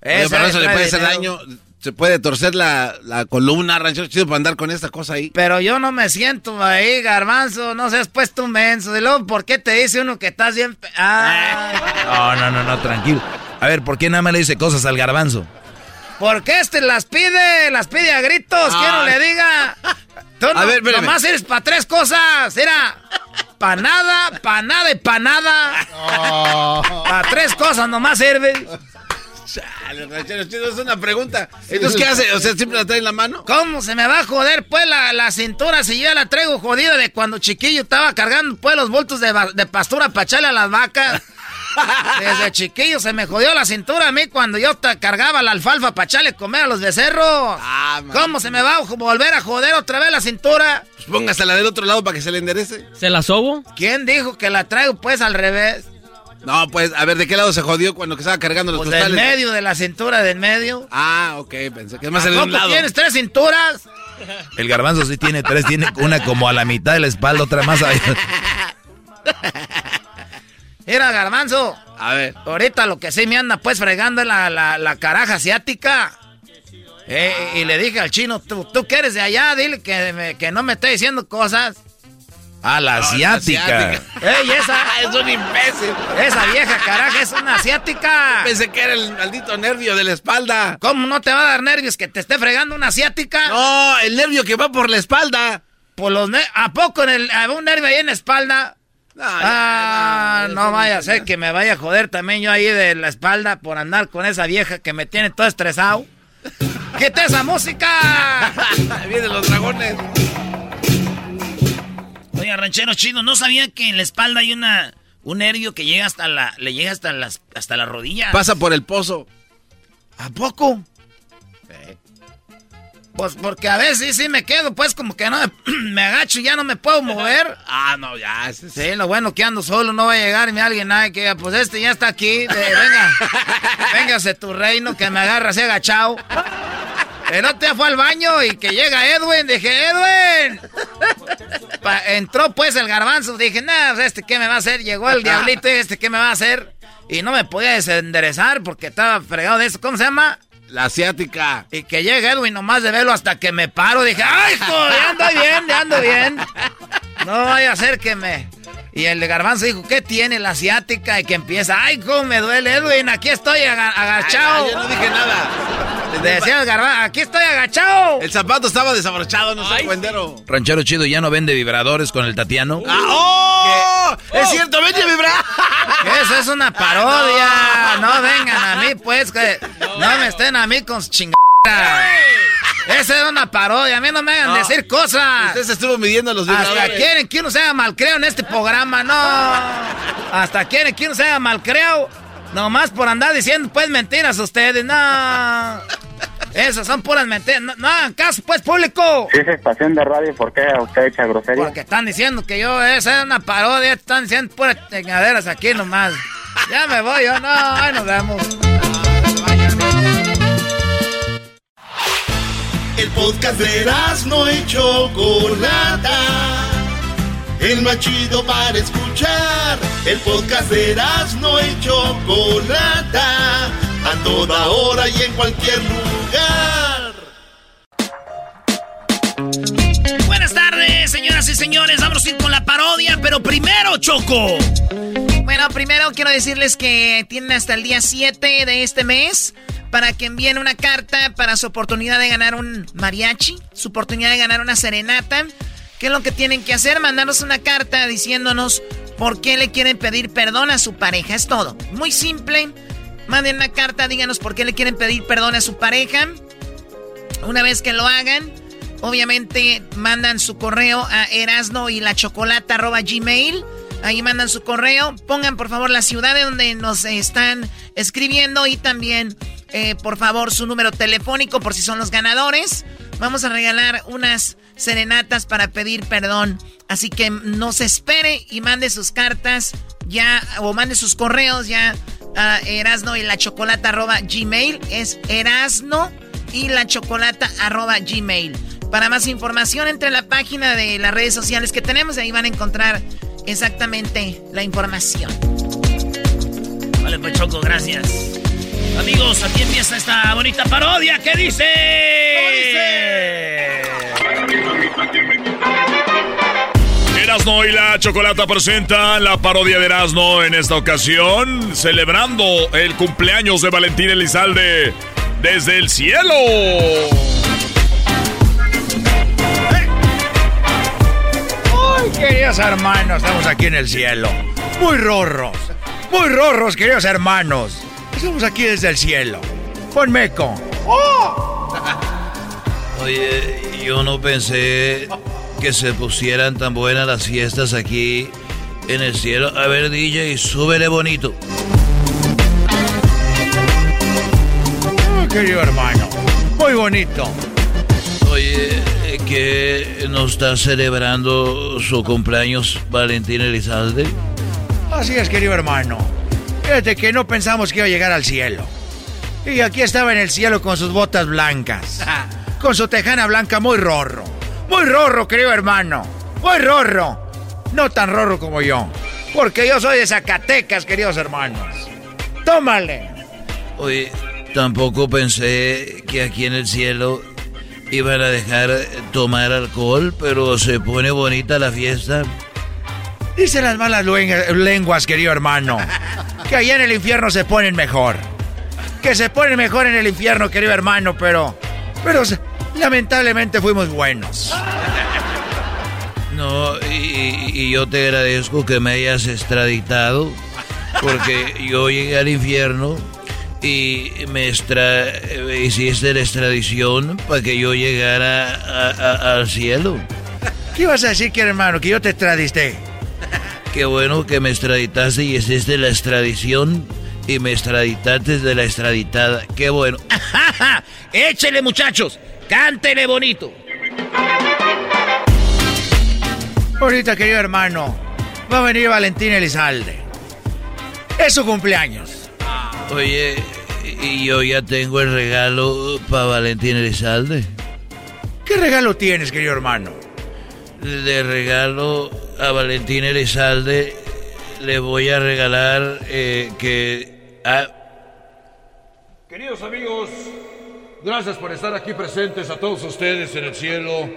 Oye, pero eso le puede hacer daño, se puede torcer la columna, ranchero chido, para andar con esta cosa ahí. Pero yo no me siento ahí, garbanzo, no seas pues tú menso. Y luego, ¿por qué te dice uno que estás bien? No, tranquilo. A ver, ¿por qué nada más le dice cosas al garbanzo? Porque las pide a gritos, que no le diga. Tú a ver, nomás eres para 3 cosas, era pa' nada y pa' nada. Oh. Para 3 cosas nomás sirves. Chale, ranchero chido, es una pregunta. ¿Entonces qué hace? O sea, ¿siempre la trae en la mano? ¿Cómo se me va a joder, pues, la cintura si yo la traigo jodida de cuando chiquillo estaba cargando, pues, los bultos de pastura para echarle a las vacas? Desde chiquillo se me jodió la cintura a mí cuando yo cargaba la alfalfa para echarle comer a los becerros. ¿Cómo se me va a volver a joder otra vez la cintura? Pues póngasela del otro lado para que se le enderece. ¿Se la sobo? ¿Quién dijo que la traigo, pues, al revés? No, pues, a ver, ¿de qué lado se jodió cuando que estaba cargando los costales? Pues del medio, de la cintura del medio. Ok, pensé que más de un lado. ¿Tienes 3 cinturas? El garbanzo sí tiene 3, tiene una como a la mitad de la espalda, otra más allá. Mira, garbanzo, a ver, ahorita lo que sí me anda pues fregando es la caraja asiática. Y le dije al chino, tú que eres de allá, dile que no me esté diciendo cosas. La asiática. Esa es un imbécil. Esa vieja caraja es una asiática. Pensé que era el maldito nervio de la espalda. ¿Cómo no te va a dar nervios que te esté fregando una asiática? No, el nervio que va por la espalda. Por los ¿A poco había un nervio ahí en la espalda? No vaya a ser que me vaya a joder también yo ahí de la espalda por andar con esa vieja que me tiene todo estresado. ¡Quita esa música! Vienen los dragones. Oiga, ranchero chido, no sabía que en la espalda hay un nervio que llega hasta la rodilla. Pasa por el pozo. ¿A poco? Pues porque a veces sí me quedo, pues como que no me agacho y ya no me puedo mover. Ah, no, ya. Sí, lo bueno que ando solo, no va a llegar ni alguien, nadie que diga, pues este ya está aquí, venga, véngase tu reino, que me agarras agachado. El otro día fue al baño y que llega Edwin, dije, Edwin. Entró pues el Garbanzo, dije, nada, este qué me va a hacer, llegó el Diablito y este qué me va a hacer. Y no me podía desenderezar porque estaba fregado de eso, ¿cómo se llama? La asiática. Y que llega Edwin nomás de verlo hasta que me paro. Dije, ¡ay, joder, ya ando bien! No vaya a ser que me... Y el de Garbanzo dijo, ¿qué tiene la asiática? Y que empieza, ¡ay, cómo me duele, Edwin! Aquí estoy agachado. Ay, yo no dije nada. Decía el Garbanzo, ¡aquí estoy agachado! El zapato estaba desabrochado, no soy cuendero. Sí. Ranchero Chido ya no vende vibradores con el Tatiano. ¡Ah, oh! ¡Es cierto, vende vibradores! Eso es una parodia. Ay, no. No vengan a mí, pues, que no me estén a mí con chingadas. Esa es una parodia, a mí no me hagan decir cosas. Usted se estuvo midiendo los vibradores. Hasta quieren que uno se haga malcreo en este programa, no. Hasta quieren que uno se haga malcreo. Nomás por andar diciendo, pues, mentiras a ustedes, no. Esas son puras mentiras. No, no hagan caso, pues, público. Si es estación de radio, ¿por qué usted echa grosería? Porque están diciendo que yo, esa es una parodia, están diciendo puras chingaderas aquí nomás. Ya me voy, yo no, ahí nos vemos. El podcast de Erasmo y Chocolata, el más chido para escuchar. El podcast de Erasmo y Chocolata, a toda hora y en cualquier lugar. Buenas tardes, señoras y señores. Vamos a ir con la parodia, pero primero, Choco. Bueno, primero quiero decirles que tienen hasta el día 7 de este mes para que envíen una carta para su oportunidad de ganar un mariachi, su oportunidad de ganar una serenata. ¿Qué es lo que tienen que hacer? Mandarnos una carta diciéndonos por qué le quieren pedir perdón a su pareja. Es todo. Muy simple. Manden una carta, díganos por qué le quieren pedir perdón a su pareja. Una vez que lo hagan, obviamente mandan su correo a erasnoylachocolata@gmail.com. Ahí mandan su correo. Pongan, por favor, la ciudad de donde nos están escribiendo y también, por favor, su número telefónico por si son los ganadores. Vamos a regalar unas serenatas para pedir perdón. Así que no se espere y mande sus cartas ya o mande sus correos ya a erasnoylachocolata@gmail. Es erasnoylachocolata@gmail. Para más información, entre la página de las redes sociales que tenemos, ahí van a encontrar exactamente la información. Vale, pues, Choco, gracias. Amigos, aquí empieza esta bonita parodia que dice... ¿Cómo dice? Erasmo y la Chocolata presenta la parodia de Erasmo en esta ocasión, celebrando el cumpleaños de Valentín Elizalde desde el cielo. Ay, queridos hermanos, estamos aquí en el cielo. Muy rorros, queridos hermanos. Estamos aquí desde el cielo. Con Meco. ¡Oh! Oye, yo no pensé que se pusieran tan buenas las fiestas aquí en el cielo. A ver, DJ, súbele bonito. Oh, querido hermano, muy bonito. Oye, ¿qué no está celebrando su cumpleaños Valentín Elizalde? Así es, querido hermano. Fíjate que no pensamos que iba a llegar al cielo. Y aquí estaba en el cielo con sus botas blancas, con su tejana blanca, muy rorro, querido hermano, muy rorro. No tan rorro como yo, porque yo soy de Zacatecas, queridos hermanos. ¡Tómale! Oye, tampoco pensé que aquí en el cielo iban a dejar tomar alcohol, pero se pone bonita la fiesta. Dicen las malas lenguas, querido hermano, que allá en el infierno se ponen mejor. Que se ponen mejor en el infierno, querido hermano, pero lamentablemente fuimos buenos. No, y yo te agradezco que me hayas extraditado, porque yo llegué al infierno y me hiciste la extradición para que yo llegara al cielo. ¿Qué ibas a decir, querido hermano? Que yo te extradité. Qué bueno que me extraditaste y hiciste la extradición y me extraditaste de la extraditada. Qué bueno. ¡Échele, muchachos! Cántele bonito. Ahorita, querido hermano, va a venir Valentín Elizalde. Es su cumpleaños. Oye, ¿y yo ya tengo el regalo para Valentín Elizalde? ¿Qué regalo tienes, querido hermano? De regalo a Valentín Elizalde le voy a regalar Queridos amigos, gracias por estar aquí presentes a todos ustedes en el cielo.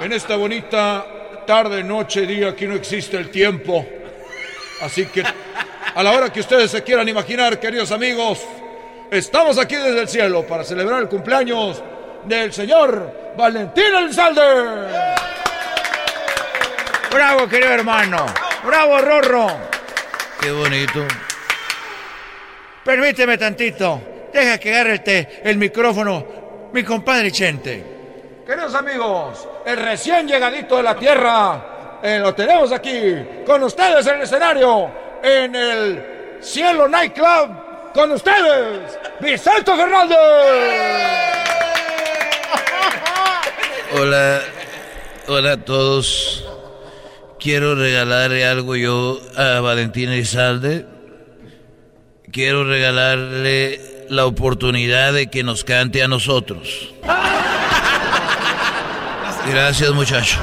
En esta bonita tarde, noche, día, aquí no existe el tiempo. Así que a la hora que ustedes se quieran imaginar, queridos amigos, estamos aquí desde el cielo para celebrar el cumpleaños del señor Valentín Elizalde. ¡Bravo, querido hermano! ¡Bravo, Rorro! ¡Qué bonito! Permíteme tantito. Deja que agarre el micrófono mi compadre Chente. Queridos amigos, el recién llegadito de la tierra, lo tenemos aquí con ustedes en el escenario, en el Cielo Nightclub, con ustedes, Vicente Fernández. Hola, hola a todos. Quiero regalarle algo yo a Valentín Elizalde. Quiero regalarle la oportunidad de que nos cante a nosotros. Gracias, muchacho.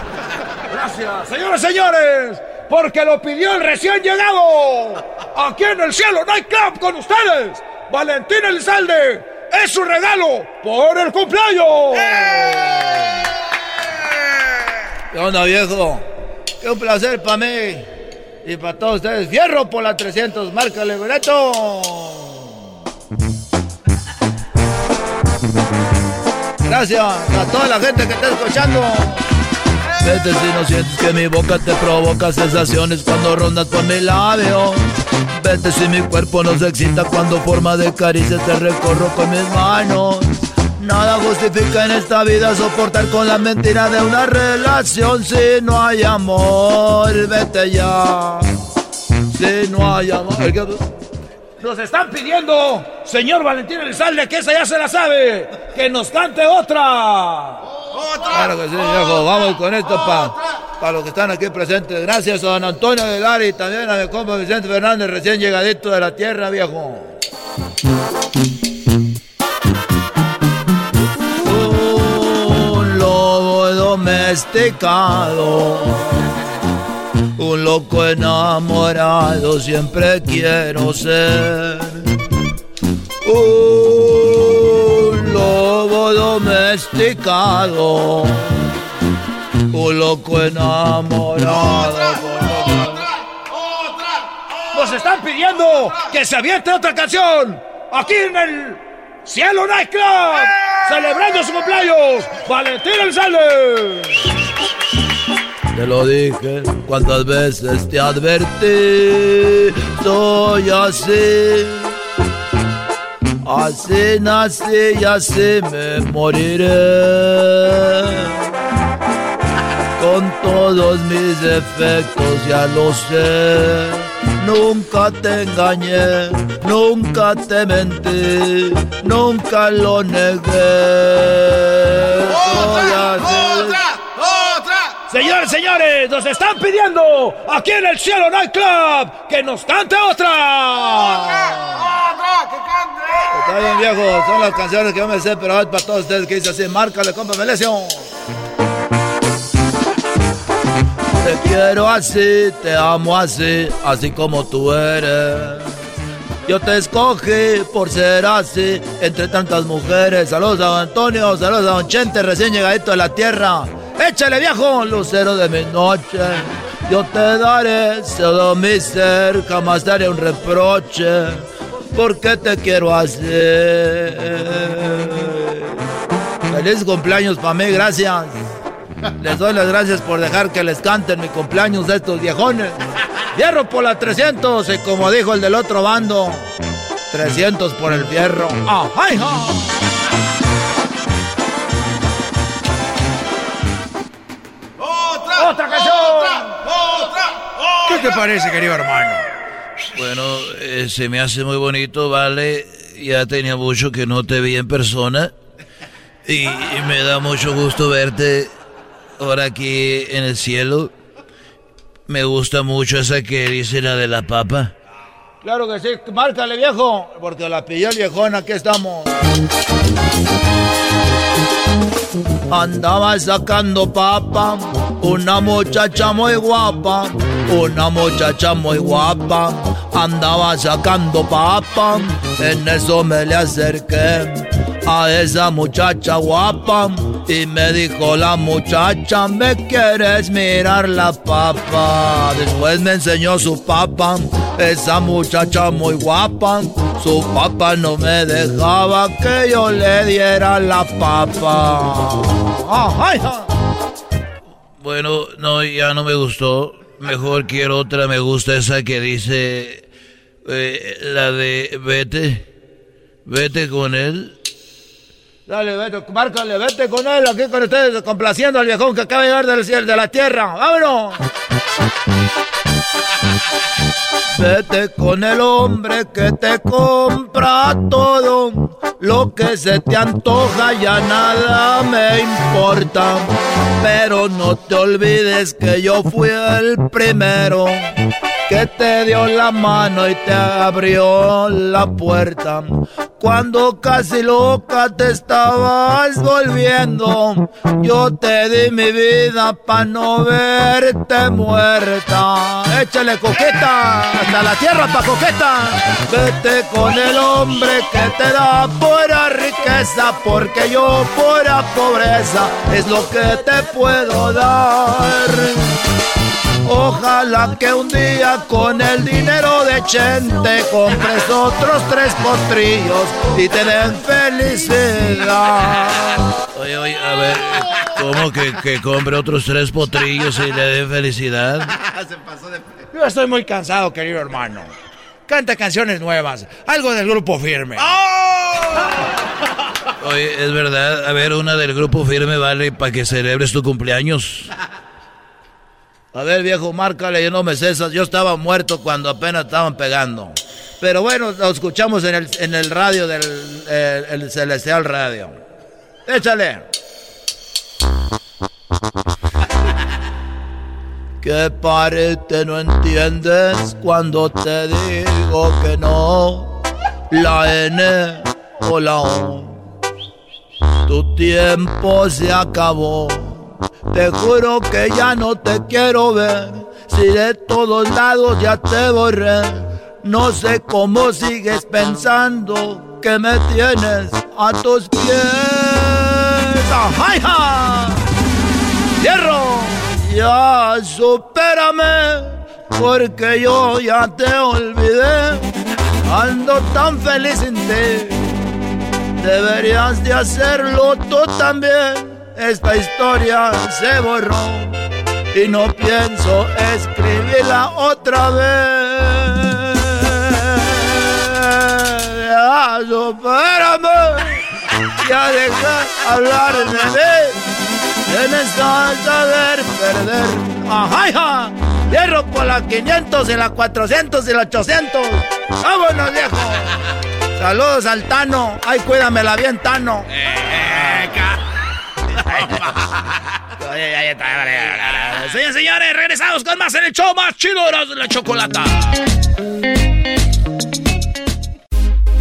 Gracias, señoras y señores, porque lo pidió el recién llegado. Aquí en el Cielo Nightclub con ustedes, Valentín Elizalde. Es su regalo por el cumpleaños. ¿Qué onda, viejo? ¡Qué un placer para mí! Y para todos ustedes, ¡fierro por la 300! ¡Márcale, boleto! Gracias a toda la gente que está escuchando. Vete si no sientes que mi boca te provoca sensaciones cuando rondas por mi labio. Vete si mi cuerpo no se excita cuando forma de caricias te recorro con mis manos. Nada justifica en esta vida soportar con la mentira de una relación. Si no hay amor, vete ya. Si no hay amor... Nos están pidiendo, señor Valentín Elizalde, que esa ya se la sabe, que nos cante otra. ¡Otra! Claro que sí, viejo. Vamos con esto para los que están aquí presentes. Gracias a don Antonio Aguilar y también a mi compa Vicente Fernández, recién llegadito de la tierra, viejo. Un loco enamorado siempre quiero ser. Un lobo domesticado, un loco enamorado. ¡Otra! Nos están pidiendo que se aviente otra canción aquí en el Cielo Nightclub. ¡Eh! ¡Celebrando su cumpleaños! ¡Valentín Elizalde! Te lo dije, cuántas veces te advertí. Soy así. Así nací y así me moriré. Con todos mis defectos ya lo sé. Nunca te engañé, nunca te mentí, nunca lo negué. ¡Otra! Señores, señores, nos están pidiendo aquí en el Cielo Nightclub que nos cante otra. ¡Otra! ¡Que cante! Está bien, viejo, son las canciones que yo me sé, pero es para todos ustedes que dicen así. Márcale, compa Melesio. Te quiero así, te amo así, así como tú eres. Yo te escogí por ser así, entre tantas mujeres. Saludos a don Antonio, saludos a don Chente, recién llegadito de la tierra. Échale, viejo, lucero de mi noche. Yo te daré todo mi ser, jamás daré un reproche, porque te quiero así. Feliz cumpleaños para mí, gracias. Les doy las gracias por dejar que les canten mi cumpleaños de estos viejones. Fierro por la 300, y como dijo el del otro bando, 300 por el fierro. ¡Ajá, hija! ¡Otra! ¡Otra canción! ¡Otra! ¿Qué te parece, querido hermano? Bueno, se me hace muy bonito, vale. Ya tenía mucho que no te vi en persona. Y me da mucho gusto verte ahora aquí en el cielo. Me gusta mucho esa que dice la de la papa. Claro que sí, márcale, viejo, porque la pilló el viejón, aquí estamos. Andaba sacando papa una muchacha muy guapa, una muchacha muy guapa. Andaba sacando papa, en eso me le acerqué a esa muchacha guapa. Y me dijo la muchacha, ¿me quieres mirar la papa? Después me enseñó su papa, esa muchacha muy guapa. Su papa no me dejaba que yo le diera la papa. Bueno, no, ya no me gustó. Mejor quiero otra, me gusta esa que dice la de vete con él. Dale, vete, márcale, vete con él, aquí con ustedes, complaciendo al viejón que acaba de llegar del cielo, de la tierra. ¡Vámonos! Vete con el hombre que te compra todo, lo que se te antoja ya nada me importa, pero no te olvides que yo fui el primero que te dio la mano y te abrió la puerta. Cuando casi loca te estabas volviendo, yo te di mi vida pa' no verte muerta. ¡Échale, Coqueta! ¡Hasta la tierra pa' Coqueta! Vete con el hombre que te da pura riqueza, porque yo pura pobreza es lo que te puedo dar. Ojalá que un día con el dinero de Chente compres otros 3 potrillos y te den felicidad. Oye, a ver, ¿cómo que compre otros 3 potrillos y le den felicidad? Se pasó de... Yo estoy muy cansado, querido hermano. Canta canciones nuevas, algo del Grupo Firme. ¡Oh! Oye, es verdad, a ver, una del Grupo Firme vale para que celebres tu cumpleaños. A ver, viejo, márcale, yo no me sé esas. Yo estaba muerto cuando apenas estaban pegando. Pero bueno, lo escuchamos en el radio del el Celestial Radio. ¡Échale! ¿Qué parte no entiendes cuando te digo que no? La N o la O. Tu tiempo se acabó. Te juro que ya no te quiero ver. Si de todos lados ya te borré, no sé cómo sigues pensando que me tienes a tus pies. ¡Ajá! ¡Cierro! Ya supérame, porque yo ya te olvidé. Ando tan feliz sin ti, deberías de hacerlo tú también. Esta historia se borró y no pienso escribirla otra vez. Ya supérame, ya deja hablar de mí. Tienes que saber perder. ¡Ajá, hija! Hierro por las 500 y las 400 y las 800. ¡Vámonos, viejo! Saludos al Tano. ¡Ay, cuídamela bien, Tano! Señores, señores, regresamos con más en el show más chido de la Chocolata.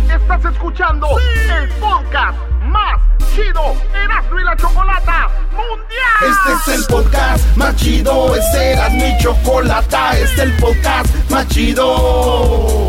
Estás escuchando el podcast más chido, Erasmo y la Chocolata Mundial. Este es el podcast más chido, es Erasmo y Chocolata, este es el podcast más chido.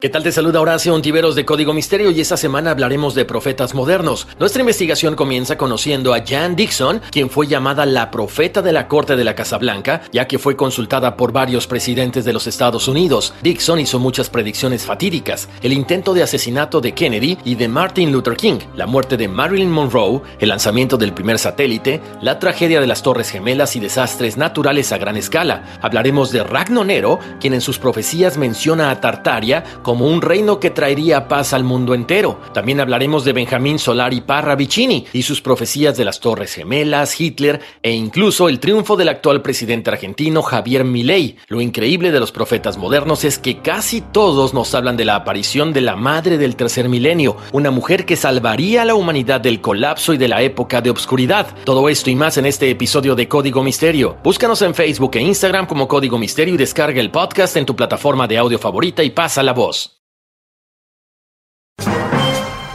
¿Qué tal? Te saluda Horacio Ontiveros de Código Misterio y esta semana hablaremos de profetas modernos. Nuestra investigación comienza conociendo a Jan Dixon, quien fue llamada la profeta de la corte de la Casa Blanca, ya que fue consultada por varios presidentes de los Estados Unidos. Dixon hizo muchas predicciones fatídicas: el intento de asesinato de Kennedy y de Martin Luther King, la muerte de Marilyn Monroe, el lanzamiento del primer satélite, la tragedia de las Torres Gemelas y desastres naturales a gran escala. Hablaremos de Ragnonero, quien en sus profecías menciona a Tartaria como un reino que traería paz al mundo entero. También hablaremos de Benjamín Solari Parra Vicini y sus profecías de las Torres Gemelas, Hitler e incluso el triunfo del actual presidente argentino Javier Milei. Lo increíble de los profetas modernos es que casi todos nos hablan de la aparición de la madre del tercer milenio, una mujer que salvaría a la humanidad del colapso y de la época de obscuridad. Todo esto y más en este episodio de Código Misterio. Búscanos en Facebook e Instagram como Código Misterio y descarga el podcast en tu plataforma de audio favorita y pasa la voz.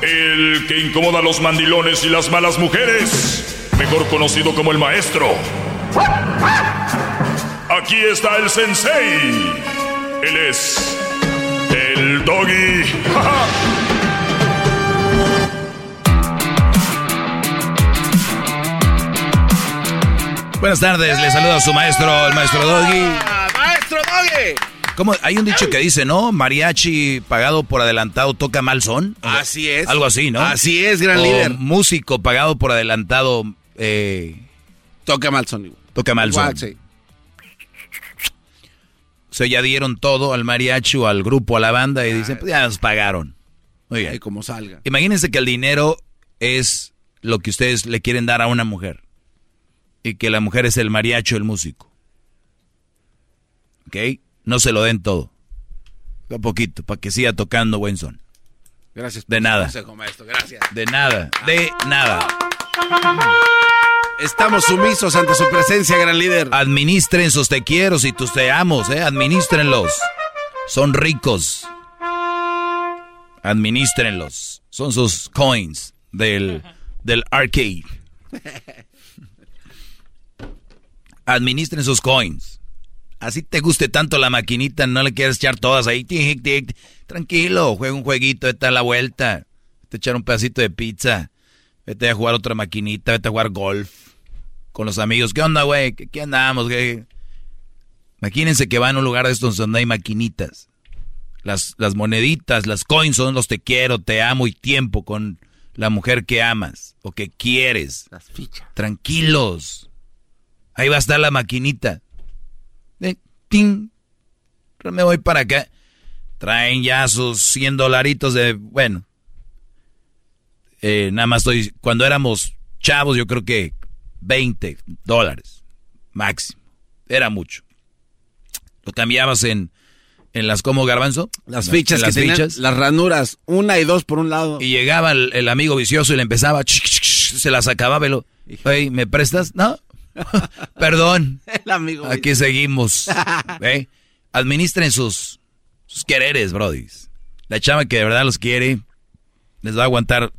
El que incomoda a los mandilones y las malas mujeres, mejor conocido como el maestro. Aquí está el sensei. Él es el Doggy. Buenas tardes, les saluda a su maestro, el maestro Doggy. ¡Maestro Doggy! ¿Cómo? Hay un dicho que dice, ¿no? Mariachi pagado por adelantado toca mal son. Así es. Algo así, ¿no? Así es, gran líder. Músico pagado por adelantado toca mal son. Toca mal son. Sí. O sea, ya dieron todo al mariachi o al grupo, a la banda y dicen, pues ya nos pagaron. Muy bien. Ay, como salga. Imagínense que el dinero es lo que ustedes le quieren dar a una mujer y que la mujer es el mariachi o el músico. ¿Ok? No se lo den todo. Un poquito, para que siga tocando buen son. Gracias. De nada. Consejo, maestro. Gracias. De nada. De nada. Estamos sumisos ante su presencia, gran líder. Administren sus te quiero y tus te amos, ¿eh? Administrenlos. Son ricos. Administrenlos. Son sus coins del arcade. Administren sus coins. Así te guste tanto la maquinita, no le quieres echar todas ahí. Tic, tic. Tranquilo, juega un jueguito, vete a la vuelta. Vete a echar un pedacito de pizza. Vete a jugar otra maquinita, vete a jugar golf. Con los amigos, ¿qué onda, güey? ¿Qué andamos, güey? Imagínense que van a un lugar de estos donde hay maquinitas. Las moneditas, las coins son los te quiero, te amo y tiempo con la mujer que amas o que quieres. Las fichas. Tranquilos. Ahí va a estar la maquinita. Ting, me voy para acá. Traen ya sus $100 de, bueno, nada más estoy, cuando éramos chavos yo creo que $20 máximo, era mucho. Lo cambiabas en las, como Garbanzo, las fichas, las que fichas, las ranuras, 1 y 2 por un lado. Y llegaba el amigo vicioso y le empezaba, se las acababa. Oye, ¿me prestas? No. Perdón, el amigo aquí mismo. Seguimos. ¿Eh? Administren sus quereres, brodis. La chava que de verdad los quiere les va a aguantar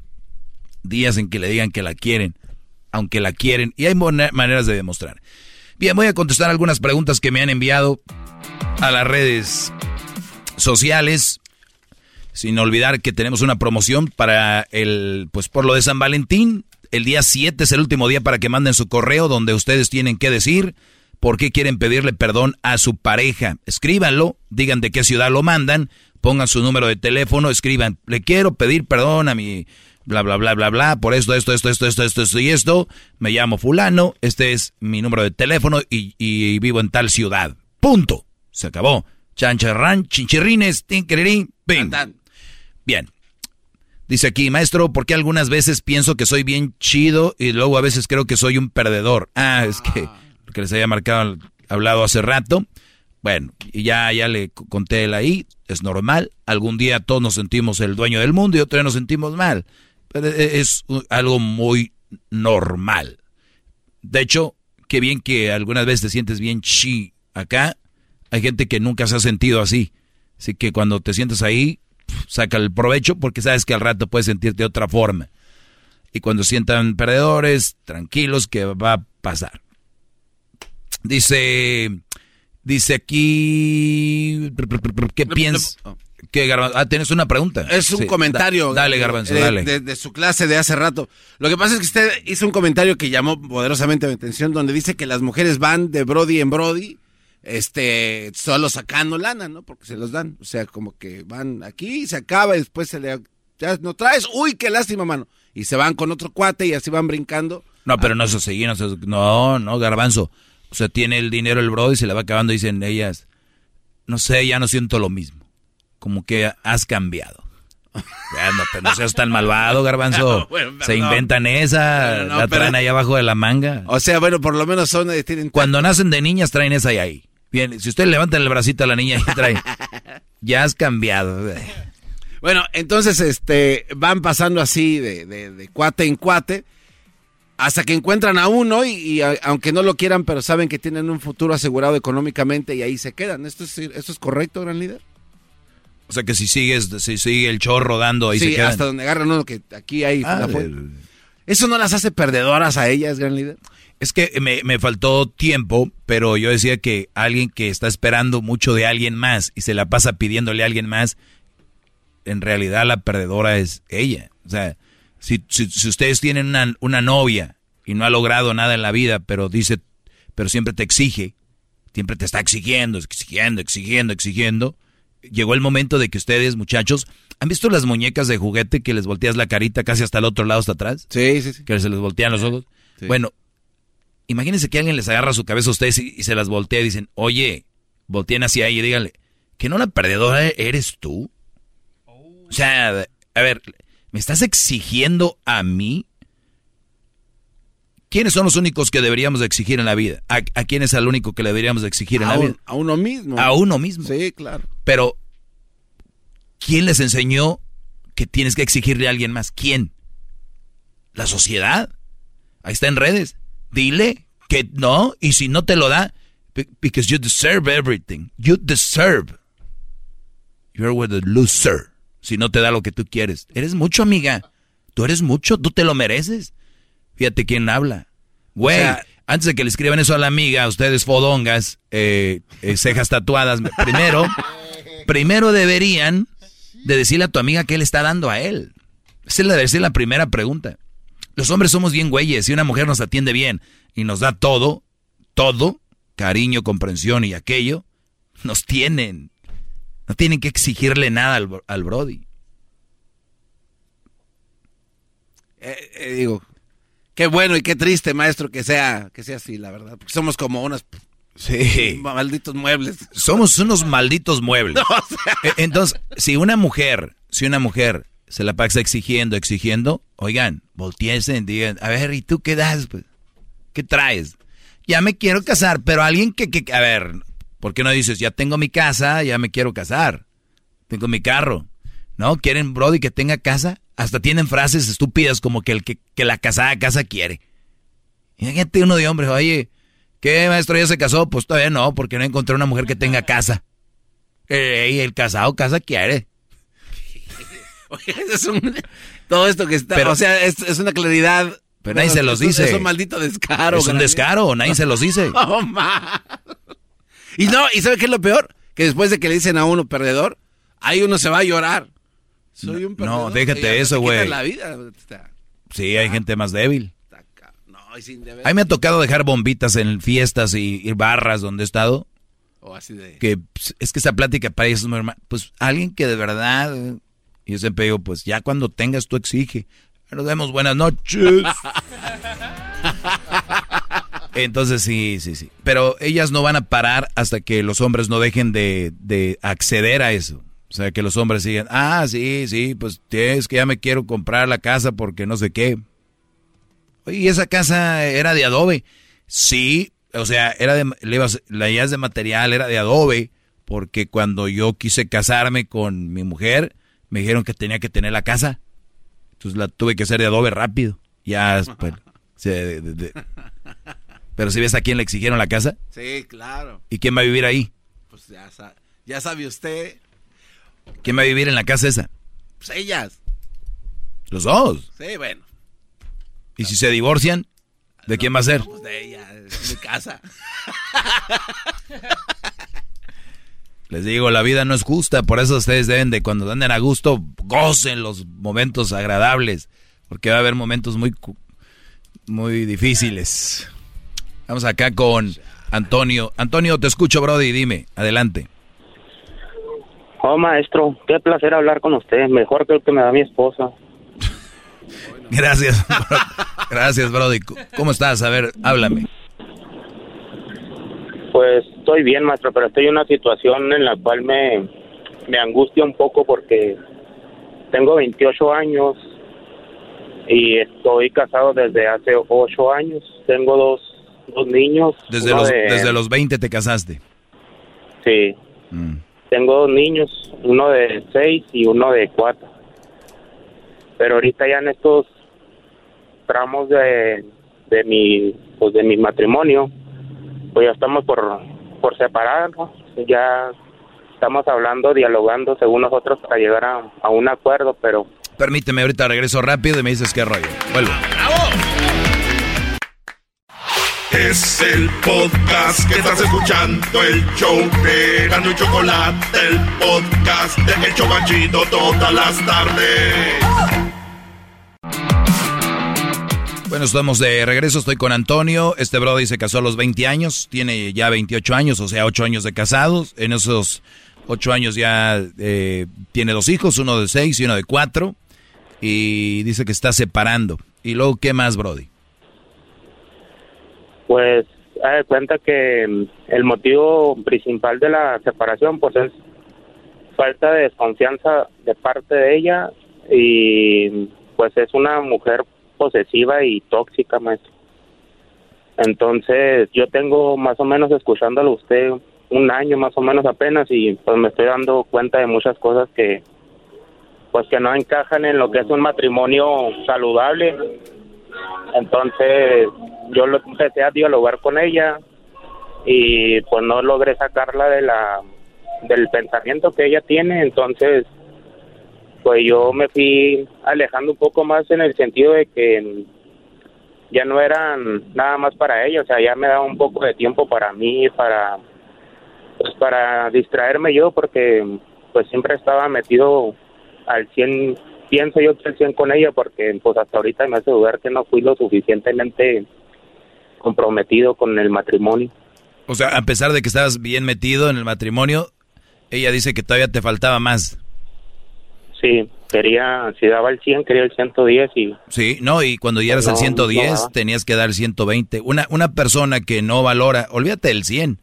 días en que le digan que la quieren, aunque la quieren, y hay maneras de demostrar. Bien, voy a contestar algunas preguntas que me han enviado a las redes sociales, sin olvidar que tenemos una promoción para por lo de San Valentín. El día 7 es el último día para que manden su correo donde ustedes tienen que decir por qué quieren pedirle perdón a su pareja. Escríbanlo, digan de qué ciudad lo mandan, pongan su número de teléfono, escriban, le quiero pedir perdón a mi bla, bla, bla, bla, bla, por esto, me llamo fulano, este es mi número de teléfono y vivo en tal ciudad. Punto. Se acabó. Chancharrán, chinchirrines, tinkerirín, ping. Bien. Dice aquí, maestro, ¿por qué algunas veces pienso que soy bien chido y luego a veces creo que soy un perdedor? Ah, es que les había hablado hace rato. Bueno, ya le conté él ahí, es normal. Algún día todos nos sentimos el dueño del mundo y otro día nos sentimos mal. Pero es algo muy normal. De hecho, qué bien que algunas veces te sientes bien chi acá. Hay gente que nunca se ha sentido así. Así que cuando te sientes ahí, saca el provecho porque sabes que al rato puedes sentirte de otra forma. Y cuando sientan perdedores, tranquilos, que va a pasar. Dice aquí... ¿Qué piensas? ¿Tienes una pregunta? Es un comentario. Dale, Garbanzo, dale. De su clase de hace rato. Lo que pasa es que usted hizo un comentario que llamó poderosamente mi atención, donde dice que las mujeres van de brody en brody, solo sacando lana, ¿no? Porque se los dan. O sea, como que van aquí, se acaba y después se le... Ya no traes, uy, qué lástima, mano. Y se van con otro cuate y así van brincando. No, pero no se siguen, no, Garbanzo. O sea, tiene el dinero el bro y se le va acabando, dicen ellas, no sé, ya no siento lo mismo. Como que has cambiado. Ya no seas tan malvado, Garbanzo. No, bueno, se inventan esa, la traen ahí abajo de la manga. O sea, bueno, por lo menos son... Cuando nacen de niñas traen esa y ahí. Bien, si usted levanta el bracito a la niña y trae, ya has cambiado. Bueno, entonces van pasando así de cuate en cuate, hasta que encuentran a uno y aunque no lo quieran, pero saben que tienen un futuro asegurado económicamente y ahí se quedan. ¿Esto es correcto, gran líder? O sea que si sigue el chorro dando, ahí sí, se quedan. Sí, hasta donde agarran uno, que aquí hay... ¿Eso no las hace perdedoras a ellas, gran líder? Es que me faltó tiempo, pero yo decía que alguien que está esperando mucho de alguien más y se la pasa pidiéndole a alguien más, en realidad la perdedora es ella. O sea... Si ustedes tienen una novia y no ha logrado nada en la vida, pero siempre te exige, siempre te está exigiendo, llegó el momento de que ustedes, muchachos, ¿han visto las muñecas de juguete que les volteas la carita casi hasta el otro lado, hasta atrás? Sí. Que se les voltean los ojos. Sí. Bueno, imagínense que alguien les agarra su cabeza a ustedes y se las voltea y dicen, oye, volteen hacia ahí y díganle, ¿que no la perdedora eres tú? O sea, a ver... ¿Me estás exigiendo a mí? ¿Quiénes son los únicos que deberíamos exigir en la vida? ¿A quién es el único que le deberíamos exigir en la vida? A uno mismo. A uno mismo. Sí, claro. Pero, ¿quién les enseñó que tienes que exigirle a alguien más? ¿Quién? ¿La sociedad? Ahí está en redes. Dile que no, y si no te lo da, because you deserve everything. You're with a loser. Si no te da lo que tú quieres. Eres mucho, amiga. Tú eres mucho. Tú te lo mereces. Fíjate quién habla. Güey, o sea, antes de que le escriban eso a la amiga, ustedes fodongas, cejas tatuadas, primero deberían de decirle a tu amiga qué le está dando a él. Esa debe ser la primera pregunta. Los hombres somos bien güeyes. Si una mujer nos atiende bien y nos da todo, cariño, comprensión y aquello, nos tienen. No tienen que exigirle nada al brody. Digo, qué bueno y qué triste, maestro, que sea así, la verdad. Porque somos como unos malditos muebles. Somos unos malditos muebles. No, entonces, si una mujer se la pasa exigiendo, oigan, voltiesen, digan, a ver, ¿y tú qué das? Pues? ¿Qué traes? Ya me quiero casar, pero alguien que a ver... ¿Por qué no dices, ya tengo mi casa, ya me quiero casar? Tengo mi carro. ¿No? ¿Quieren, brody, que tenga casa? Hasta tienen frases estúpidas como que el que la casada casa quiere. Imagínate uno de hombres, oye, ¿qué maestro ya se casó? Pues todavía no, porque no encontré una mujer que tenga casa. El casado casa quiere. Oye, todo esto que está... Pero, o sea, es una claridad... Pero nadie se los dice. Es un maldito descaro. Es un descaro, nadie se los dice. ¡Oh, man! Y no, ¿y sabe qué es lo peor? Que después de que le dicen a uno perdedor, ahí uno se va a llorar. Soy un perdedor. No, déjate eso, güey. Sí, hay gente más débil. A mí me ha tocado dejar bombitas en fiestas y barras donde he estado. O así de... Que es que esa plática para ellos es muy normal. Pues alguien que de verdad... Y yo siempre digo, pues ya cuando tengas tú exige. Nos vemos, buenas noches. Entonces sí. Pero ellas no van a parar hasta que los hombres no dejen de acceder a eso. O sea, que los hombres sigan, sí, pues es que ya me quiero comprar la casa porque no sé qué. Oye, ¿y esa casa era de adobe? Sí, O sea, era de, la idea de material, era de adobe, porque cuando yo quise casarme con mi mujer, me dijeron que tenía que tener la casa. Entonces la tuve que hacer de adobe rápido. Ya, pero si ves a quién le exigieron la casa. Sí, claro. ¿Y quién va a vivir ahí? Pues ya sabe usted. ¿Quién va a vivir en la casa esa? Pues ellas. ¿Los dos? Sí, bueno. ¿Y si se divorcian? ¿De quién va a ser? Pues de ella, es mi casa. Les digo, la vida no es justa, por eso ustedes deben de, cuando anden a gusto, gocen los momentos agradables, porque va a haber momentos muy, muy difíciles. Vamos acá con Antonio. Antonio, te escucho, brody, dime, adelante. Oh, maestro, qué placer hablar con usted, mejor que el que me da mi esposa. Gracias, bro. Gracias, brody. ¿Cómo estás? A ver, háblame. Pues estoy bien, maestro, pero estoy en una situación en la cual me angustia un poco porque tengo 28 años y estoy casado desde hace 8 años. Tengo dos niños. Desde los 20 te casaste. Sí. Mm. Tengo dos niños, uno de 6 y uno de 4. Pero ahorita ya en estos tramos de mi matrimonio, pues ya estamos por separarnos, ya estamos hablando, dialogando según nosotros para llegar a un acuerdo, pero... Permíteme, ahorita regreso rápido y me dices qué rollo. Vuelvo. ¡Bravo! Es el podcast que estás escuchando, el show de Erasmo y Chocolate, el podcast de El Chobachito todas las tardes. Bueno, estamos de regreso, estoy con Antonio. Este brody se casó a los 20 años, tiene ya 28 años, o sea, 8 años de casados. En esos 8 años ya tiene dos hijos, uno de 6 y uno de 4. Y dice que está separando. ¿Y luego qué más, brody? Pues, haz de cuenta que el motivo principal de la separación, pues, es falta de desconfianza de parte de ella. Y, pues, es una mujer posesiva y tóxica, maestro. Entonces, yo tengo más o menos escuchándolo a usted un año más o menos apenas y pues me estoy dando cuenta de muchas cosas que pues que no encajan en lo que es un matrimonio saludable. Entonces, yo lo empecé a dialogar con ella y pues no logré sacarla de del pensamiento que ella tiene, entonces pues yo me fui alejando un poco más en el sentido de que ya no eran nada más para ella, o sea, ya me daba un poco de tiempo para mí, para distraerme yo, porque pues siempre estaba metido al 100, pienso yo que al 100 con ella, porque pues hasta ahorita me hace dudar que no fui lo suficientemente comprometido con el matrimonio. O sea, a pesar de que estabas bien metido en el matrimonio, ella dice que todavía te faltaba más. Sí, quería, si daba el 100, quería el 110 y... Sí, no, y cuando ya eras al 110, no tenías que dar el 120. Una persona que no valora, olvídate del 100,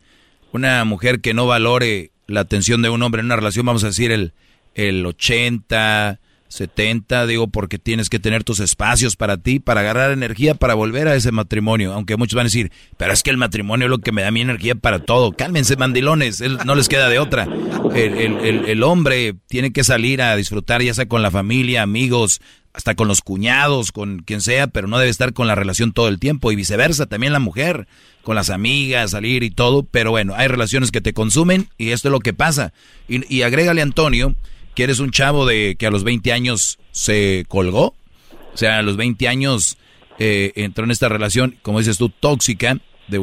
una mujer que no valore la atención de un hombre en una relación, vamos a decir el 80, 70, digo, porque tienes que tener tus espacios para ti, para agarrar energía, para volver a ese matrimonio. Aunque muchos van a decir, pero es que el matrimonio es lo que me da mi energía para todo. Cálmense, mandilones, no les queda de otra. El hombre tiene que salir a disfrutar, ya sea con la familia, amigos, hasta con los cuñados, con quien sea, pero no debe estar con la relación todo el tiempo. Y viceversa, también la mujer, con las amigas, salir y todo. Pero bueno, hay relaciones que te consumen y esto es lo que pasa. Y agrégale, Antonio, que eres un chavo que a los 20 años se colgó, o sea, a los 20 años entró en esta relación, como dices tú, tóxica,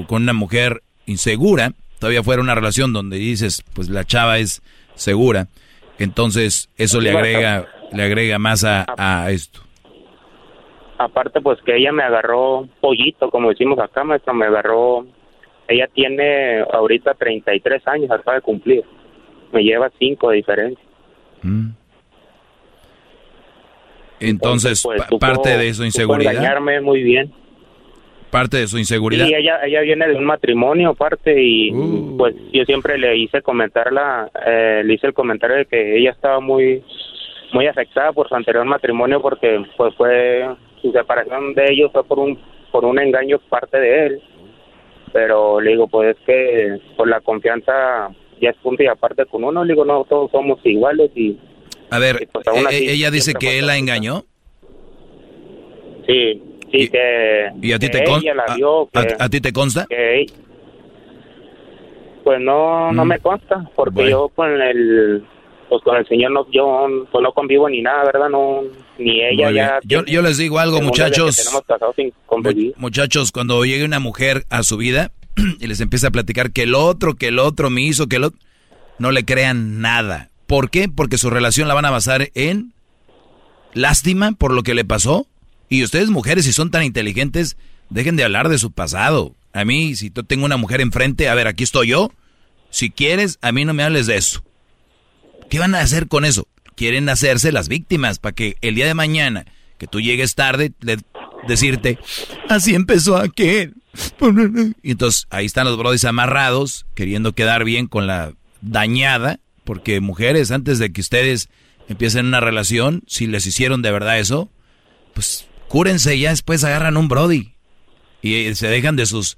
con una mujer insegura, todavía fuera una relación donde dices, pues la chava es segura, entonces eso le agrega más a esto. Aparte, pues que ella me agarró pollito, como decimos acá, maestro, me agarró, ella tiene ahorita 33 años, acaba de cumplir, me lleva 5 de diferencia. Entonces pues, parte de su inseguridad, engañarme muy bien, parte de su inseguridad. Y ella viene de un matrimonio aparte y pues yo siempre le hice el comentario de que ella estaba muy muy afectada por su anterior matrimonio porque pues su separación de ellos fue por un engaño parte de él pero le digo, pues es que por la confianza ya es punto y aparte con uno, le digo, no, todos somos iguales y... A ver, y pues así, ella dice que él la engañó. Sí, sí, y, que... ¿Y a ti te consta? ¿A ti te consta? Que, pues no me consta, porque bueno, yo con el señor no, yo pues no convivo ni nada, ¿verdad? No, ni ella ya... Yo les digo algo, muchachos. Muchachos, cuando llegue una mujer a su vida y les empieza a platicar que el otro me hizo, que el otro... No le crean nada. ¿Por qué? Porque su relación la van a basar en lástima por lo que le pasó. Y ustedes, mujeres, si son tan inteligentes, dejen de hablar de su pasado. A mí, si tengo una mujer enfrente, a ver, aquí estoy yo. Si quieres, a mí no me hables de eso. ¿Qué van a hacer con eso? Quieren hacerse las víctimas para que el día de mañana, que tú llegues tarde, decirte, así empezó aquel. Y entonces, ahí están los brodis amarrados, queriendo quedar bien con la dañada. Porque mujeres, antes de que ustedes empiecen una relación, si les hicieron de verdad eso, pues cúrense y ya después agarran un brody. Y se dejan de sus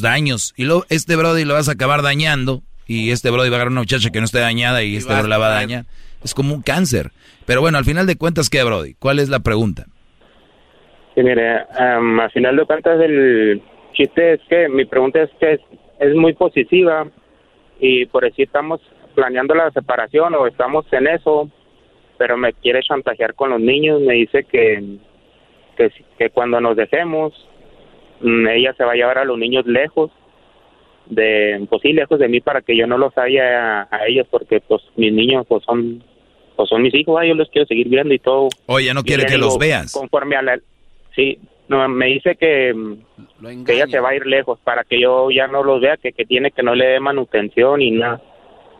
daños. Y luego este brody lo vas a acabar dañando. Y este brody va a agarrar a una muchacha que no esté dañada y este brody la va a dañar. Es como un cáncer. Pero bueno, al final de cuentas, ¿qué, brody? ¿Cuál es la pregunta? Sí, mire, al final de cuentas el chiste es que mi pregunta es que es muy positiva. Y por eso estamos planeando la separación o estamos en eso, pero me quiere chantajear con los niños, me dice que cuando nos dejemos, ella se va a llevar a los niños lejos de mí para que yo no los haya a ellos, porque pues mis niños pues son mis hijos, yo los quiero seguir viendo y todo. Oye, no quiere que los veas. Conforme a la... Sí. No, me dice que ella se va a ir lejos para que yo ya no los vea, que tiene que no le dé manutención y nada.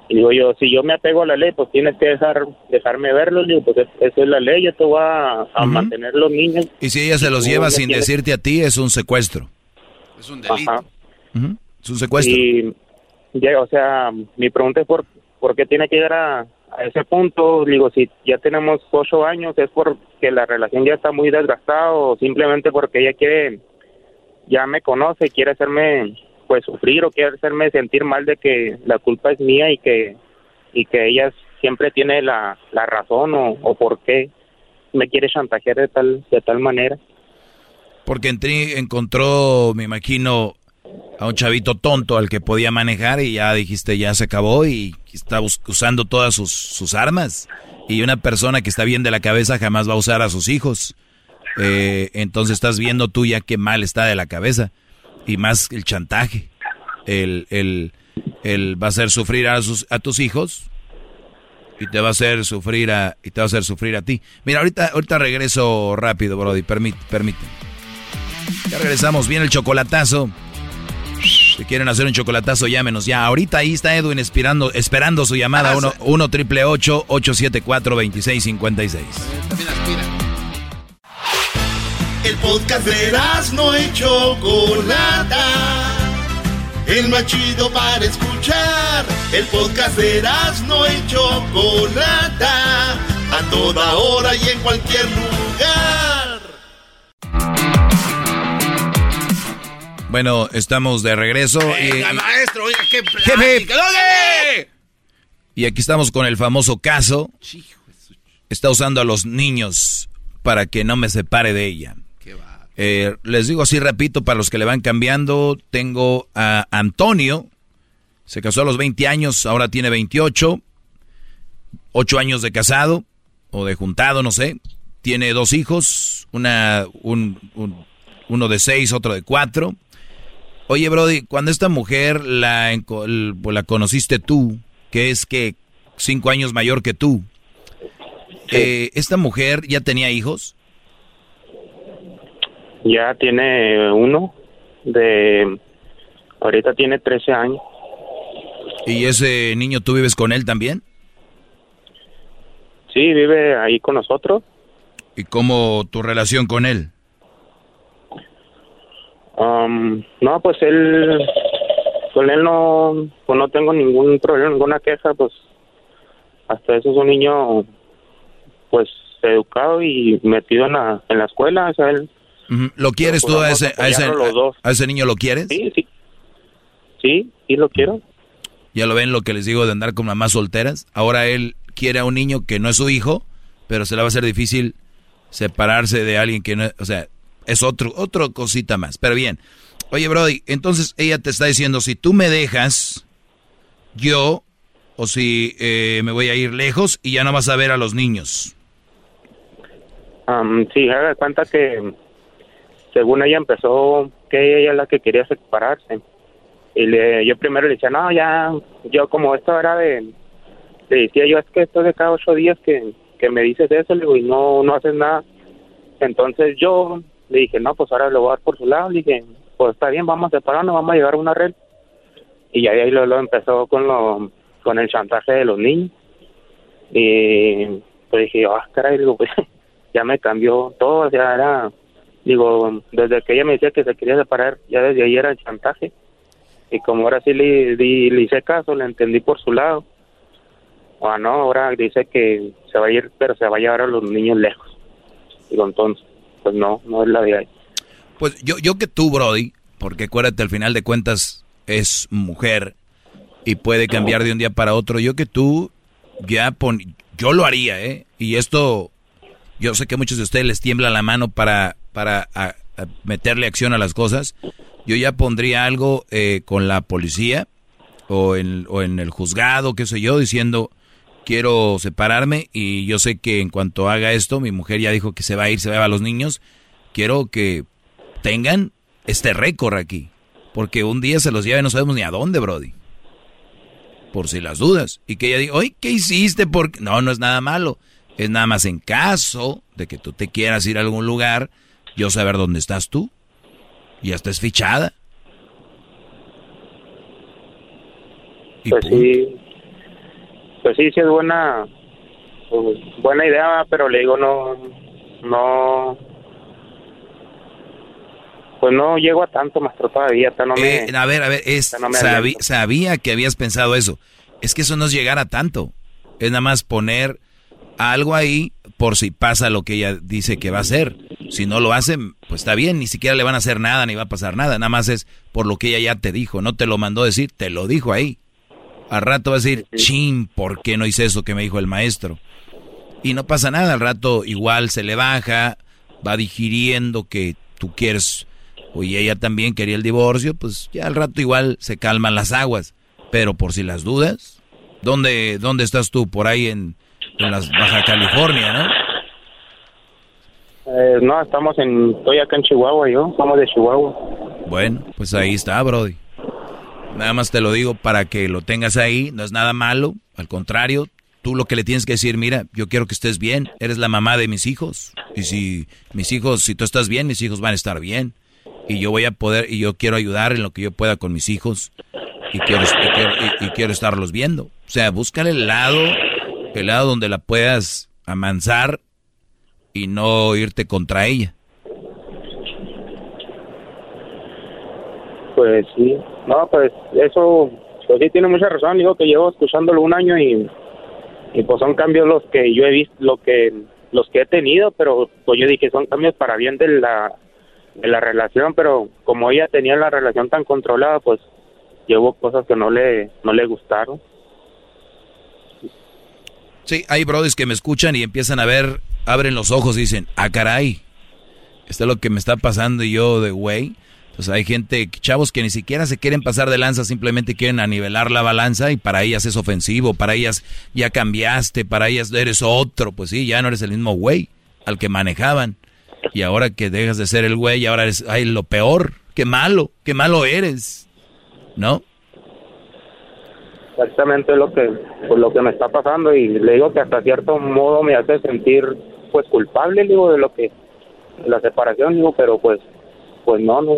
Y digo yo, si yo me apego a la ley, pues tienes que dejarme verlos. Digo, pues eso es la ley, yo te voy a mantener los niños. Y si ella se los lleva sin decirte a ti, es un secuestro. Es un delito. Ajá. Uh-huh. Es un secuestro. Y, ya, o sea, mi pregunta es por qué tiene que llegar a ese punto. Digo, si ya tenemos 8 años, es porque la relación ya está muy desgastada o simplemente porque ella quiere, ya me conoce, quiere hacerme pues sufrir o quiere hacerme sentir mal de que la culpa es mía y que ella siempre tiene la razón o por qué me quiere chantajear de tal manera. Porque encontró, me imagino, a un chavito tonto al que podía manejar y ya dijiste, ya se acabó y está usando todas sus armas. Y una persona que está bien de la cabeza jamás va a usar a sus hijos. Entonces estás viendo tú ya qué mal está de la cabeza. Y más el chantaje. Él va a hacer sufrir a tus hijos y te va a hacer sufrir a ti. Mira, ahorita regreso rápido, brody. Permite. Ya regresamos, viene el chocolatazo. Si quieren hacer un chocolatazo, llámenos ya. Ahorita ahí está Edwin esperando su llamada. 1-888-874-2656. También aspira. El podcast de Erasmo y Chocolata, el más chido para escuchar. El podcast de Erasmo y Chocolata, a toda hora y en cualquier lugar. Bueno, estamos de regreso. Venga, maestro, oiga, qué plática. Y aquí estamos con el famoso caso. Está usando a los niños para que no me separe de ella. Les digo así, repito, para los que le van cambiando, tengo a Antonio. Se casó a los 20 años, ahora tiene 28. 8 años de casado o de juntado, no sé. Tiene 2 hijos, uno de 6, otro de 4. Oye, brody, cuando esta mujer la conociste tú, que es que 5 años mayor que tú, ¿esta mujer ya tenía hijos? Ya tiene uno, ahorita tiene 13 años. ¿Y ese niño tú vives con él también? Sí, vive ahí con nosotros. ¿Y cómo tu relación con él? No, pues con él no tengo ningún problema, ninguna queja, pues hasta eso es un niño pues educado y metido en la escuela, o sea, él ¿Lo quieres tú a ese niño? ¿Lo quieres? Sí, sí. Sí, sí lo quiero. ¿Ya lo ven lo que les digo de andar con mamás solteras? Ahora él quiere a un niño que no es su hijo, pero se le va a hacer difícil separarse de alguien que no es... O sea, es otro cosita más. Pero bien. Oye, Brody, entonces ella te está diciendo, si tú me dejas, yo... O si me voy a ir lejos y ya no vas a ver a los niños. Sí, haga cuenta que según ella empezó que ella es la que quería separarse. Y yo primero le decía, no, ya, yo como esto era de... Le decía yo, es que esto de cada 8 días que me dices eso, le digo, y no haces nada. Entonces yo le dije, no, pues ahora lo voy a dar por su lado. Le dije, pues está bien, vamos a separarnos, vamos a llegar a una red. Y ya de ahí lo empezó con el chantaje de los niños. Y pues dije, ah, caray, digo, pues ya me cambió todo, ya era, digo, desde que ella me decía que se quería separar, ya desde ahí era el chantaje. Y como ahora sí le hice caso, le entendí por su lado. Ah, no, ahora dice que se va a ir, pero se va a llevar a los niños lejos. Digo, entonces, pues no es la de ahí. Pues yo que tú, Brody, porque acuérdate, al final de cuentas es mujer, y puede cambiar de un día para otro. Yo que tú, yo lo haría, ¿eh? Y esto, yo sé que a muchos de ustedes les tiembla la mano para meterle acción a las cosas. Yo ya pondría algo con la policía o en el juzgado, qué sé yo, diciendo, quiero separarme y yo sé que en cuanto haga esto, mi mujer ya dijo que se va a ir, se va a los niños. Quiero que tengan este récord aquí, porque un día se los lleve, no sabemos ni a dónde, Brody. Por si las dudas, y que ella diga, oye, ¿qué hiciste? Porque no es nada malo, es nada más en caso de que tú te quieras ir a algún lugar, yo saber dónde estás tú, y ya estás fichada. Y pues punto. Sí, pues sí es buena idea, pero le digo, no, pues no llego a tanto, maestro, todavía. Hasta no me... a ver, no sabía que habías pensado eso. Es que eso no es llegar a tanto. Es nada más poner algo ahí por si pasa lo que ella dice que va a hacer. Si no lo hacen, pues está bien, ni siquiera le van a hacer nada, ni va a pasar nada. Nada más es por lo que ella ya te dijo. No te lo mandó decir, te lo dijo ahí. Al rato va a decir, chin, ¿por qué no hice eso que me dijo el maestro? Y no pasa nada. Al rato igual se le baja, va digiriendo que tú quieres... Oye, ella también quería el divorcio, pues ya al rato igual se calman las aguas. Pero por si las dudas, ¿dónde estás tú? Por ahí en las Baja California, ¿no? No, estoy acá en Chihuahua, yo, somos de Chihuahua. Bueno, pues ahí está, Brody. Nada más te lo digo para que lo tengas ahí, no es nada malo. Al contrario, tú lo que le tienes que decir, mira, yo quiero que estés bien, eres la mamá de mis hijos. Y si tú estás bien, mis hijos van a estar bien. Y yo voy a poder, y yo quiero ayudar en lo que yo pueda con mis hijos, y quiero estarlos viendo. O sea, búscale el lado donde la puedas amansar y no irte contra ella. Pues sí, no, pues eso, pues sí tiene mucha razón. Digo que llevo escuchándolo un año y pues son cambios los que yo he visto, los que he tenido, pero pues yo dije, son cambios para bien de la relación, pero como ella tenía la relación tan controlada, pues llevó cosas que no le gustaron. Sí, hay brodis que me escuchan y empiezan a ver, abren los ojos y dicen, ah, caray, esto es lo que me está pasando y yo de güey. Pues hay gente, chavos, que ni siquiera se quieren pasar de lanza, simplemente quieren anivelar la balanza y para ellas es ofensivo, para ellas ya cambiaste, para ellas eres otro. Pues sí, ya no eres el mismo güey al que manejaban. Y ahora que dejas de ser el güey, ahora eres, ay, lo peor, qué malo eres, ¿no? Exactamente lo que me está pasando, y le digo que hasta cierto modo me hace sentir, pues, culpable, digo, de la separación, digo, pero pues no, me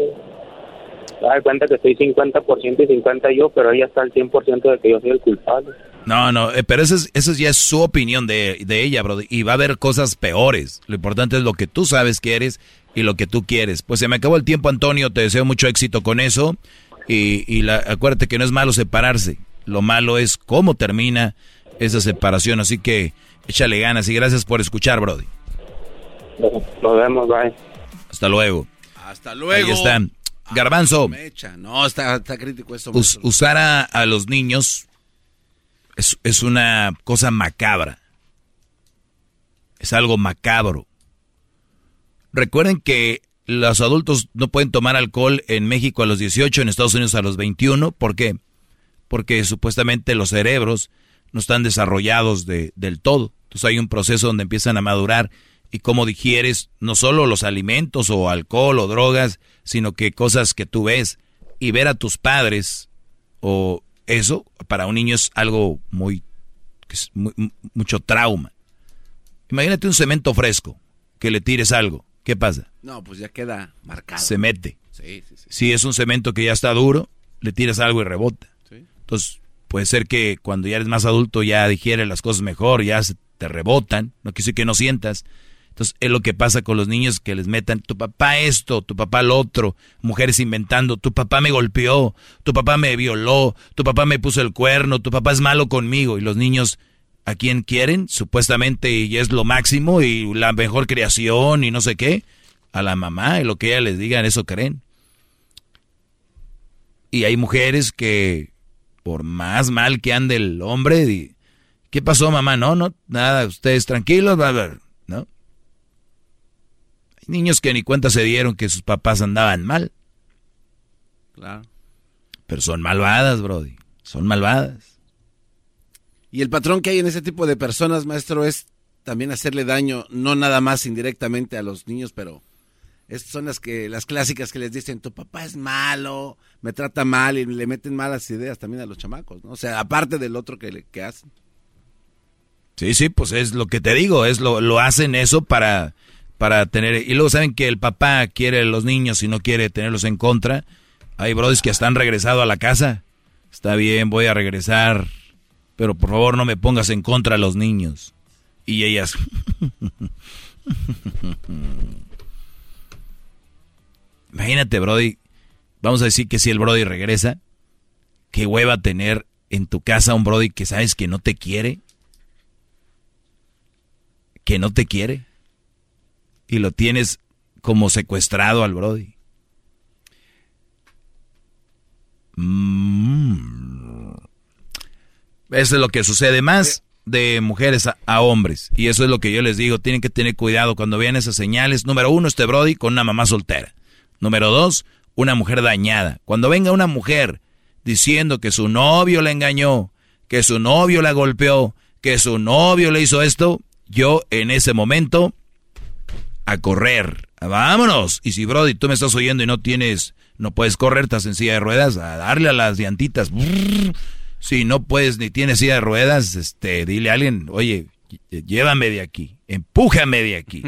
da cuenta que estoy 50% y 50% yo, pero ella está al 100% de que yo soy el culpable. No, pero eso ya es su opinión de ella, bro, y va a haber cosas peores. Lo importante es lo que tú sabes que eres y lo que tú quieres. Pues se me acabó el tiempo, Antonio, te deseo mucho éxito con eso, y acuérdate que no es malo separarse, lo malo es cómo termina esa separación, así que échale ganas y gracias por escuchar, Brody. Nos vemos, bye. Hasta luego. Hasta luego. Ahí está. Garbanzo. Mecha. No, está crítico esto. Usar a los niños es una cosa macabra. Es algo macabro. Recuerden que los adultos no pueden tomar alcohol en México a los 18, en Estados Unidos a los 21. ¿Por qué? Porque supuestamente los cerebros no están desarrollados del todo. Entonces hay un proceso donde empiezan a madurar y cómo digieres no solo los alimentos o alcohol o drogas, sino que cosas que tú ves, y ver a tus padres o eso, para un niño es algo mucho trauma. Imagínate un cemento fresco, que le tires algo. ¿Qué pasa? No, pues ya queda marcado. Se mete. Sí. Si es un cemento que ya está duro, le tiras algo y rebota. Sí. Entonces, puede ser que cuando ya eres más adulto ya digieres las cosas mejor, ya te rebotan, no quiere decir que no sientas. Entonces, es lo que pasa con los niños, que les metan, tu papá esto, tu papá lo otro, mujeres inventando, tu papá me golpeó, tu papá me violó, tu papá me puso el cuerno, tu papá es malo conmigo. Y los niños, ¿a quién quieren? Supuestamente, y es lo máximo, y la mejor creación, y no sé qué. A la mamá, y lo que ella les diga, eso creen. Y hay mujeres que, por más mal que ande el hombre, ¿qué pasó, mamá? No, nada, ustedes tranquilos, bla, bla, ¿no? Hay niños que ni cuenta se dieron que sus papás andaban mal. Claro. Pero son malvadas, brody, son malvadas. Y el patrón que hay en ese tipo de personas, maestro, es también hacerle daño, no nada más indirectamente a los niños, pero estas son las clásicas que les dicen, tu papá es malo, me trata mal, y le meten malas ideas también a los chamacos, ¿no? O sea, aparte del otro que hacen. Sí, pues es lo que te digo, es lo hacen eso para tener, y luego saben que el papá quiere a los niños y no quiere tenerlos en contra. Hay brothers que hasta han regresado a la casa. Está bien, voy a regresar, pero por favor no me pongas en contra a los niños. Y ellas... Imagínate, brody, vamos a decir que si el brody regresa, qué hueva tener en tu casa un brody que sabes que no te quiere. Que no te quiere. Y lo tienes como secuestrado al brody. Eso es lo que sucede más de mujeres a hombres. Y eso es lo que yo les digo. Tienen que tener cuidado cuando vean esas señales. Número uno, este brody con una mamá soltera. Número dos, una mujer dañada. Cuando venga una mujer diciendo que su novio la engañó, que su novio la golpeó, que su novio le hizo esto, yo en ese momento, a correr. ¡Vámonos! Y si, brody, tú me estás oyendo y no puedes correr, estás en silla de ruedas, a darle a las llantitas. Si no puedes ni tienes silla de ruedas, dile a alguien, oye, llévame de aquí, empújame de aquí,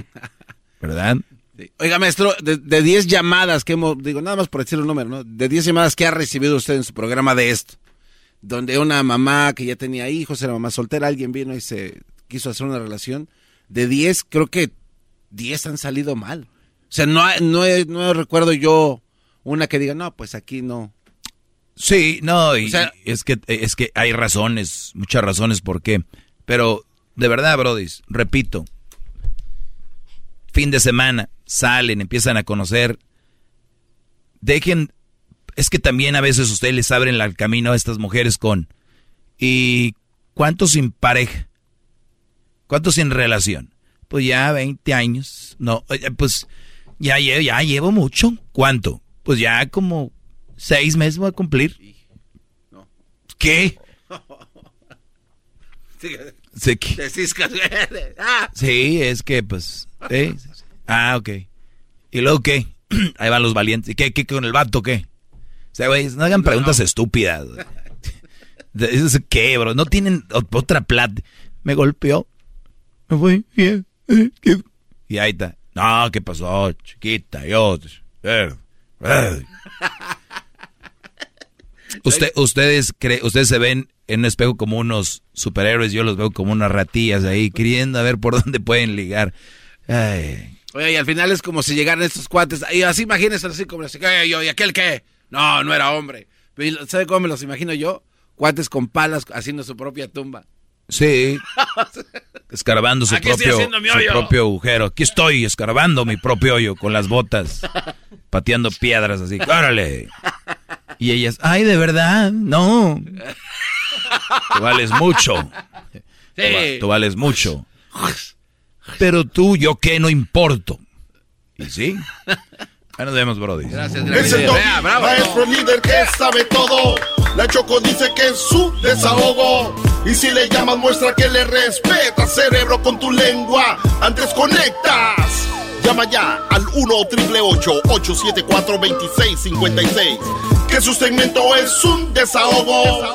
¿verdad? Oiga, maestro, de 10 llamadas que nada más por decir un número, ¿no? De 10 llamadas que ha recibido usted en su programa de esto, donde una mamá que ya tenía hijos, era mamá soltera, alguien vino y se quiso hacer una relación, de 10, creo que 10 han salido mal. O sea, no recuerdo yo una que diga, no, pues aquí no. Sí, no, y o sea, es que hay razones, muchas razones por qué. Pero, de verdad, brodis, repito, fin de semana, salen, empiezan a conocer, dejen, es que también a veces ustedes les abren el camino a estas mujeres ¿y cuántos sin pareja? ¿Cuántos sin relación? Pues ya 20 años, no, pues ya llevo mucho. ¿Cuánto? Pues ya como 6 meses voy a cumplir. No. ¿Qué? Sí, es que pues... ¿eh? Ah, ok. ¿Y luego qué? Ahí van los valientes. ¿Y qué con el vato qué? O sea, güey, no hagan preguntas estúpidas. ¿Eso qué, bro? No tienen otra plata. Me golpeó. Me fue bien. Y ahí está. No, ¿qué pasó? Chiquita, yo... Ustedes se ven en un espejo como unos superhéroes, yo los veo como unas ratillas ahí, queriendo a ver por dónde pueden ligar. Ay. Oye, y al final es como si llegaran estos cuates, y así imagínense así como así, yo, ¿y aquel qué? No era hombre. ¿Sabe cómo me los imagino yo? Cuates con palas haciendo su propia tumba. Sí, escarbando su propio agujero. Aquí estoy escarbando mi propio hoyo con las botas, pateando piedras así. ¡Órale! Y ellas, ¡ay, de verdad! ¡No! Tú vales mucho. Sí. Tú vales mucho. Pero tú, ¿yo qué? No importo. ¿Y sí? Ahí nos vemos, brody. Gracias, gracias. Es el Doggy, maestro líder que sabe todo. La Choco dice que es su desahogo. Y si le llamas, muestra que le respeta, cerebro, con tu lengua. Antes conectas. Llama ya al 1-888-874-2656. Que su segmento es un desahogo.